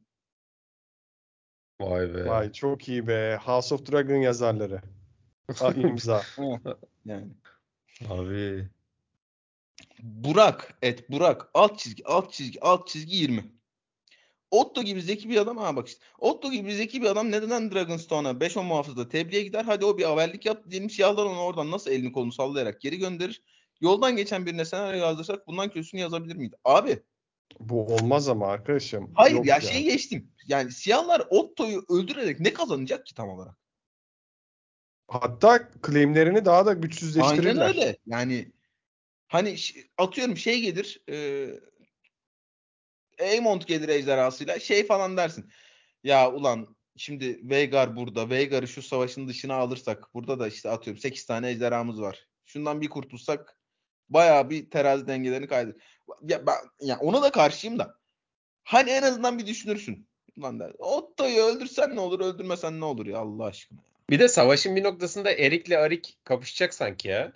Vay be. Vay çok iyi be. House of Dragon yazarları. Ha, imza. Yani. Abi. Burak. Et Burak. Alt çizgi. Alt çizgi. Alt çizgi yirmi. Otto gibi zeki bir adam ha bak işte. Otto gibi zeki bir adam neden Dragonstone'a beş on muhafızda tebliğe gider? Hadi o bir avellik yaptı diyelim. Siyahlar onu oradan nasıl elini kolunu sallayarak geri gönderir? Yoldan geçen birine senaryo yazdırsak bundan kötüsünü yazabilir miydi? Abi. Bu olmaz ama arkadaşım. Hayır ya yani. Şeyi geçtim. Yani siyahlar Otto'yu öldürerek ne kazanacak ki tam olarak? Hatta claimlerini daha da güçsüzleştirirler. Aynen öyle. Yani hani atıyorum şey gelir... E, Aemond gelir ejderhasıyla şey falan dersin. Ya ulan şimdi Veigar burada. Veigar'ı şu savaşın dışına alırsak. Burada da işte atıyorum sekiz tane ejderhamız var. Şundan bir kurtulsak bayağı bir terazi dengelerini kaydırır. Ya, ben, ya ona da karşıyım da. Hani en azından bir düşünürsün. Ulan der. Otto'yu öldürsen ne olur öldürmesen ne olur ya Allah aşkına. Bir de savaşın bir noktasında Erik'le Arik kapışacak sanki ya.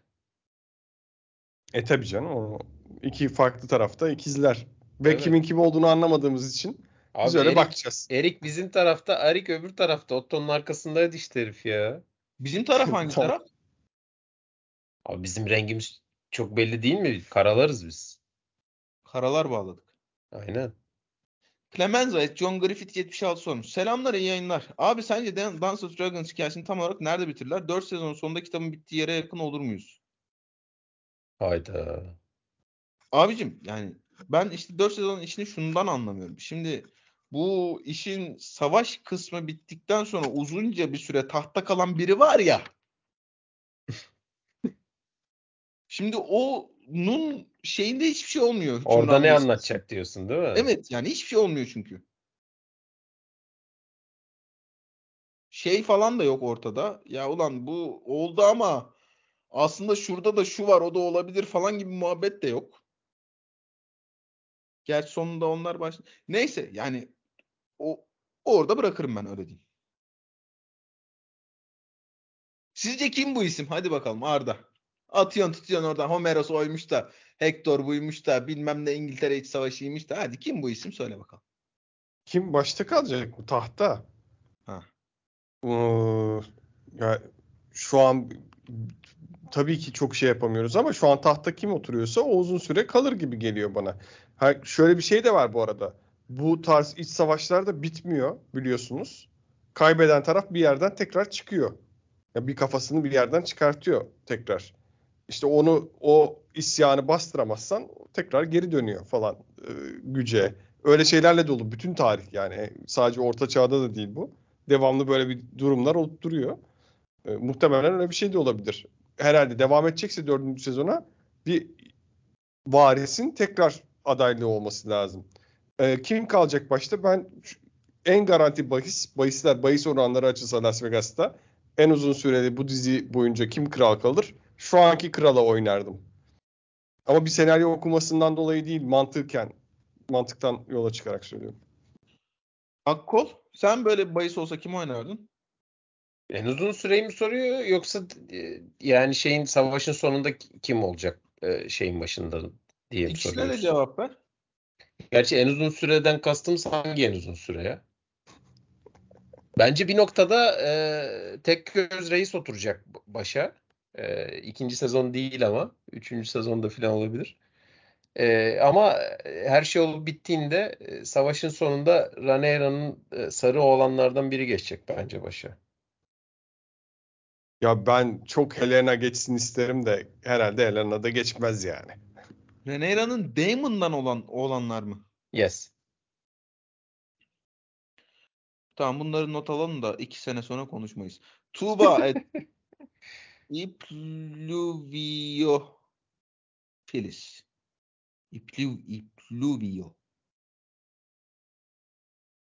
E tabi canım. O iki farklı tarafta ikizler. Ve evet. Kimin kim olduğunu anlamadığımız için abi biz öyle Erik, bakacağız. Erik bizim tarafta, Arik öbür tarafta. Otto'nun arkasındaydı işte herif ya. Bizim taraf hangi taraf? Abi bizim rengimiz çok belli değil mi? Karalarız biz. Karalar bağladık. Aynen. Clemenza et John Griffith yetmiş altı sormuş. Selamlar, iyi yayınlar. Abi sence Dance of Dragons hikayesini tam olarak nerede bitirirler? dört sezon sonunda kitabın bittiği yere yakın olur muyuz? Hayda. Abicim yani ben işte dört sezonun işini şundan anlamıyorum. Şimdi bu işin savaş kısmı bittikten sonra uzunca bir süre tahtta kalan biri var ya. Şimdi onun şeyinde hiçbir şey olmuyor. Orada ne anlatacak diyorsun değil mi? Evet yani hiçbir şey olmuyor çünkü. Şey falan da yok ortada. Ya ulan bu oldu ama aslında şurada da şu var o da olabilir falan gibi muhabbet de yok. Gerçi sonunda onlar baş. Neyse yani o orada bırakırım ben öyle diyeyim. Sizce kim bu isim? Hadi bakalım Arda. Atıyorsun tutuyorsun oradan Homeros oymuş da Hector buymuş da bilmem ne İngiltere iç savaşıymış da hadi kim bu isim söyle bakalım. Kim başta kalacak bu tahta? Ha. Ee, ya şu an tabii ki çok şey yapamıyoruz ama şu an tahta kim oturuyorsa o uzun süre kalır gibi geliyor bana. Ha, şöyle bir şey de var bu arada. Bu tarz iç savaşlar da bitmiyor biliyorsunuz. Kaybeden taraf bir yerden tekrar çıkıyor. Ya bir kafasını bir yerden çıkartıyor tekrar. İşte onu o isyanı bastıramazsan tekrar geri dönüyor falan e, güce. Öyle şeylerle dolu bütün tarih yani sadece Orta Çağ'da da değil bu. Devamlı böyle bir durumlar olup duruyor. E, muhtemelen öyle bir şey de olabilir. Herhalde devam edecekse dördüncü sezona bir varisin tekrar adaylığı olması lazım. E, kim kalacak başta? Ben en garanti bahis, bahisler, bahis oranları açılsa Las Vegas'ta en uzun süreli bu dizi boyunca kim kral kalır? Şu anki krala oynardım. Ama bir senaryo okumasından dolayı değil, mantıken, mantıktan yola çıkarak söylüyorum. Akkol, sen böyle bahis olsa kim oynardın? En uzun süreyi mi soruyor yoksa yani şeyin savaşın sonunda kim olacak şeyin başında diye mi soruyorsun? İkisine de cevap ver. Gerçi en uzun süreden kastım hangi en uzun süre ya? Bence bir noktada e, Tekköz Reis oturacak başa. E, ikinci sezon değil ama üçüncü sezonda falan olabilir. E, ama her şey olup bittiğinde e, savaşın sonunda Rhaenyra'nın e, sarı oğlanlardan biri geçecek bence başa. Ya ben çok Helena geçsin isterim de herhalde Helena da geçmez yani. Rhaenyra'nın Daemon'dan olan oğlanlar mı? Yes. Tamam bunları not alalım da iki sene sonra konuşmayız. Tuğba et İpluvio Filiz. İplu, İpluvio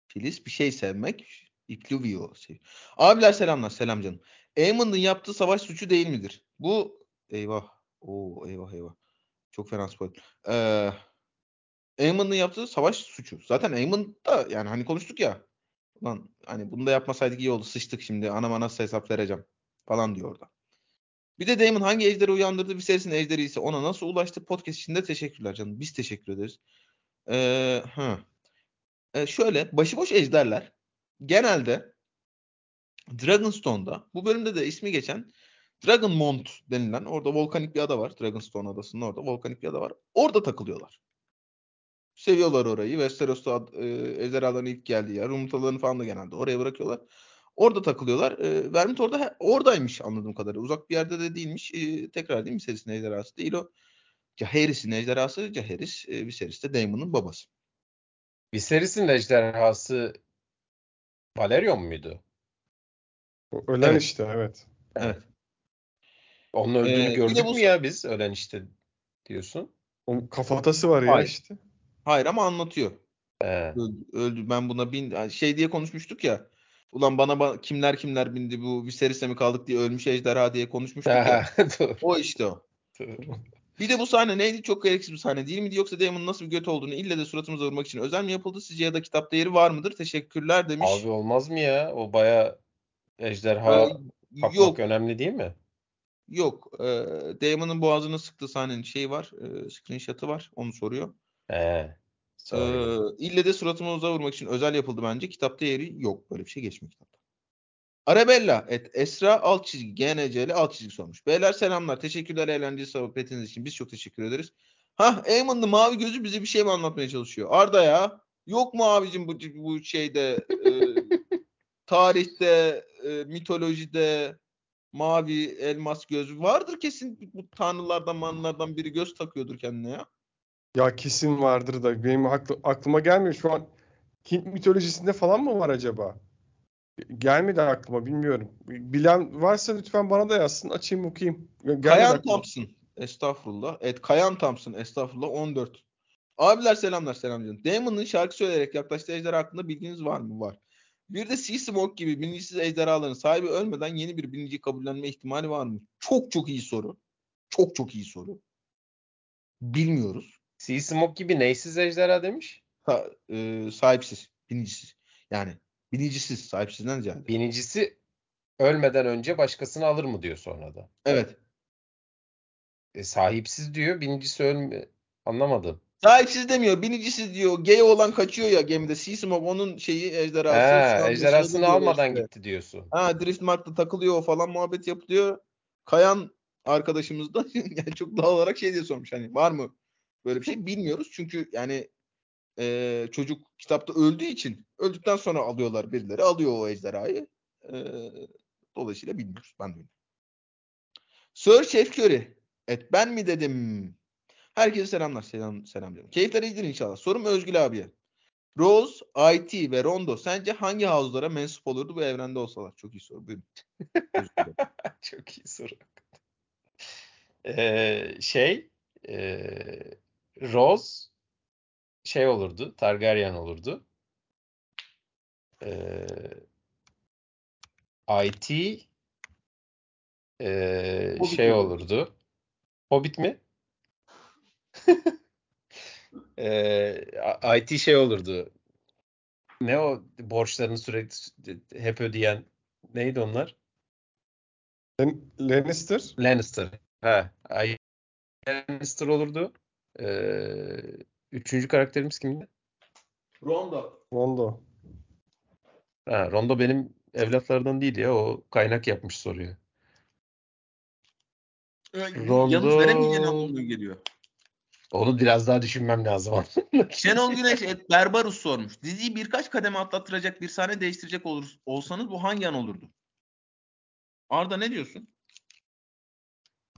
Filiz bir şey sevmek. İpluvio sev. Abiler selamlar. Selam canım. Aemond'un yaptığı savaş suçu değil midir? Bu eyvah. Oo eyvah eyvah. Çok fena spoiler. Eee Aemond'un yaptığı savaş suçu. Zaten Aemond'da yani hani konuştuk ya. Lan hani bunu da yapmasaydık iyi oldu. Sıçtık şimdi. Anama nasıl hesap vereceğim falan diyor orada. Bir de Daemon hangi ejderi uyandırdı? Viserys'in ejderi ise ona nasıl ulaştı? Podcast için de teşekkürler canım. Biz teşekkür ederiz. Ee, hı. Ee, şöyle başıboş ejderler genelde Dragonstone'da bu bölümde de ismi geçen Dragonmount denilen orada volkanik bir ada var. Dragonstone adasının orada volkanik bir ada var. Orada takılıyorlar. Seviyorlar orayı. Westeros'ta e, ejderhaların ilk geldiği yer. Rumutalarını falan da genelde oraya bırakıyorlar. Orada takılıyorlar. E, Vermithor orada he, oradaymış anladığım kadarıyla. Uzak bir yerde de değilmiş. E, tekrar değil mi? Viserys'in ejderhası değil o. Jaehaerys'in ejderhası. Jaehaerys. E, Viserys de Daemon'un babası. Viserys'in ejderhası Balerion muydu? Ölen evet. işte evet. Evet. Onun öldüğünü ee, gördük bu... mü ya biz? Ölen işte diyorsun. Onun kafatası var ya işte. Hayır ama anlatıyor. Ee. Öldü, öldü. Ben buna bin şey diye konuşmuştuk ya. Ulan bana ba- kimler kimler bindi bu Viserys'e mi kaldık diye ölmüş ejderha diye konuşmuştuk ya. O işte o. Bir de bu sahne neydi? Çok gereksiz bir sahne değil miydi? Yoksa Daemon'un nasıl bir göt olduğunu ille de suratımıza vurmak için özel mi yapıldı? Sizce ya da kitapta yeri var mıdır? Teşekkürler demiş. Abi olmaz mı ya? O baya ejderha ee, kapmak yok. Önemli değil mi? Yok. Ee, Daemon'un boğazını sıktığı sahnenin şeyi var. E, screenshot'ı var. Onu soruyor. Ee, ee, ille de suratımıza vurmak için özel yapıldı bence. Kitapta yeri yok. Böyle bir şey geçmiyor kitapta. Arabella et Esra alt çizgi G N C'li alt çizgi sormuş. Beyler selamlar. Teşekkürler eğlenceli sohbetiniz için. Biz çok teşekkür ederiz. Hah Aemon'un mavi gözü bize bir şey mi anlatmaya çalışıyor? Arda ya. Yok mu abicim bu, bu şeyde e, tarihte, e, mitolojide mavi elmas gözü vardır kesin, bu tanrılardan manlardan biri göz takıyordur kendine ya. Ya kesin vardır da benim aklı, aklıma gelmiyor şu an. Hint mitolojisinde falan mı var acaba? Gelmedi aklıma, bilmiyorum. Bilen varsa lütfen bana da yazsın, açayım okuyayım. Gelmedi Kayan aklıma. Thompson estağfurullah. Evet, Kayan Thompson estağfurullah on dört. Abiler selamlar, selam canım. Daemon'ın şarkı söyleyerek yaklaştığı ejderha hakkında bilginiz var mı? Var. Bir de Seasmoke gibi bilinçsiz ejderhaların sahibi ölmeden yeni bir bilinci kabullenme ihtimali var mı? Çok çok iyi soru. Çok çok iyi soru. Bilmiyoruz. Seasmoke gibi neysiz ejderha demiş? Ha, e, sahipsiz, binicisiz. Yani binicisiz, sahipsizden ziyade. Binicisi ölmeden önce başkasını alır mı diyor sonra da. Evet. E, sahipsiz diyor, binicisi ölme... Anlamadım. Sahipsiz demiyor, binicisiz diyor. Gay olan kaçıyor ya gemide. Seasmoke onun şeyi ejderhası. He, ejderhasını almadan işte gitti diyorsun. Ha, Driftmark'ta takılıyor o falan, muhabbet yapılıyor. Kayan arkadaşımız da yani çok doğal olarak şey diye sormuş. Hani var mı böyle bir şey? Bilmiyoruz çünkü yani Ee, çocuk kitapta öldüğü için öldükten sonra alıyorlar, birileri alıyor o ejderhayı. Ee, dolayısıyla bilmiyoruz. Ben de Sir Chef Curry. Et ben mi dedim? Herkese selamlar. Selam, selam diyorum. Keyifler iyidir inşallah. Sorum Özgül abiye. Rose, I T ve Rondo sence hangi havuzlara mensup olurdu bu evrende olsalar? Çok iyi soru. Buyurun. Çok iyi soru. Ee, şey ee, Rose şey olurdu, Targaryen olurdu. Ee, I T e, şey mi? olurdu. Hobbit mi? ee, I T şey olurdu. Ne o borçlarını sürekli hep ödeyen, neydi onlar? Lannister. Lannister. Ha, Lannister olurdu. Ee, Üçüncü karakterimiz kimdi? Rondo. Rondo. Ha, Rondo benim evlatlardan değil ya. O kaynak yapmış soruyu. Yani, Rondo... Yalnız veremeyeceğin anlamına geliyor. Onu biraz daha düşünmem lazım. Şenol Güneş et Berbarus sormuş. Diziyi birkaç kademe atlattıracak bir sahne değiştirecek olur, olsanız bu hangi an olurdu? Arda ne diyorsun?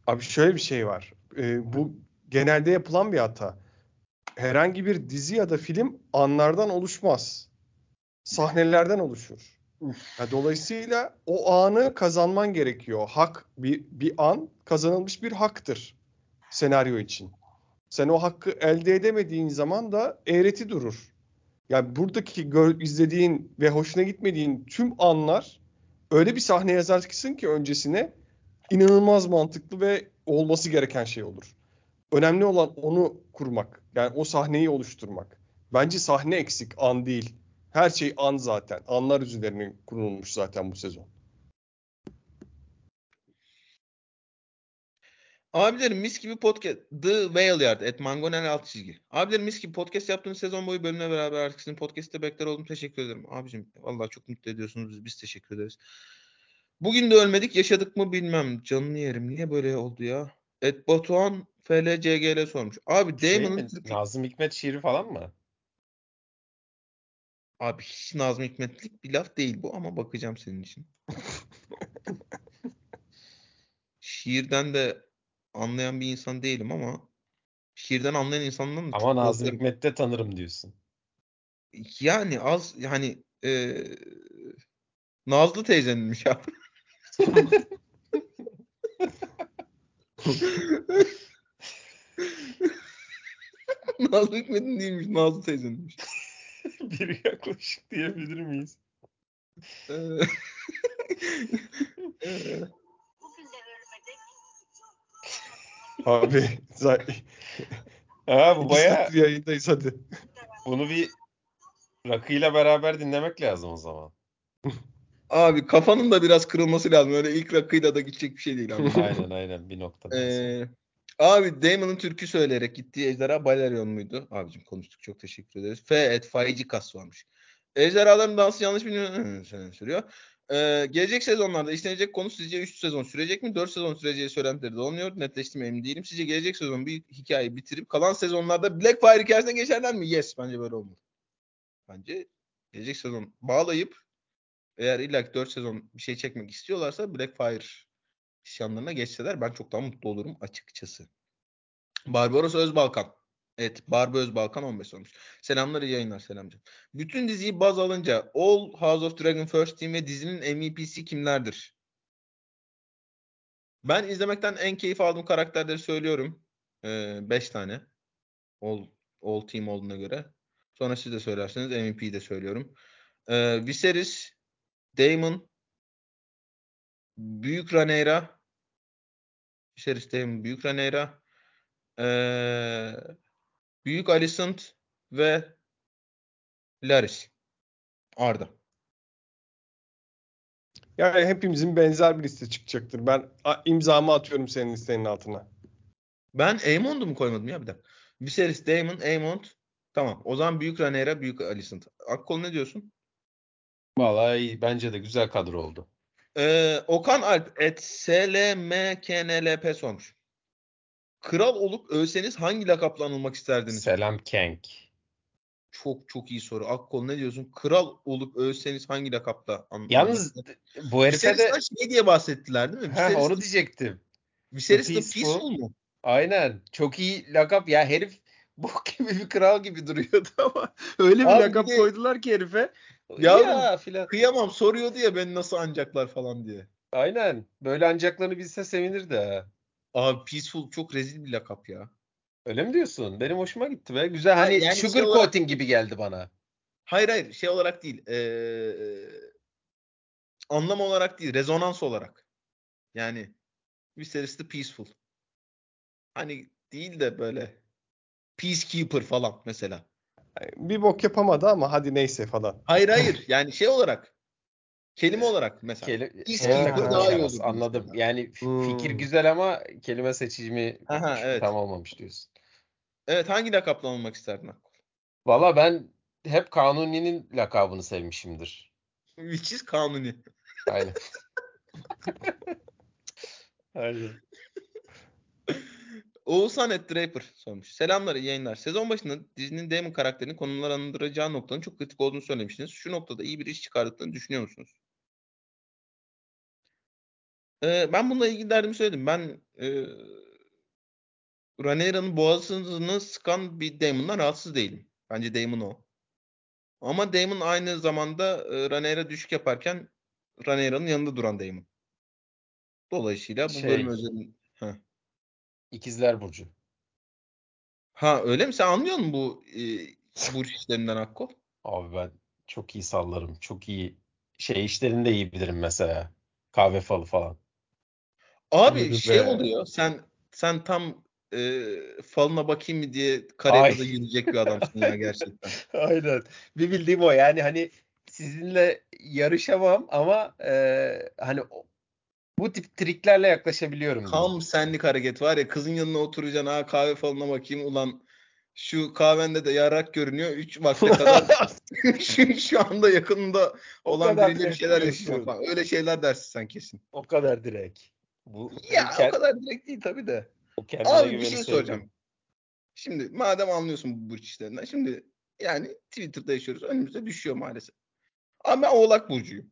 Abi şöyle bir şey var. Ee, bu genelde yapılan bir hata. Herhangi bir dizi ya da film anlardan oluşmaz. Sahnelerden oluşur. Yani dolayısıyla o anı kazanman gerekiyor. Hak bir, bir an kazanılmış bir haktır senaryo için. Sen o hakkı elde edemediğin zaman da eğreti durur. Yani buradaki gör, izlediğin ve hoşuna gitmediğin tüm anlar öyle bir sahne yazarsın ki öncesine inanılmaz mantıklı ve olması gereken şey olur. Önemli olan onu kurmak. Yani o sahneyi oluşturmak. Bence sahne eksik, an değil. Her şey an zaten. Anlar üzerine kurulmuş zaten bu sezon. Abilerim mis gibi podcast. The Whale Yard at Mangonel alt çizgi. Abilerim mis gibi podcast yaptığınız sezon boyu bölümle beraber artık sizin podcast'te bekler oldum. Teşekkür ederim. Abicim vallahi çok mutlu ediyorsunuz. Biz, biz teşekkür ederiz. Bugün de ölmedik. Yaşadık mı bilmem. Canını yerim. Niye böyle oldu ya? Et Batuhan F L C G L sormuş. Abi şey Damon'ın... Türk... Nazım Hikmet şiiri falan mı? Abi hiç Nazım Hikmetlik bir laf değil bu ama bakacağım senin için. Şiirden de anlayan bir insan değilim ama şiirden anlayan insandan da... Ama Nazım lazım. Hikmet'te tanırım diyorsun. Yani az yani ee, Nazlı teyzenmiş abi. Nazlı Hikmet'in değilmiş, Nazlı teyzenmiş. Bir yaklaşık diyebilir miyiz? Bu abi zaten ha bu bayağı yayındayız hadi. Bunu bir rakıyla beraber dinlemek lazım o zaman. Abi kafanın da biraz kırılması lazım. Öyle ilk rakıyla da gidecek bir şey değil abi. Aynen aynen bir nokta. Ee, abi Damon'ın türkü söyleyerek gittiği ejderha Balerion muydu? Abicim konuştuk, çok teşekkür ederiz. F et Faici Kas varmış. Ejderhaların dansı yanlış bilmiyorum. Sürüyor. Ee, gelecek sezonlarda işlenecek konu sizce üç sezon sürecek mi? dört sezon süreceği söylentileri dolanıyor. Netleşti mi emin değilim. Sizce gelecek sezon bir hikayeyi bitirip kalan sezonlarda Blackfire hikayesine geçerler mi? Yes, bence böyle olmalı. bence. Gelecek sezon bağlayıp eğer illa dört sezon bir şey çekmek istiyorlarsa Blackfire isyanlarına geçseler ben çok daha mutlu olurum açıkçası. Barbaros Özbalkan. Evet, Barba Özbalkan on beş olmuş. Selamlar, iyi yayınlar Selamcığım. Bütün diziyi baz alınca All House of Dragon First Team ve dizinin M V P'si kimlerdir? Ben izlemekten en keyif aldığım karakterleri söylüyorum. beş ee, tane. All, all Team olduğuna göre. Sonra siz de söylersiniz. M V P'yi de söylüyorum. Ee, Viserys, Daemon, Büyük Rhaenyra, Viserys, Daemon, Büyük Rhaenyra, ee, Büyük Alicent ve Larys. Arda. Yani hepimizin benzer bir liste çıkacaktır. Ben imzamı atıyorum senin listenin altına. Ben Aemond'u mu koymadım ya bir dakika. Viserys, Daemon, Aemond. Tamam. O zaman Büyük Rhaenyra, Büyük Alicent. Akkol ne diyorsun? Vallahi iyi. Bence de güzel kadro oldu. Ee, Okan Alp et S L M K N L P sormuş. Kral olup ölseniz hangi lakapla anılmak isterdiniz? Selam Kenk. Çok çok iyi soru. Akkol ne diyorsun? Kral olup ölseniz hangi lakapla anılmak? Yalnız bu herife de şey diye bahsettiler değil mi? He, onu de... diyecektim. Viserys the Peaceful mu? Aynen. Çok iyi lakap. Ya herif bok gibi bir kral gibi duruyordu ama öyle abi bir lakap de... koydular ki herife. Yavrum, ya filan. Kıyamam soruyordu ya beni nasıl ancaklar falan diye. Aynen. Böyle ancaklarını bilse sevinirdi ha. Abi Peaceful çok rezil bir lakap ya. Öyle mi diyorsun? Benim hoşuma gitti be. Güzel hani yani sugar şey olarak... coating gibi geldi bana. Hayır hayır şey olarak değil. Ee, anlam olarak değil. Rezonans olarak. Yani Viserys the Peaceful. Hani değil de böyle Peacekeeper falan mesela. Bir bok yapamadı ama hadi neyse falan. Hayır hayır yani şey olarak. Kelime olarak mesela. Kelim, Peacekeeper daha iyi olur. Anladım. Mesela. Yani hmm. fikir güzel ama kelime seçimi aha, evet. tam olmamış diyorsun. Evet hangi lakapla olmak isterdin? Valla ben hep Kanuni'nin lakabını sevmişimdir. Which is Kanuni. Aynen. Aynen. Oğuzhan et Draper sormuş. Selamlar, iyi yayınlar. Sezon başında dizinin Daemon karakterinin konumlar anlayacağı noktanın çok kritik olduğunu söylemiştiniz. Şu noktada iyi bir iş çıkardıklarını düşünüyor musunuz? Ee, ben bununla ilgili derdimi söyledim. Ben e, Rhaenyra'nın boğazını sıkan bir Daemon'dan rahatsız değilim. Bence Daemon o. Ama Daemon aynı zamanda e, Rhaenyra düşük yaparken Rhaenyra'nın yanında duran Daemon. Dolayısıyla bu şey... bölüm özelliği... Heh. İkizler Burcu. Ha öyle mi? Sen anlıyor musun bu e, burç işlerinden Akko? Abi ben çok iyi sallarım. Çok iyi şey işlerini de iyi bilirim mesela. Kahve falı falan. Abi Yürü şey be. oluyor. Sen sen tam e, falına bakayım mı diye karayıza girecek bir adamsın ya gerçekten. Aynen. Bir bildiğim o yani hani sizinle yarışamam ama e, hani bu tip triklerle yaklaşabiliyorum. Tam yani. Senlik hareket var ya kızın yanına oturacaksın ha kahve falına bakayım ulan şu kahvende de yarak görünüyor. Üç vakte kadar şu anda yakında olan biriyle bir şeyler yaşayacak falan. Öyle şeyler dersin sen kesin. O kadar direkt. Bu, ya kend... o kadar direkt değil tabii de. Abi bir şey soracağım. Şimdi madem anlıyorsun bu burç işlerinden. Şimdi yani Twitter'da yaşıyoruz. Önümüze düşüyor maalesef. Ama ben Oğlak Burcu'yum.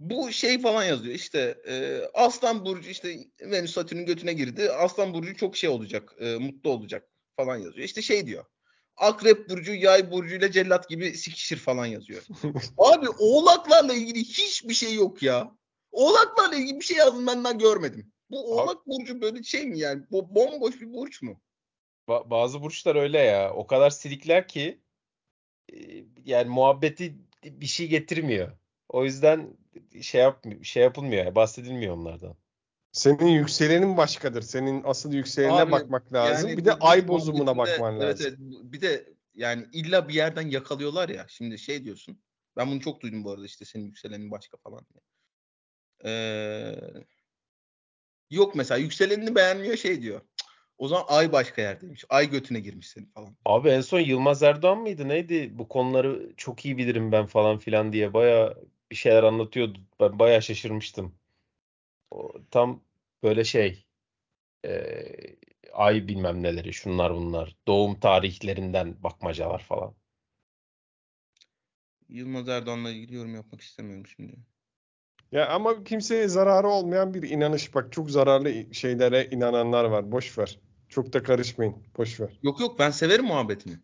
Bu şey falan yazıyor işte e, Aslan Burcu işte Venüs Satürn'ün götüne girdi. Aslan Burcu çok şey olacak e, mutlu olacak falan yazıyor. İşte şey diyor Akrep Burcu Yay Burcu ile cellat gibi sikişir falan yazıyor. Abi oğlaklarla ilgili hiçbir şey yok ya. Oğlaklarla ilgili bir şey yazdım benden görmedim. Bu Oğlak abi, Burcu böyle şey mi yani bu bomboş bir burç mu? Ba- bazı burçlar öyle ya o kadar silikler ki e, yani muhabbeti bir şey getirmiyor. O yüzden şey yap şey yapılmıyor ya bahsedilmiyor onlardan. Senin yükselenin başkadır. Senin asıl yükselenine abi, bakmak lazım. Yani bir de bu, ay bozumuna de, bakman evet, lazım. Evet, bir de yani illa bir yerden yakalıyorlar ya. Şimdi şey diyorsun. Ben bunu çok duydum bu arada işte senin yükselenin başka falan diye. Ee, yok mesela yükselenini beğenmiyor şey diyor. O zaman ay başka yerdeymiş. Ay götüne girmiş senin falan. Abi en son Yılmaz Erdoğan mıydı neydi? Bu konuları çok iyi bilirim ben falan filan diye bayağı bir şeyler anlatıyordu. Ben bayağı şaşırmıştım. O, tam böyle şey e, ay bilmem neleri, şunlar bunlar, doğum tarihlerinden bakmacalar falan. Yılmaz Erdoğan'la ilgili yorum yapmak istemiyorum şimdi. Ya ama kimseye zararı olmayan bir inanış. Bak çok zararlı şeylere inananlar var. Boş ver. Çok da karışmayın. Boş ver. Yok yok, ben severim muhabbetini.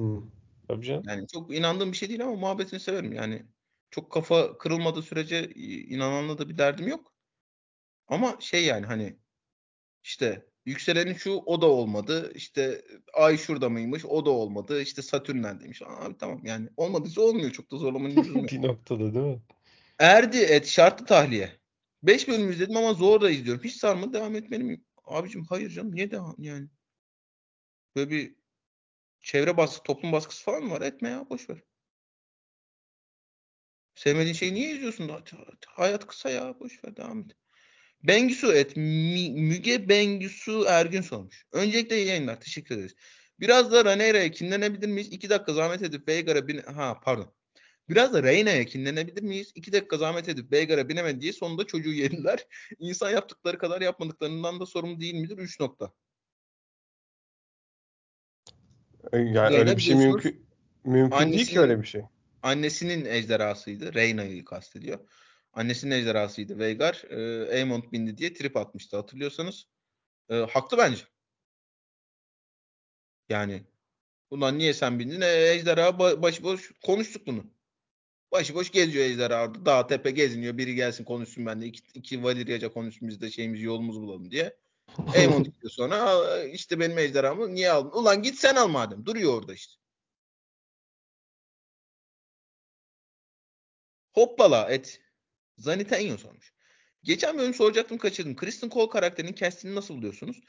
Hı. Tabii canım. Yani çok inandığım bir şey değil ama muhabbetini severim. Yani çok kafa kırılmadığı sürece inananla da bir derdim yok. Ama şey yani hani işte yükselenin şu, o da olmadı. İşte ay şurada mıymış, o da olmadı. İşte Satürn'den demiş. Abi tamam yani olmadıysa olmuyor. Çok da zorlamanın lüzumu. Bir noktada değil mi? Erdi et şartlı tahliye. Beş bölüm izledim ama zor da izliyorum. Hiç sarmadı, devam etmeli miyim? Abicim hayır canım, niye devam yani? Böyle bir çevre baskısı, toplum baskısı falan mı var? Etme ya, boşver. Sevmediğin şeyi niye izliyorsun? Hayat kısa ya, boşver, devam et. Bengisu et. Müge Bengisu Ergün sormuş. Öncelikle iyi yayınlar. Teşekkür ederiz. Biraz da Rhaenyra'ya kinlenebilir miyiz? İki dakika zahmet edip Veigar'a bin... Ha pardon. Biraz da Rhaenyra'ya kinlenebilir miyiz? İki dakika zahmet edip Veigar'a binemedi diye sonunda çocuğu yediler. İnsan yaptıkları kadar yapmadıklarından da sorumlu değil midir? Üç nokta. Yani öyle, öyle bir şey mümkün, mümkün annesinin, değil ki öyle bir şey. Annesinin ejderhasıydı. Rhaenyra'yı kastediyor. Annesinin ejderhasıydı Veigar. E, Aemond bindi diye trip atmıştı hatırlıyorsanız. E, haklı bence. Yani bundan niye sen bindin? E, ejderha başıboş, konuştuk bunu. Başıboş geziyor ejderha orada. Dağ tepe geziniyor. Biri gelsin konuşsun benimle. İki, iki Valeriyaca konuşsun biz de şeyimizi, yolumuzu bulalım diye. Aemond gidiyor sonra. İşte benim ejderhamı niye aldın? Ulan git sen al madem. Duruyor orada işte. Hoppala et. Zanitenyon sormuş. Geçen bölüm soracaktım, kaçırdım. Kristen Cole karakterinin kestiğini nasıl buluyorsunuz?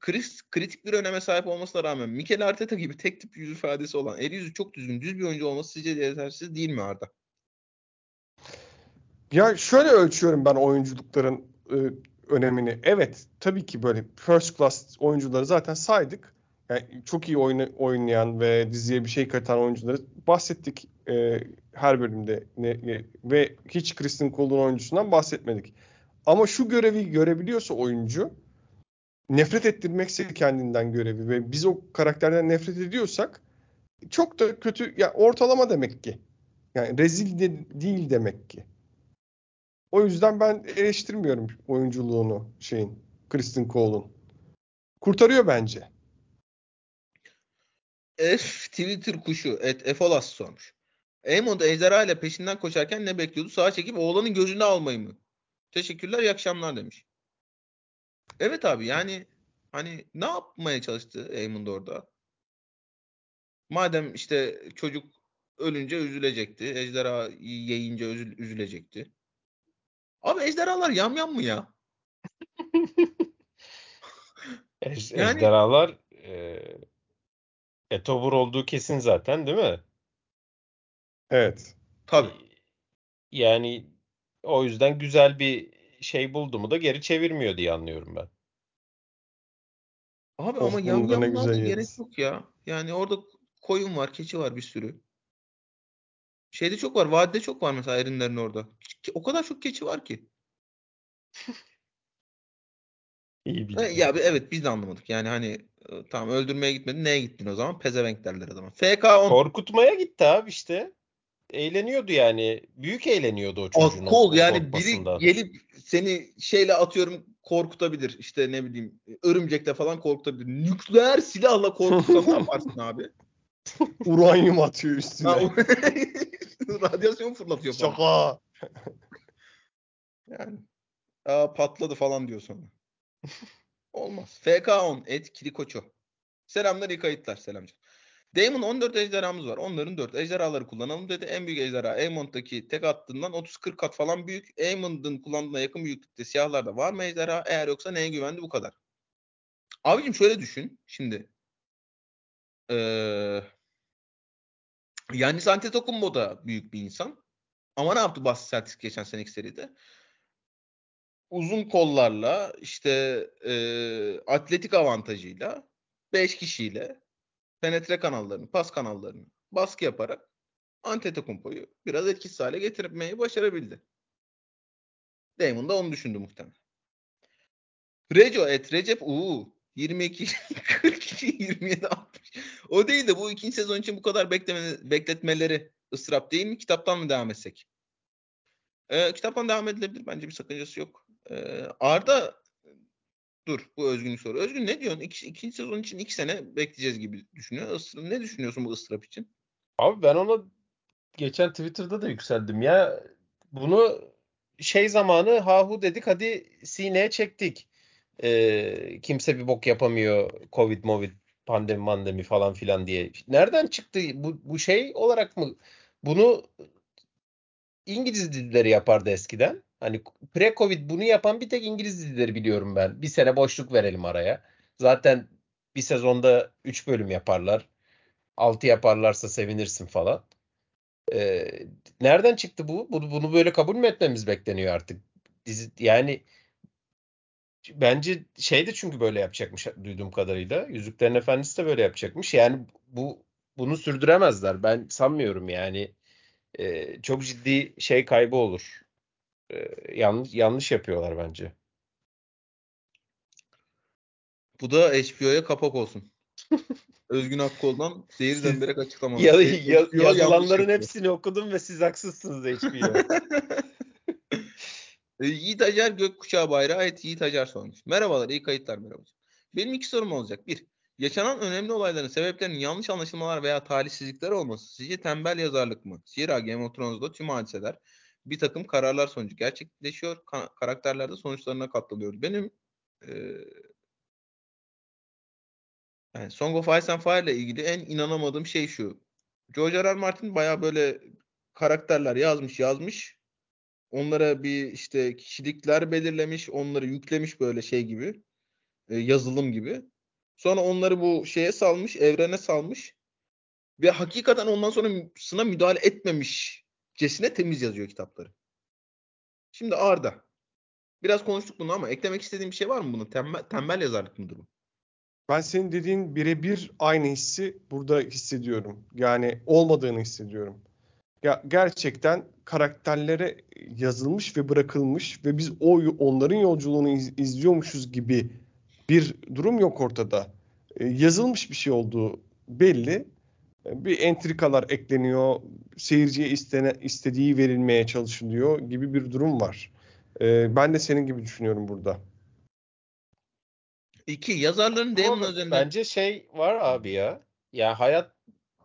Chris, kritik bir öneme sahip olmasına rağmen Mikel Arteta gibi tek tip yüz ifadesi olan, el yüzü çok düzgün, düz bir oyuncu olması sizce yetersiz değil mi Arda? Ya şöyle ölçüyorum ben oyunculukların e, önemini. Evet tabii ki böyle first class oyuncuları zaten saydık. Yani çok iyi oyunu, oynayan ve diziye bir şey katan oyuncuları bahsettik e, her bölümde ne, e, ve hiç Kristen Cole'un oyuncusundan bahsetmedik. Ama şu görevi görebiliyorsa oyuncu, nefret ettirmekse kendinden görevi ve biz o karakterden nefret ediyorsak çok da kötü ya, yani ortalama demek ki. Yani rezil de değil demek ki. O yüzden ben eleştirmiyorum oyunculuğunu şeyin, Kristen Cole'un. Kurtarıyor bence. F Twitter kuşu et Efolas sormuş. Aemond ejderha ile peşinden koşarken ne bekliyordu? Sağa çekip oğlanın gözünü almayı mı? Teşekkürler, iyi akşamlar demiş. Evet abi yani hani ne yapmaya çalıştı Aemond orada? Madem işte çocuk ölünce üzülecekti. Ejderha yiyince üzülecekti. Abi ejderhalar yamyam mı ya? Ej- yani, ejderhalar e- Etobur olduğu kesin zaten değil mi? Evet. Tabii. Yani o yüzden güzel bir şey buldu mu da geri çevirmiyor diye anlıyorum ben. Abi ama yamyamlar da gerek yok ya. Yani orada koyun var, keçi var bir sürü. Şeyde çok var, vadide çok var mesela Erinlerin orada. O kadar çok keçi var ki. İyi bir. Ya evet biz de anlamadık. Yani hani tamam öldürmeye gitmedin. Neye gittin o zaman? Pezevenk derler o zaman. F K on. Korkutmaya gitti abi işte. Eğleniyordu yani. Büyük eğleniyordu o çocuğun. Akol yani biri gelip seni şeyle atıyorum korkutabilir. İşte ne bileyim örümcekle falan korkutabilir. Nükleer silahla korkutsam ne yaparsın abi? Uranyum atıyor üstüne. Radyasyon fırlatıyor falan. Şaka. Yani aa, patladı falan diyor sonra. Olmaz. F K on etkili koçu. Selamlar iyi kayıtlar. Selam canım. Daemon on dört ejderhamız var. Onların dört ejderhaları kullanalım dedi. En büyük ejderha Aemond'daki tek attığından otuz kırk kat falan büyük. Aemond'un kullandığına yakın büyüklükte siyahlarda var mı ejderha? Eğer yoksa neye güvendi bu kadar? Abicim şöyle düşün. Şimdi. Ee, Giannis Antetokounmpo da büyük bir insan. Ama ne yaptı Boston Celtics geçen seneki seride? Uzun kollarla işte e, atletik avantajıyla beş kişiyle penetre kanallarını, pas kanallarını baskı yaparak Antetokounmpo'yu biraz etkisiz hale getirmeyi başarabildi. Daemon da onu düşündü muhtemelen. Reco et Recep Uğur yirmi iki kırk iki yirmi yedi altmış. O değil de bu ikinci sezon için bu kadar bekleme, bekletmeleri ıstırap değil mi? Kitaptan mı devam etsek? Ee, kitaptan devam edilebilir. Bence bir sakıncası yok. Ee, Arda dur, bu Özgün'ün soru. Özgün ne diyorsun? İki, ikinci sezon için iki sene bekleyeceğiz gibi düşünüyorsun. Ne düşünüyorsun bu ıstırap için? Abi ben ona geçen Twitter'da da yükseldim ya. Bunu şey zamanı hahu dedik, hadi sineye çektik. Ee, kimse bir bok yapamıyor. Covid, movid, pandemi, pandemi falan filan diye. Nereden çıktı bu, bu şey olarak mı? Bunu İngiliz dizileri yapardı eskiden. Hani pre-Covid bunu yapan bir tek İngiliz dizileri biliyorum ben. Bir sene boşluk verelim araya. Zaten bir sezonda üç bölüm yaparlar. altı yaparlarsa sevinirsin falan. Ee, nereden çıktı bu? Bunu, bunu böyle kabul mü etmemiz bekleniyor artık? Dizi, yani bence şeydi, çünkü böyle yapacakmış duyduğum kadarıyla. Yüzüklerin Efendisi de böyle yapacakmış. Yani bu bunu sürdüremezler. Ben sanmıyorum yani. Ee, çok ciddi şey kaybı olur. Ee, yanlış yanlış yapıyorlar bence. Bu da H B O'ya kapak olsun. Özgün Akkol'dan seyir zemberek açıklamalar. Ya, ya, yazılanların hepsini okudum ve siz haksızsınız H B O. Yiğit Acar Gökkuşağı Bayrağı ait Yiğit Acar sormuş. Merhabalar, iyi kayıtlar, merhaba. Benim iki sorum olacak. Bir, yaşanan önemli olayların sebeplerinin yanlış anlaşılmalar veya talihsizlikler olması sizce tembel yazarlık mı? Zira Game of Thrones'da tüm hadiseler bir takım kararlar sonucu gerçekleşiyor. Ka- karakterler de sonuçlarına katlanıyor. Benim ee, yani Song of Ice and Fire ile ilgili en inanamadığım şey şu. George R. R. Martin bayağı böyle karakterler yazmış yazmış. Onlara bir işte kişilikler belirlemiş. Onları yüklemiş böyle şey gibi. E, yazılım gibi. Sonra onları bu şeye salmış. Evrene salmış. Ve hakikaten ondan sonra sına müdahale etmemiş. Cesine temiz yazıyor kitapları. Şimdi Arda. Biraz konuştuk bunu ama eklemek istediğim bir şey var mı buna? Tembel, tembel yazarlık mıdır bu? Ben senin dediğin birebir aynı hissi burada hissediyorum. Yani olmadığını hissediyorum. Ya gerçekten karakterlere yazılmış ve bırakılmış ve biz o onların yolculuğunu iz, izliyormuşuz gibi bir durum yok ortada. E, yazılmış bir şey olduğu belli. E, bir entrikalar ekleniyor, seyirciye istene, istediği verilmeye çalışılıyor gibi bir durum var. E, ben de senin gibi düşünüyorum burada. İki, yazarların Daemon üzerinden. Bence şey var abi ya. Ya hayat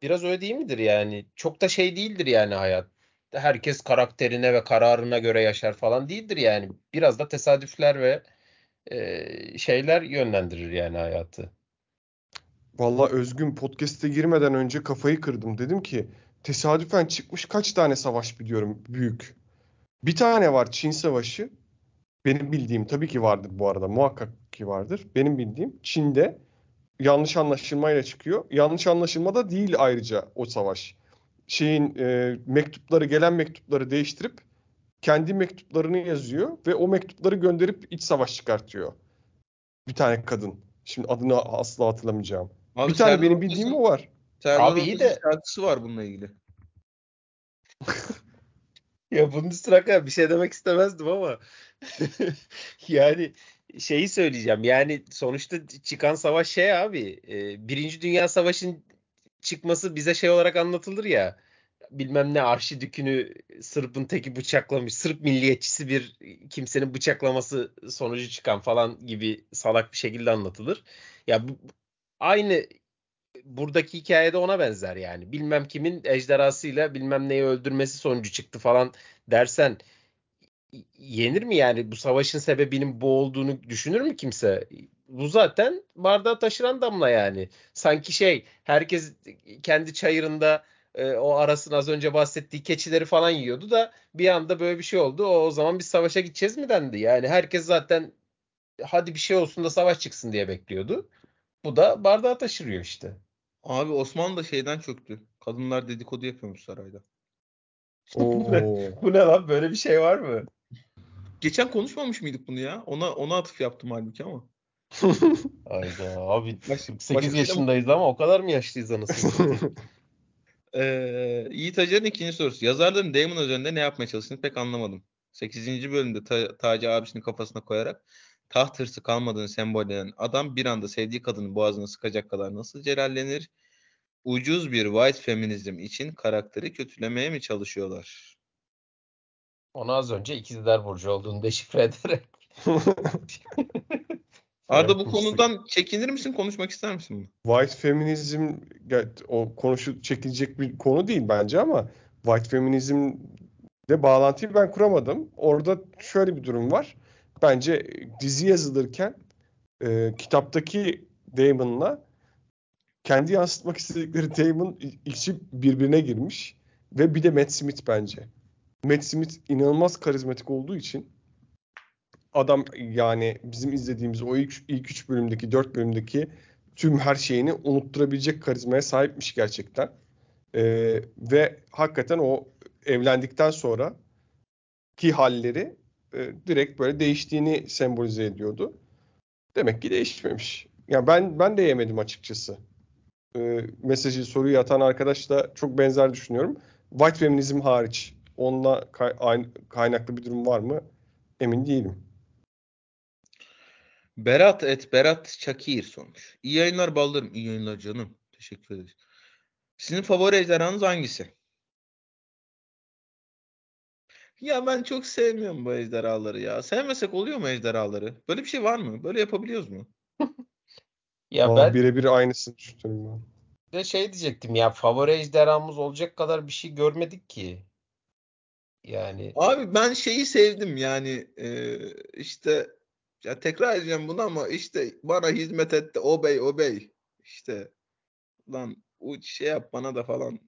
biraz öyle değil midir yani? Çok da şey değildir yani hayat. Herkes karakterine ve kararına göre yaşar falan değildir yani. Biraz da tesadüfler ve e, şeyler yönlendirir yani hayatı. Vallahi Özgün, podcast'e girmeden önce kafayı kırdım. Dedim ki tesadüfen çıkmış kaç tane savaş biliyorum büyük. Bir tane var, Çin Savaşı. Benim bildiğim, tabii ki vardır bu arada, muhakkak ki vardır. Benim bildiğim Çin'de yanlış anlaşılmayla çıkıyor. Yanlış anlaşılma da değil ayrıca o savaş. Şeyin e, mektupları, gelen mektupları değiştirip kendi mektuplarını yazıyor ve o mektupları gönderip iç savaş çıkartıyor. Bir tane kadın. Şimdi adını asla hatırlamayacağım. Abi, bir tane Serdar, benim bildiğim o var. Serdar abi iyi de şarkısı var bununla ilgili. Ya bunun üstüne bir şey demek istemezdim ama yani şeyi söyleyeceğim. Yani sonuçta çıkan savaş şey abi. E, Birinci Dünya Savaşı'nın çıkması bize şey olarak anlatılır ya. Bilmem ne arşidükünü Sırp'ın teki bıçaklamış. Sırp milliyetçisi bir kimsenin bıçaklaması sonucu çıkan falan gibi salak bir şekilde anlatılır. Ya bu, aynı buradaki hikayede ona benzer yani. Bilmem kimin ejderhasıyla bilmem neyi öldürmesi sonucu çıktı falan dersen yenir mi yani? Bu savaşın sebebinin bu olduğunu düşünür mü kimse? Bu zaten bardağı taşıran damla yani. Sanki şey, herkes kendi çayırında e, o Aras'ın az önce bahsettiği keçileri falan yiyordu da bir anda böyle bir şey oldu. O, o zaman biz savaşa gideceğiz mi dendi? Yani herkes zaten hadi bir şey olsun da savaş çıksın diye bekliyordu. Bu da bardağı taşırıyor işte. Abi Osmanlı da şeyden çöktü. Kadınlar dedikodu yapıyormuş sarayda. Bu ne, bu ne lan? Böyle bir şey var mı? Geçen konuşmamış mıydık bunu ya? Ona ona atıf yaptım halbuki ama. Hayda abi. sekiz yaşındayız ama o kadar mı yaşlıyız anasını? ee, Yiğit Acar'ın ikinci sorusu. Yazarların Daemon üzerinde ne yapmaya çalıştığını pek anlamadım. sekizinci bölümde ta- Taci abisinin kafasına koyarak taht hırsı kalmadığını sembollenen adam bir anda sevdiği kadının boğazını sıkacak kadar nasıl celallenir? Ucuz bir white feminizm için karakteri kötülemeye mi çalışıyorlar? Onu az önce İkizler Burcu olduğunu deşifre ederek. Arda, bu konudan çekinir misin? Konuşmak ister misin? White feminizm o konuşu çekilecek bir konu değil bence ama white feminizmle bağlantıyı ben kuramadım. Orada şöyle bir durum var. Bence dizi yazılırken e, kitaptaki Daemon'la kendi yansıtmak istedikleri Daemon içi birbirine girmiş. Ve bir de Matt Smith bence. Matt Smith inanılmaz karizmatik olduğu için adam, yani bizim izlediğimiz o ilk, ilk üç bölümdeki, dört bölümdeki tüm her şeyini unutturabilecek karizmaya sahipmiş gerçekten. Ee, ve hakikaten o evlendikten sonra ki halleri e, direkt böyle değiştiğini sembolize ediyordu. Demek ki değişmemiş. Yani ben ben de yemedim açıkçası. E, mesajı, soruyu atan arkadaşla çok benzer düşünüyorum. White feminizm hariç onunla kaynaklı bir durum var mı? Emin değilim. Berat et Berat Çakir sormuş. İyi yayınlar ballarım. İyi yayınlar canım. Teşekkür ederiz. Sizin favori ejderhanız hangisi? Ya ben çok sevmiyorum bu ejderhaları ya. Sevmesek oluyor mu ejderhaları? Böyle bir şey var mı? Böyle yapabiliyoruz mu? Ya Aa, ben birebir aynısını düşünüyorum ben. Bir de şey diyecektim ya, favori ejderhamız olacak kadar bir şey görmedik ki. Yani abi ben şeyi sevdim yani e, işte ya tekrar edeceğim bunu ama işte bana hizmet etti obey obey işte lan o şey yap bana da falan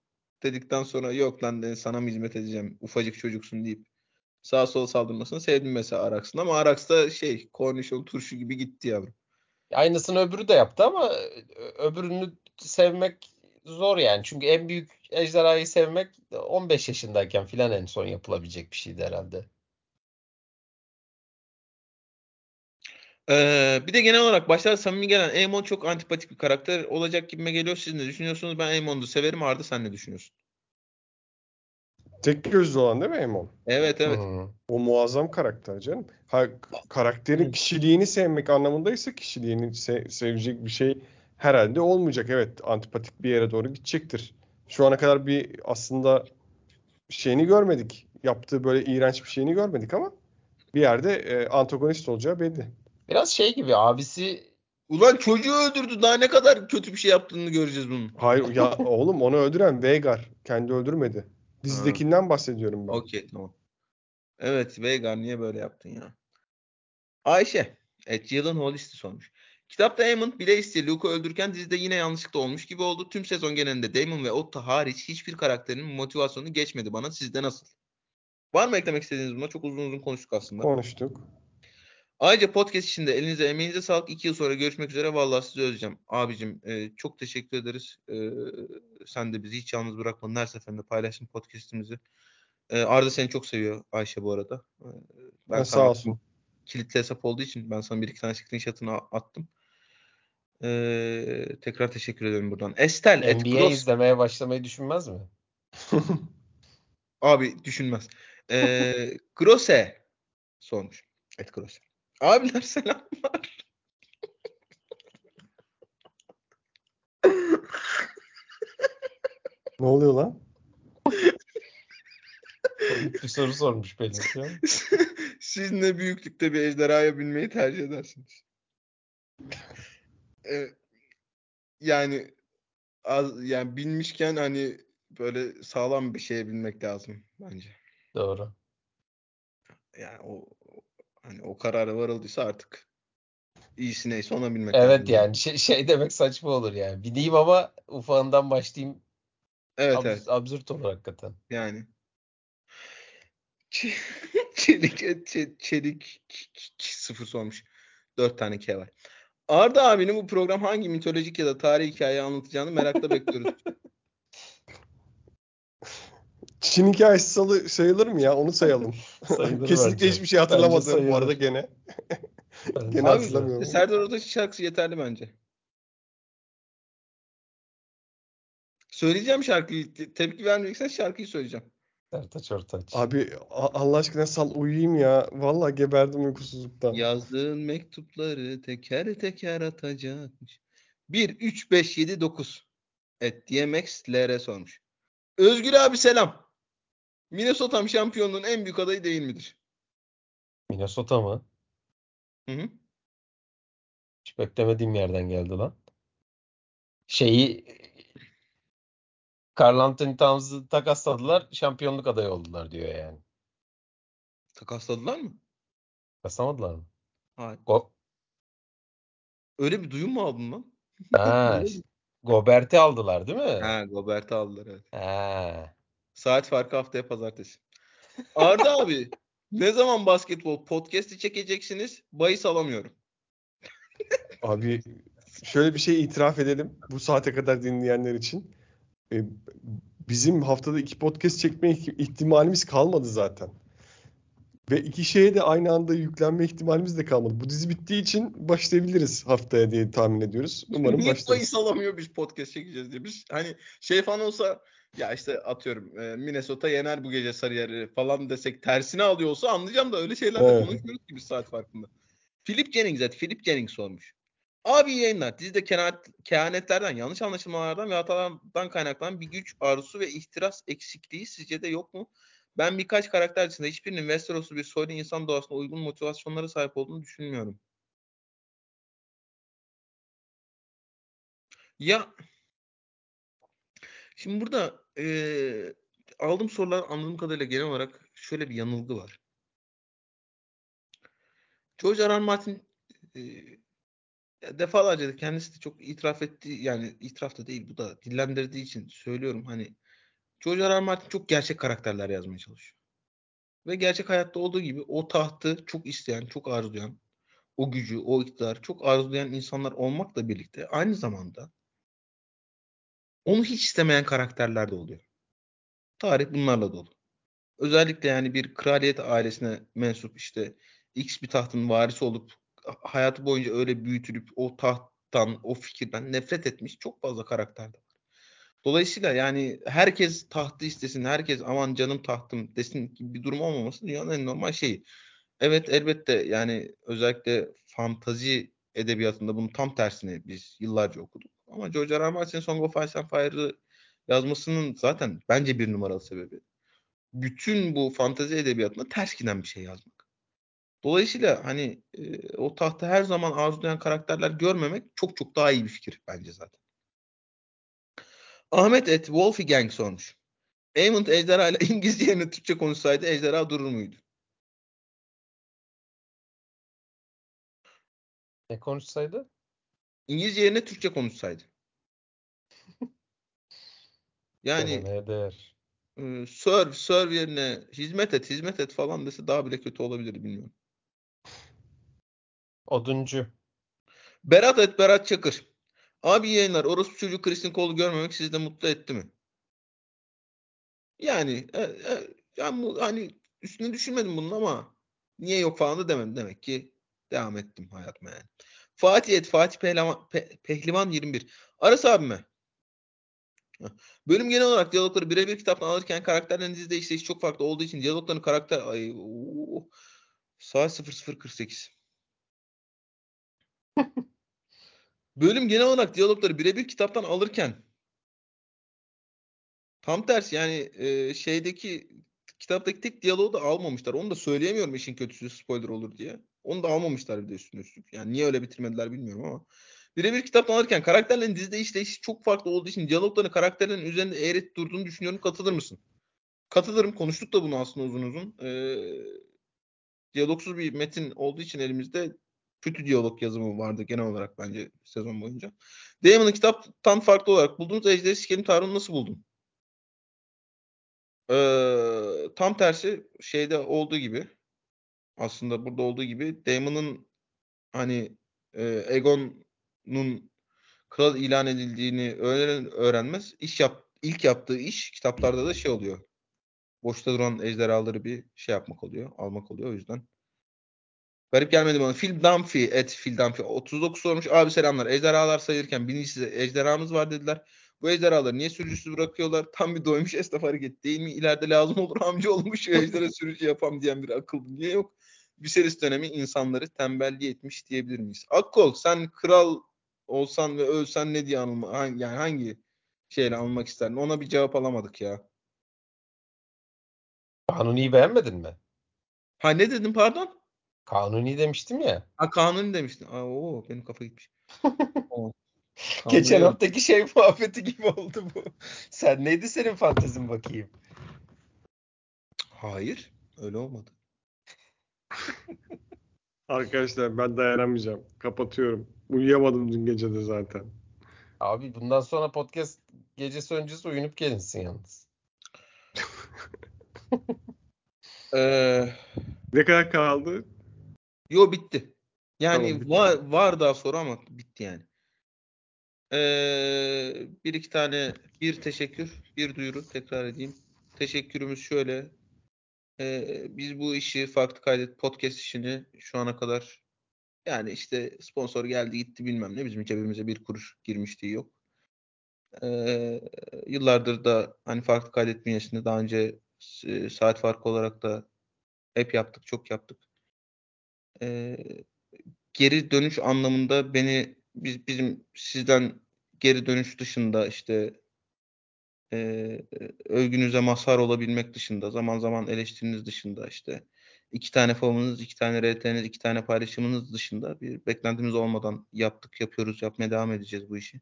dedikten sonra yok lan sana mı hizmet edeceğim ufacık çocuksun deyip sağa sola saldırmasını sevdim mesela Arrax'ın, ama Arrax'ta şey kornişon turşu gibi gitti yavrum. Aynısını öbürü de yaptı ama öbürünü sevmek zor yani. Çünkü en büyük ejderhayı sevmek on beş yaşındayken filan en son yapılabilecek bir şeydi herhalde. Ee, bir de genel olarak başlarda samimi gelen Aemond çok antipatik bir karakter olacak gibime geliyor. Siz ne düşünüyorsunuz? Ben Aemond'u severim. Arda, sen ne düşünüyorsun? Tek gözlü olan değil mi Aemond? Evet evet. Hmm. O muazzam karakter canım. Ha, karakterin kişiliğini sevmek anlamındaysa kişiliğini se- sevecek bir şey herhalde olmayacak. Evet, antipatik bir yere doğru gidecektir. Şu ana kadar bir aslında şeyini görmedik. Yaptığı böyle iğrenç bir şeyini görmedik ama bir yerde e, antagonist olacağı belli. Biraz şey gibi abisi. Ulan çocuğu öldürdü, daha ne kadar kötü bir şey yaptığını göreceğiz bunun. Hayır ya oğlum, onu öldüren Veigar. Kendi öldürmedi. Dizidekinden ha. bahsediyorum ben. Okey tamam. Evet, Veigar niye böyle yaptın ya? Ayşe. Et yılın holisti sormuş. Kitapta Aemond bile isteye Luke'u öldürürken dizide yine yanlışlıkla olmuş gibi oldu. Tüm sezon genelinde Daemon ve Otto hariç hiçbir karakterinin motivasyonu geçmedi bana. Sizde nasıl? Var mı eklemek istediğiniz buna? Çok uzun uzun konuştuk aslında. Konuştuk. Ayrıca podcast için de elinize emeğinize sağlık. İki yıl sonra görüşmek üzere. Vallahi sizi özleyeceğim. Abicim e, çok teşekkür ederiz. E, sen de bizi hiç yalnız bırakmadın. Her seferinde paylaştın podcastimizi. E, Arda seni çok seviyor Ayşe bu arada. E, ben sağ olsun. Kilitli hesap olduğu için ben sana bir iki tane screenshot'ını attım. Ee, tekrar teşekkür ederim buradan. Estel et Gross izlemeye başlamayı düşünmez mi? Abi düşünmez. Ee, Grosse sormuş. Et Grosse. Abiler selamlar. Ne oluyor lan? Bir soru sormuş benim ya. Siz ne büyüklükte bir ejderhaya binmeyi tercih edersiniz? Ee, yani az, yani binmişken hani böyle sağlam bir şeye binmek lazım bence. Doğru. Yani o hani o karara varıldıysa artık iyisi neyse ona binmek evet, lazım. Evet yani şey, şey demek saçma olur yani. Bineyim ama ufağından başlayayım. Evet Abs- evet. Absürt olur hakikaten. Yani. Ç- çelik ç- çelik sıfır sormuş. Dört tane K var. Arda abinin bu program hangi mitolojik ya da tarihi hikayeyi anlatacağını merakla bekliyoruz. Çin hikayesi salı sayılır mı ya? Onu sayalım. Kesinlikle bence. Hiçbir şey hatırlamadım bu arada gene. Gene hatırlamıyorum. Serdar Ortaç'ın şarkısı yeterli bence. Söyleyeceğim şarkıyı. Tepki vermeyeceksen şarkıyı söyleyeceğim. Sertaç Ortaç. Abi Allah aşkına sal uyuyayım ya. Vallahi geberdim uykusuzluktan. Yazdığın mektupları teker teker atacakmış. bir üç beş yedi dokuz et D M X L R sormuş. Özgür abi selam. Minnesota şampiyonluğun en büyük adayı değil midir? Minnesota mı? Hı hı. Hiç beklemediğim yerden geldi lan. Şeyi Carl Anthony Towns'ı takasladılar, şampiyonluk adayı oldular diyor yani. Takasladılar mı? Takaslamadılar mı? Hayır. Go- Öyle bir duyum mu aldın lan? Ha, Gobert'i aldılar değil mi? Ha, Gobert'i aldılar evet. Ha. Saat farkı haftaya pazartesi. Arda abi, ne zaman basketbol podcast'i çekeceksiniz? Bahis alamıyorum. Abi şöyle bir şey itiraf edelim bu saate kadar dinleyenler için. Bizim haftada iki podcast çekme ihtimalimiz kalmadı zaten. Ve iki şeye de aynı anda yüklenme ihtimalimiz de kalmadı. Bu dizi bittiği için başlayabiliriz haftaya diye tahmin ediyoruz. Umarım başlarız. Niye bahis alamıyor biz podcast çekeceğiz diye. Biz, hani şey falan olsa ya işte atıyorum Minnesota yener bu gece Sarıyer'i falan desek tersine alıyor olsa anlayacağım da öyle şeylerle evet. Konuşmuyoruz ki biz saat farkında. Philip Jennings et. Philip Jennings sormuş. Abi yayınlar. Dizide kehanetlerden, yanlış anlaşılmalardan ve hatalardan kaynaklanan bir güç arzusu ve ihtiras eksikliği sizce de yok mu? Ben birkaç karakter içinde hiçbirinin Westeros'lu bir soylu insan doğasına uygun motivasyonlara sahip olduğunu düşünmüyorum. Ya şimdi burada ee, aldığım sorular anladığım kadarıyla genel olarak şöyle bir yanılgı var. George R. R. Martin ee, defalarca da kendisi de çok itiraf etti, yani itiraf da değil bu da dillendirdiği için söylüyorum, hani George R. R. Martin çok gerçek karakterler yazmaya çalışıyor. Ve gerçek hayatta olduğu gibi o tahtı çok isteyen, çok arzulayan, o gücü, o iktidarı çok arzulayan insanlar olmakla birlikte aynı zamanda onu hiç istemeyen karakterler de oluyor. Tarih bunlarla dolu. Özellikle yani bir kraliyet ailesine mensup işte X bir tahtın varisi olup hayatı boyunca öyle büyütülüp o tahttan, o fikirden nefret etmiş çok fazla karakter de var. Dolayısıyla yani herkes tahtı istesin, herkes aman canım tahtım desin gibi bir durum olmaması dünyanın en normal şeyi. Evet elbette yani özellikle fantazi edebiyatında bunun tam tersini biz yıllarca okuduk. Ama George R. R. Martin'in Song of Ice and Fire'ı yazmasının zaten bence bir numaralı sebebi bütün bu fantazi edebiyatına ters giden bir şey yazmak. Dolayısıyla hani e, o tahta her zaman arzulayan karakterler görmemek çok çok daha iyi bir fikir bence zaten. Ahmet et Wolfie Gang sormuş. Aemond ejderha ile İngilizce yerine Türkçe konuşsaydı ejderha durur muydu? Ne konuşsaydı? İngilizce yerine Türkçe konuşsaydı. Yani ne der? E, serve, serve yerine hizmet et, hizmet et falan dese daha bile kötü olabilir bilmiyorum. Oduncu. Berat et Berat Çakır. Abi yayınlar, orospu çocuğu Kristin Cole'u görmemek sizi de mutlu etti mi? Yani e, e, yani hani üstüne düşünmedim bunun ama niye yok falan da demedim. Demek ki devam ettim hayatıma yani. Fatih et Fatih Pehlivan, Pe, Pehlivan yirmi bir. Aras abime. Bölüm genel olarak diyalogları birebir kitaptan alırken karakterlerin dizide işleyiş çok farklı olduğu için diyalogların karakter... Ay, oh. Saat sıfır sıfır kırk sekiz. Bölüm genel olarak diyalogları birebir kitaptan alırken tam tersi yani e, şeydeki kitaptaki tek diyaloğu da almamışlar. Onu da söyleyemiyorum işin kötüsü spoiler olur diye. Onu da almamışlar bir de üstüne üstlük. Yani niye öyle bitirmediler bilmiyorum ama. Birebir kitaptan alırken karakterlerin dizide işleyişi çok farklı olduğu için diyalogların karakterlerin üzerinde eğret durduğunu düşünüyorum. Katılır mısın? Katılırım. Konuştuk da bunu aslında uzun uzun. E, diyalogsuz bir metin olduğu için elimizde kötü diyalog yazımı vardı genel olarak bence sezon boyunca. Daemon'ın kitaptan farklı olarak bulduğunuz ejderi sikelim tavrını nasıl buldun? Ee, tam tersi şeyde olduğu gibi aslında burada olduğu gibi Daemon'ın hani e, Aegon'un kral ilan edildiğini öğren, öğrenmez iş yap, ilk yaptığı iş kitaplarda da şey oluyor. Boşta duran ejderhaları bir şey yapmak oluyor. Almak oluyor o yüzden. Garip gelmedi bana. Phil Dunphy et Phil Dunphy otuz dokuz sormuş. Abi selamlar. Ejderhalar sayılırken birincisi ejderhamız var dediler. Bu ejderhaları niye sürücüsüz bırakıyorlar? Tam bir doymuş esnaf hareket değil mi? İleride lazım olur amca olmuş şu ejderha sürücü yapam diyen bir akıl niye yok? Viserys dönemi insanları tembelliğe etmiş diyebilir miyiz? Akkol, sen kral olsan ve ölsen ne diye anılma, hangi, yani hangi şeyle anılmak isterdin? Ona bir cevap alamadık ya. Kanuni'yi beğenmedin mi? Ha ne dedim pardon? Kanuni demiştim ya. Ha Kanuni demiştin. Aa, oo, benim kafa gitmiş. Geçen haftaki şey muhabbeti gibi oldu bu. Sen neydi senin fantezin bakayım? Hayır öyle olmadı. Arkadaşlar ben dayanamayacağım. Kapatıyorum. Uyuyamadım dün gecede zaten. Abi bundan sonra podcast gecesi öncesi uyunup gelinsin yalnız. ee, ne kadar kaldı? Yo bitti. Yani tamam, bitti. Var, var daha soru ama bitti yani. Ee, bir iki tane bir teşekkür, bir duyuru tekrar edeyim. Teşekkürümüz şöyle. Ee, biz bu işi, Farklı Kaydet podcast işini şu ana kadar yani işte sponsor geldi gitti bilmem ne, bizim cebimize bir kuruş girmişliği yok. Ee, yıllardır da hani Farklı Kaydet bünyesinde daha önce e, saat farkı olarak da hep yaptık, çok yaptık. Ee, geri dönüş anlamında beni biz bizim sizden geri dönüş dışında işte Ee, övgünüze mazhar olabilmek dışında, zaman zaman eleştiriniz dışında, işte iki tane formunuz, iki tane R T'niz, iki tane paylaşımınız dışında bir beklentimiz olmadan yaptık, yapıyoruz, yapmaya devam edeceğiz bu işi.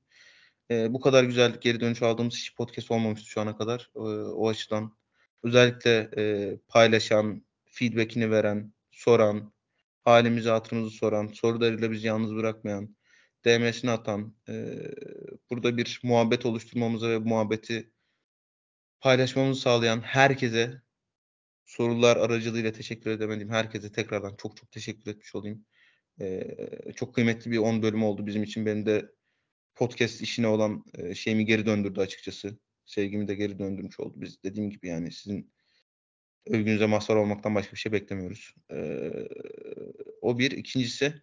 Ee, bu kadar güzel geri dönüş aldığımız hiç podcast olmamıştı şu ana kadar. Ee, o açıdan özellikle e, paylaşan, feedback'ini veren, soran, halimizi hatırımızı soran, sorularıyla bizi yalnız bırakmayan, D M'sini atan, e, burada bir muhabbet oluşturmamıza ve muhabbeti paylaşmamızı sağlayan herkese, sorular aracılığıyla teşekkür edemediğim herkese tekrardan çok çok teşekkür etmiş olayım. Ee, çok kıymetli bir on bölüm oldu bizim için. Benim de podcast işine olan e, şeyimi geri döndürdü açıkçası. Sevgimi de geri döndürmüş oldu. Biz dediğim gibi yani sizin övgünüze mazhar olmaktan başka bir şey beklemiyoruz. Ee, o bir. İkincisi,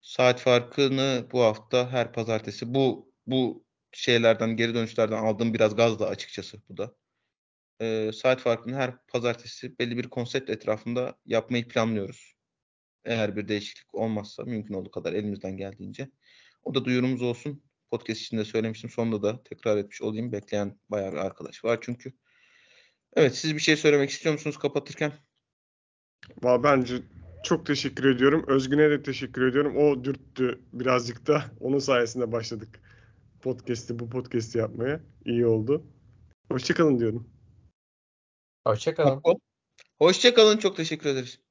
saat farkını bu hafta her pazartesi bu bu şeylerden, geri dönüşlerden aldığım biraz gazla açıkçası bu da. Ee, saat farkını her pazartesi belli bir konsept etrafında yapmayı planlıyoruz. Eğer bir değişiklik olmazsa mümkün olduğu kadar elimizden geldiğince. O da duyurumuz olsun. Podcast içinde söylemiştim. Sonunda da tekrar etmiş olayım. Bekleyen bayağı bir arkadaş var çünkü. Evet, siz bir şey söylemek istiyor musunuz kapatırken? Vallahi bence çok teşekkür ediyorum. Özgün'e de teşekkür ediyorum. O dürttü birazcık da. Onun sayesinde başladık podcast'i, bu podcast'i yapmaya. İyi oldu. Hoşçakalın diyorum. Hoşçakalın. Hoşçakalın. Çok teşekkür ederiz.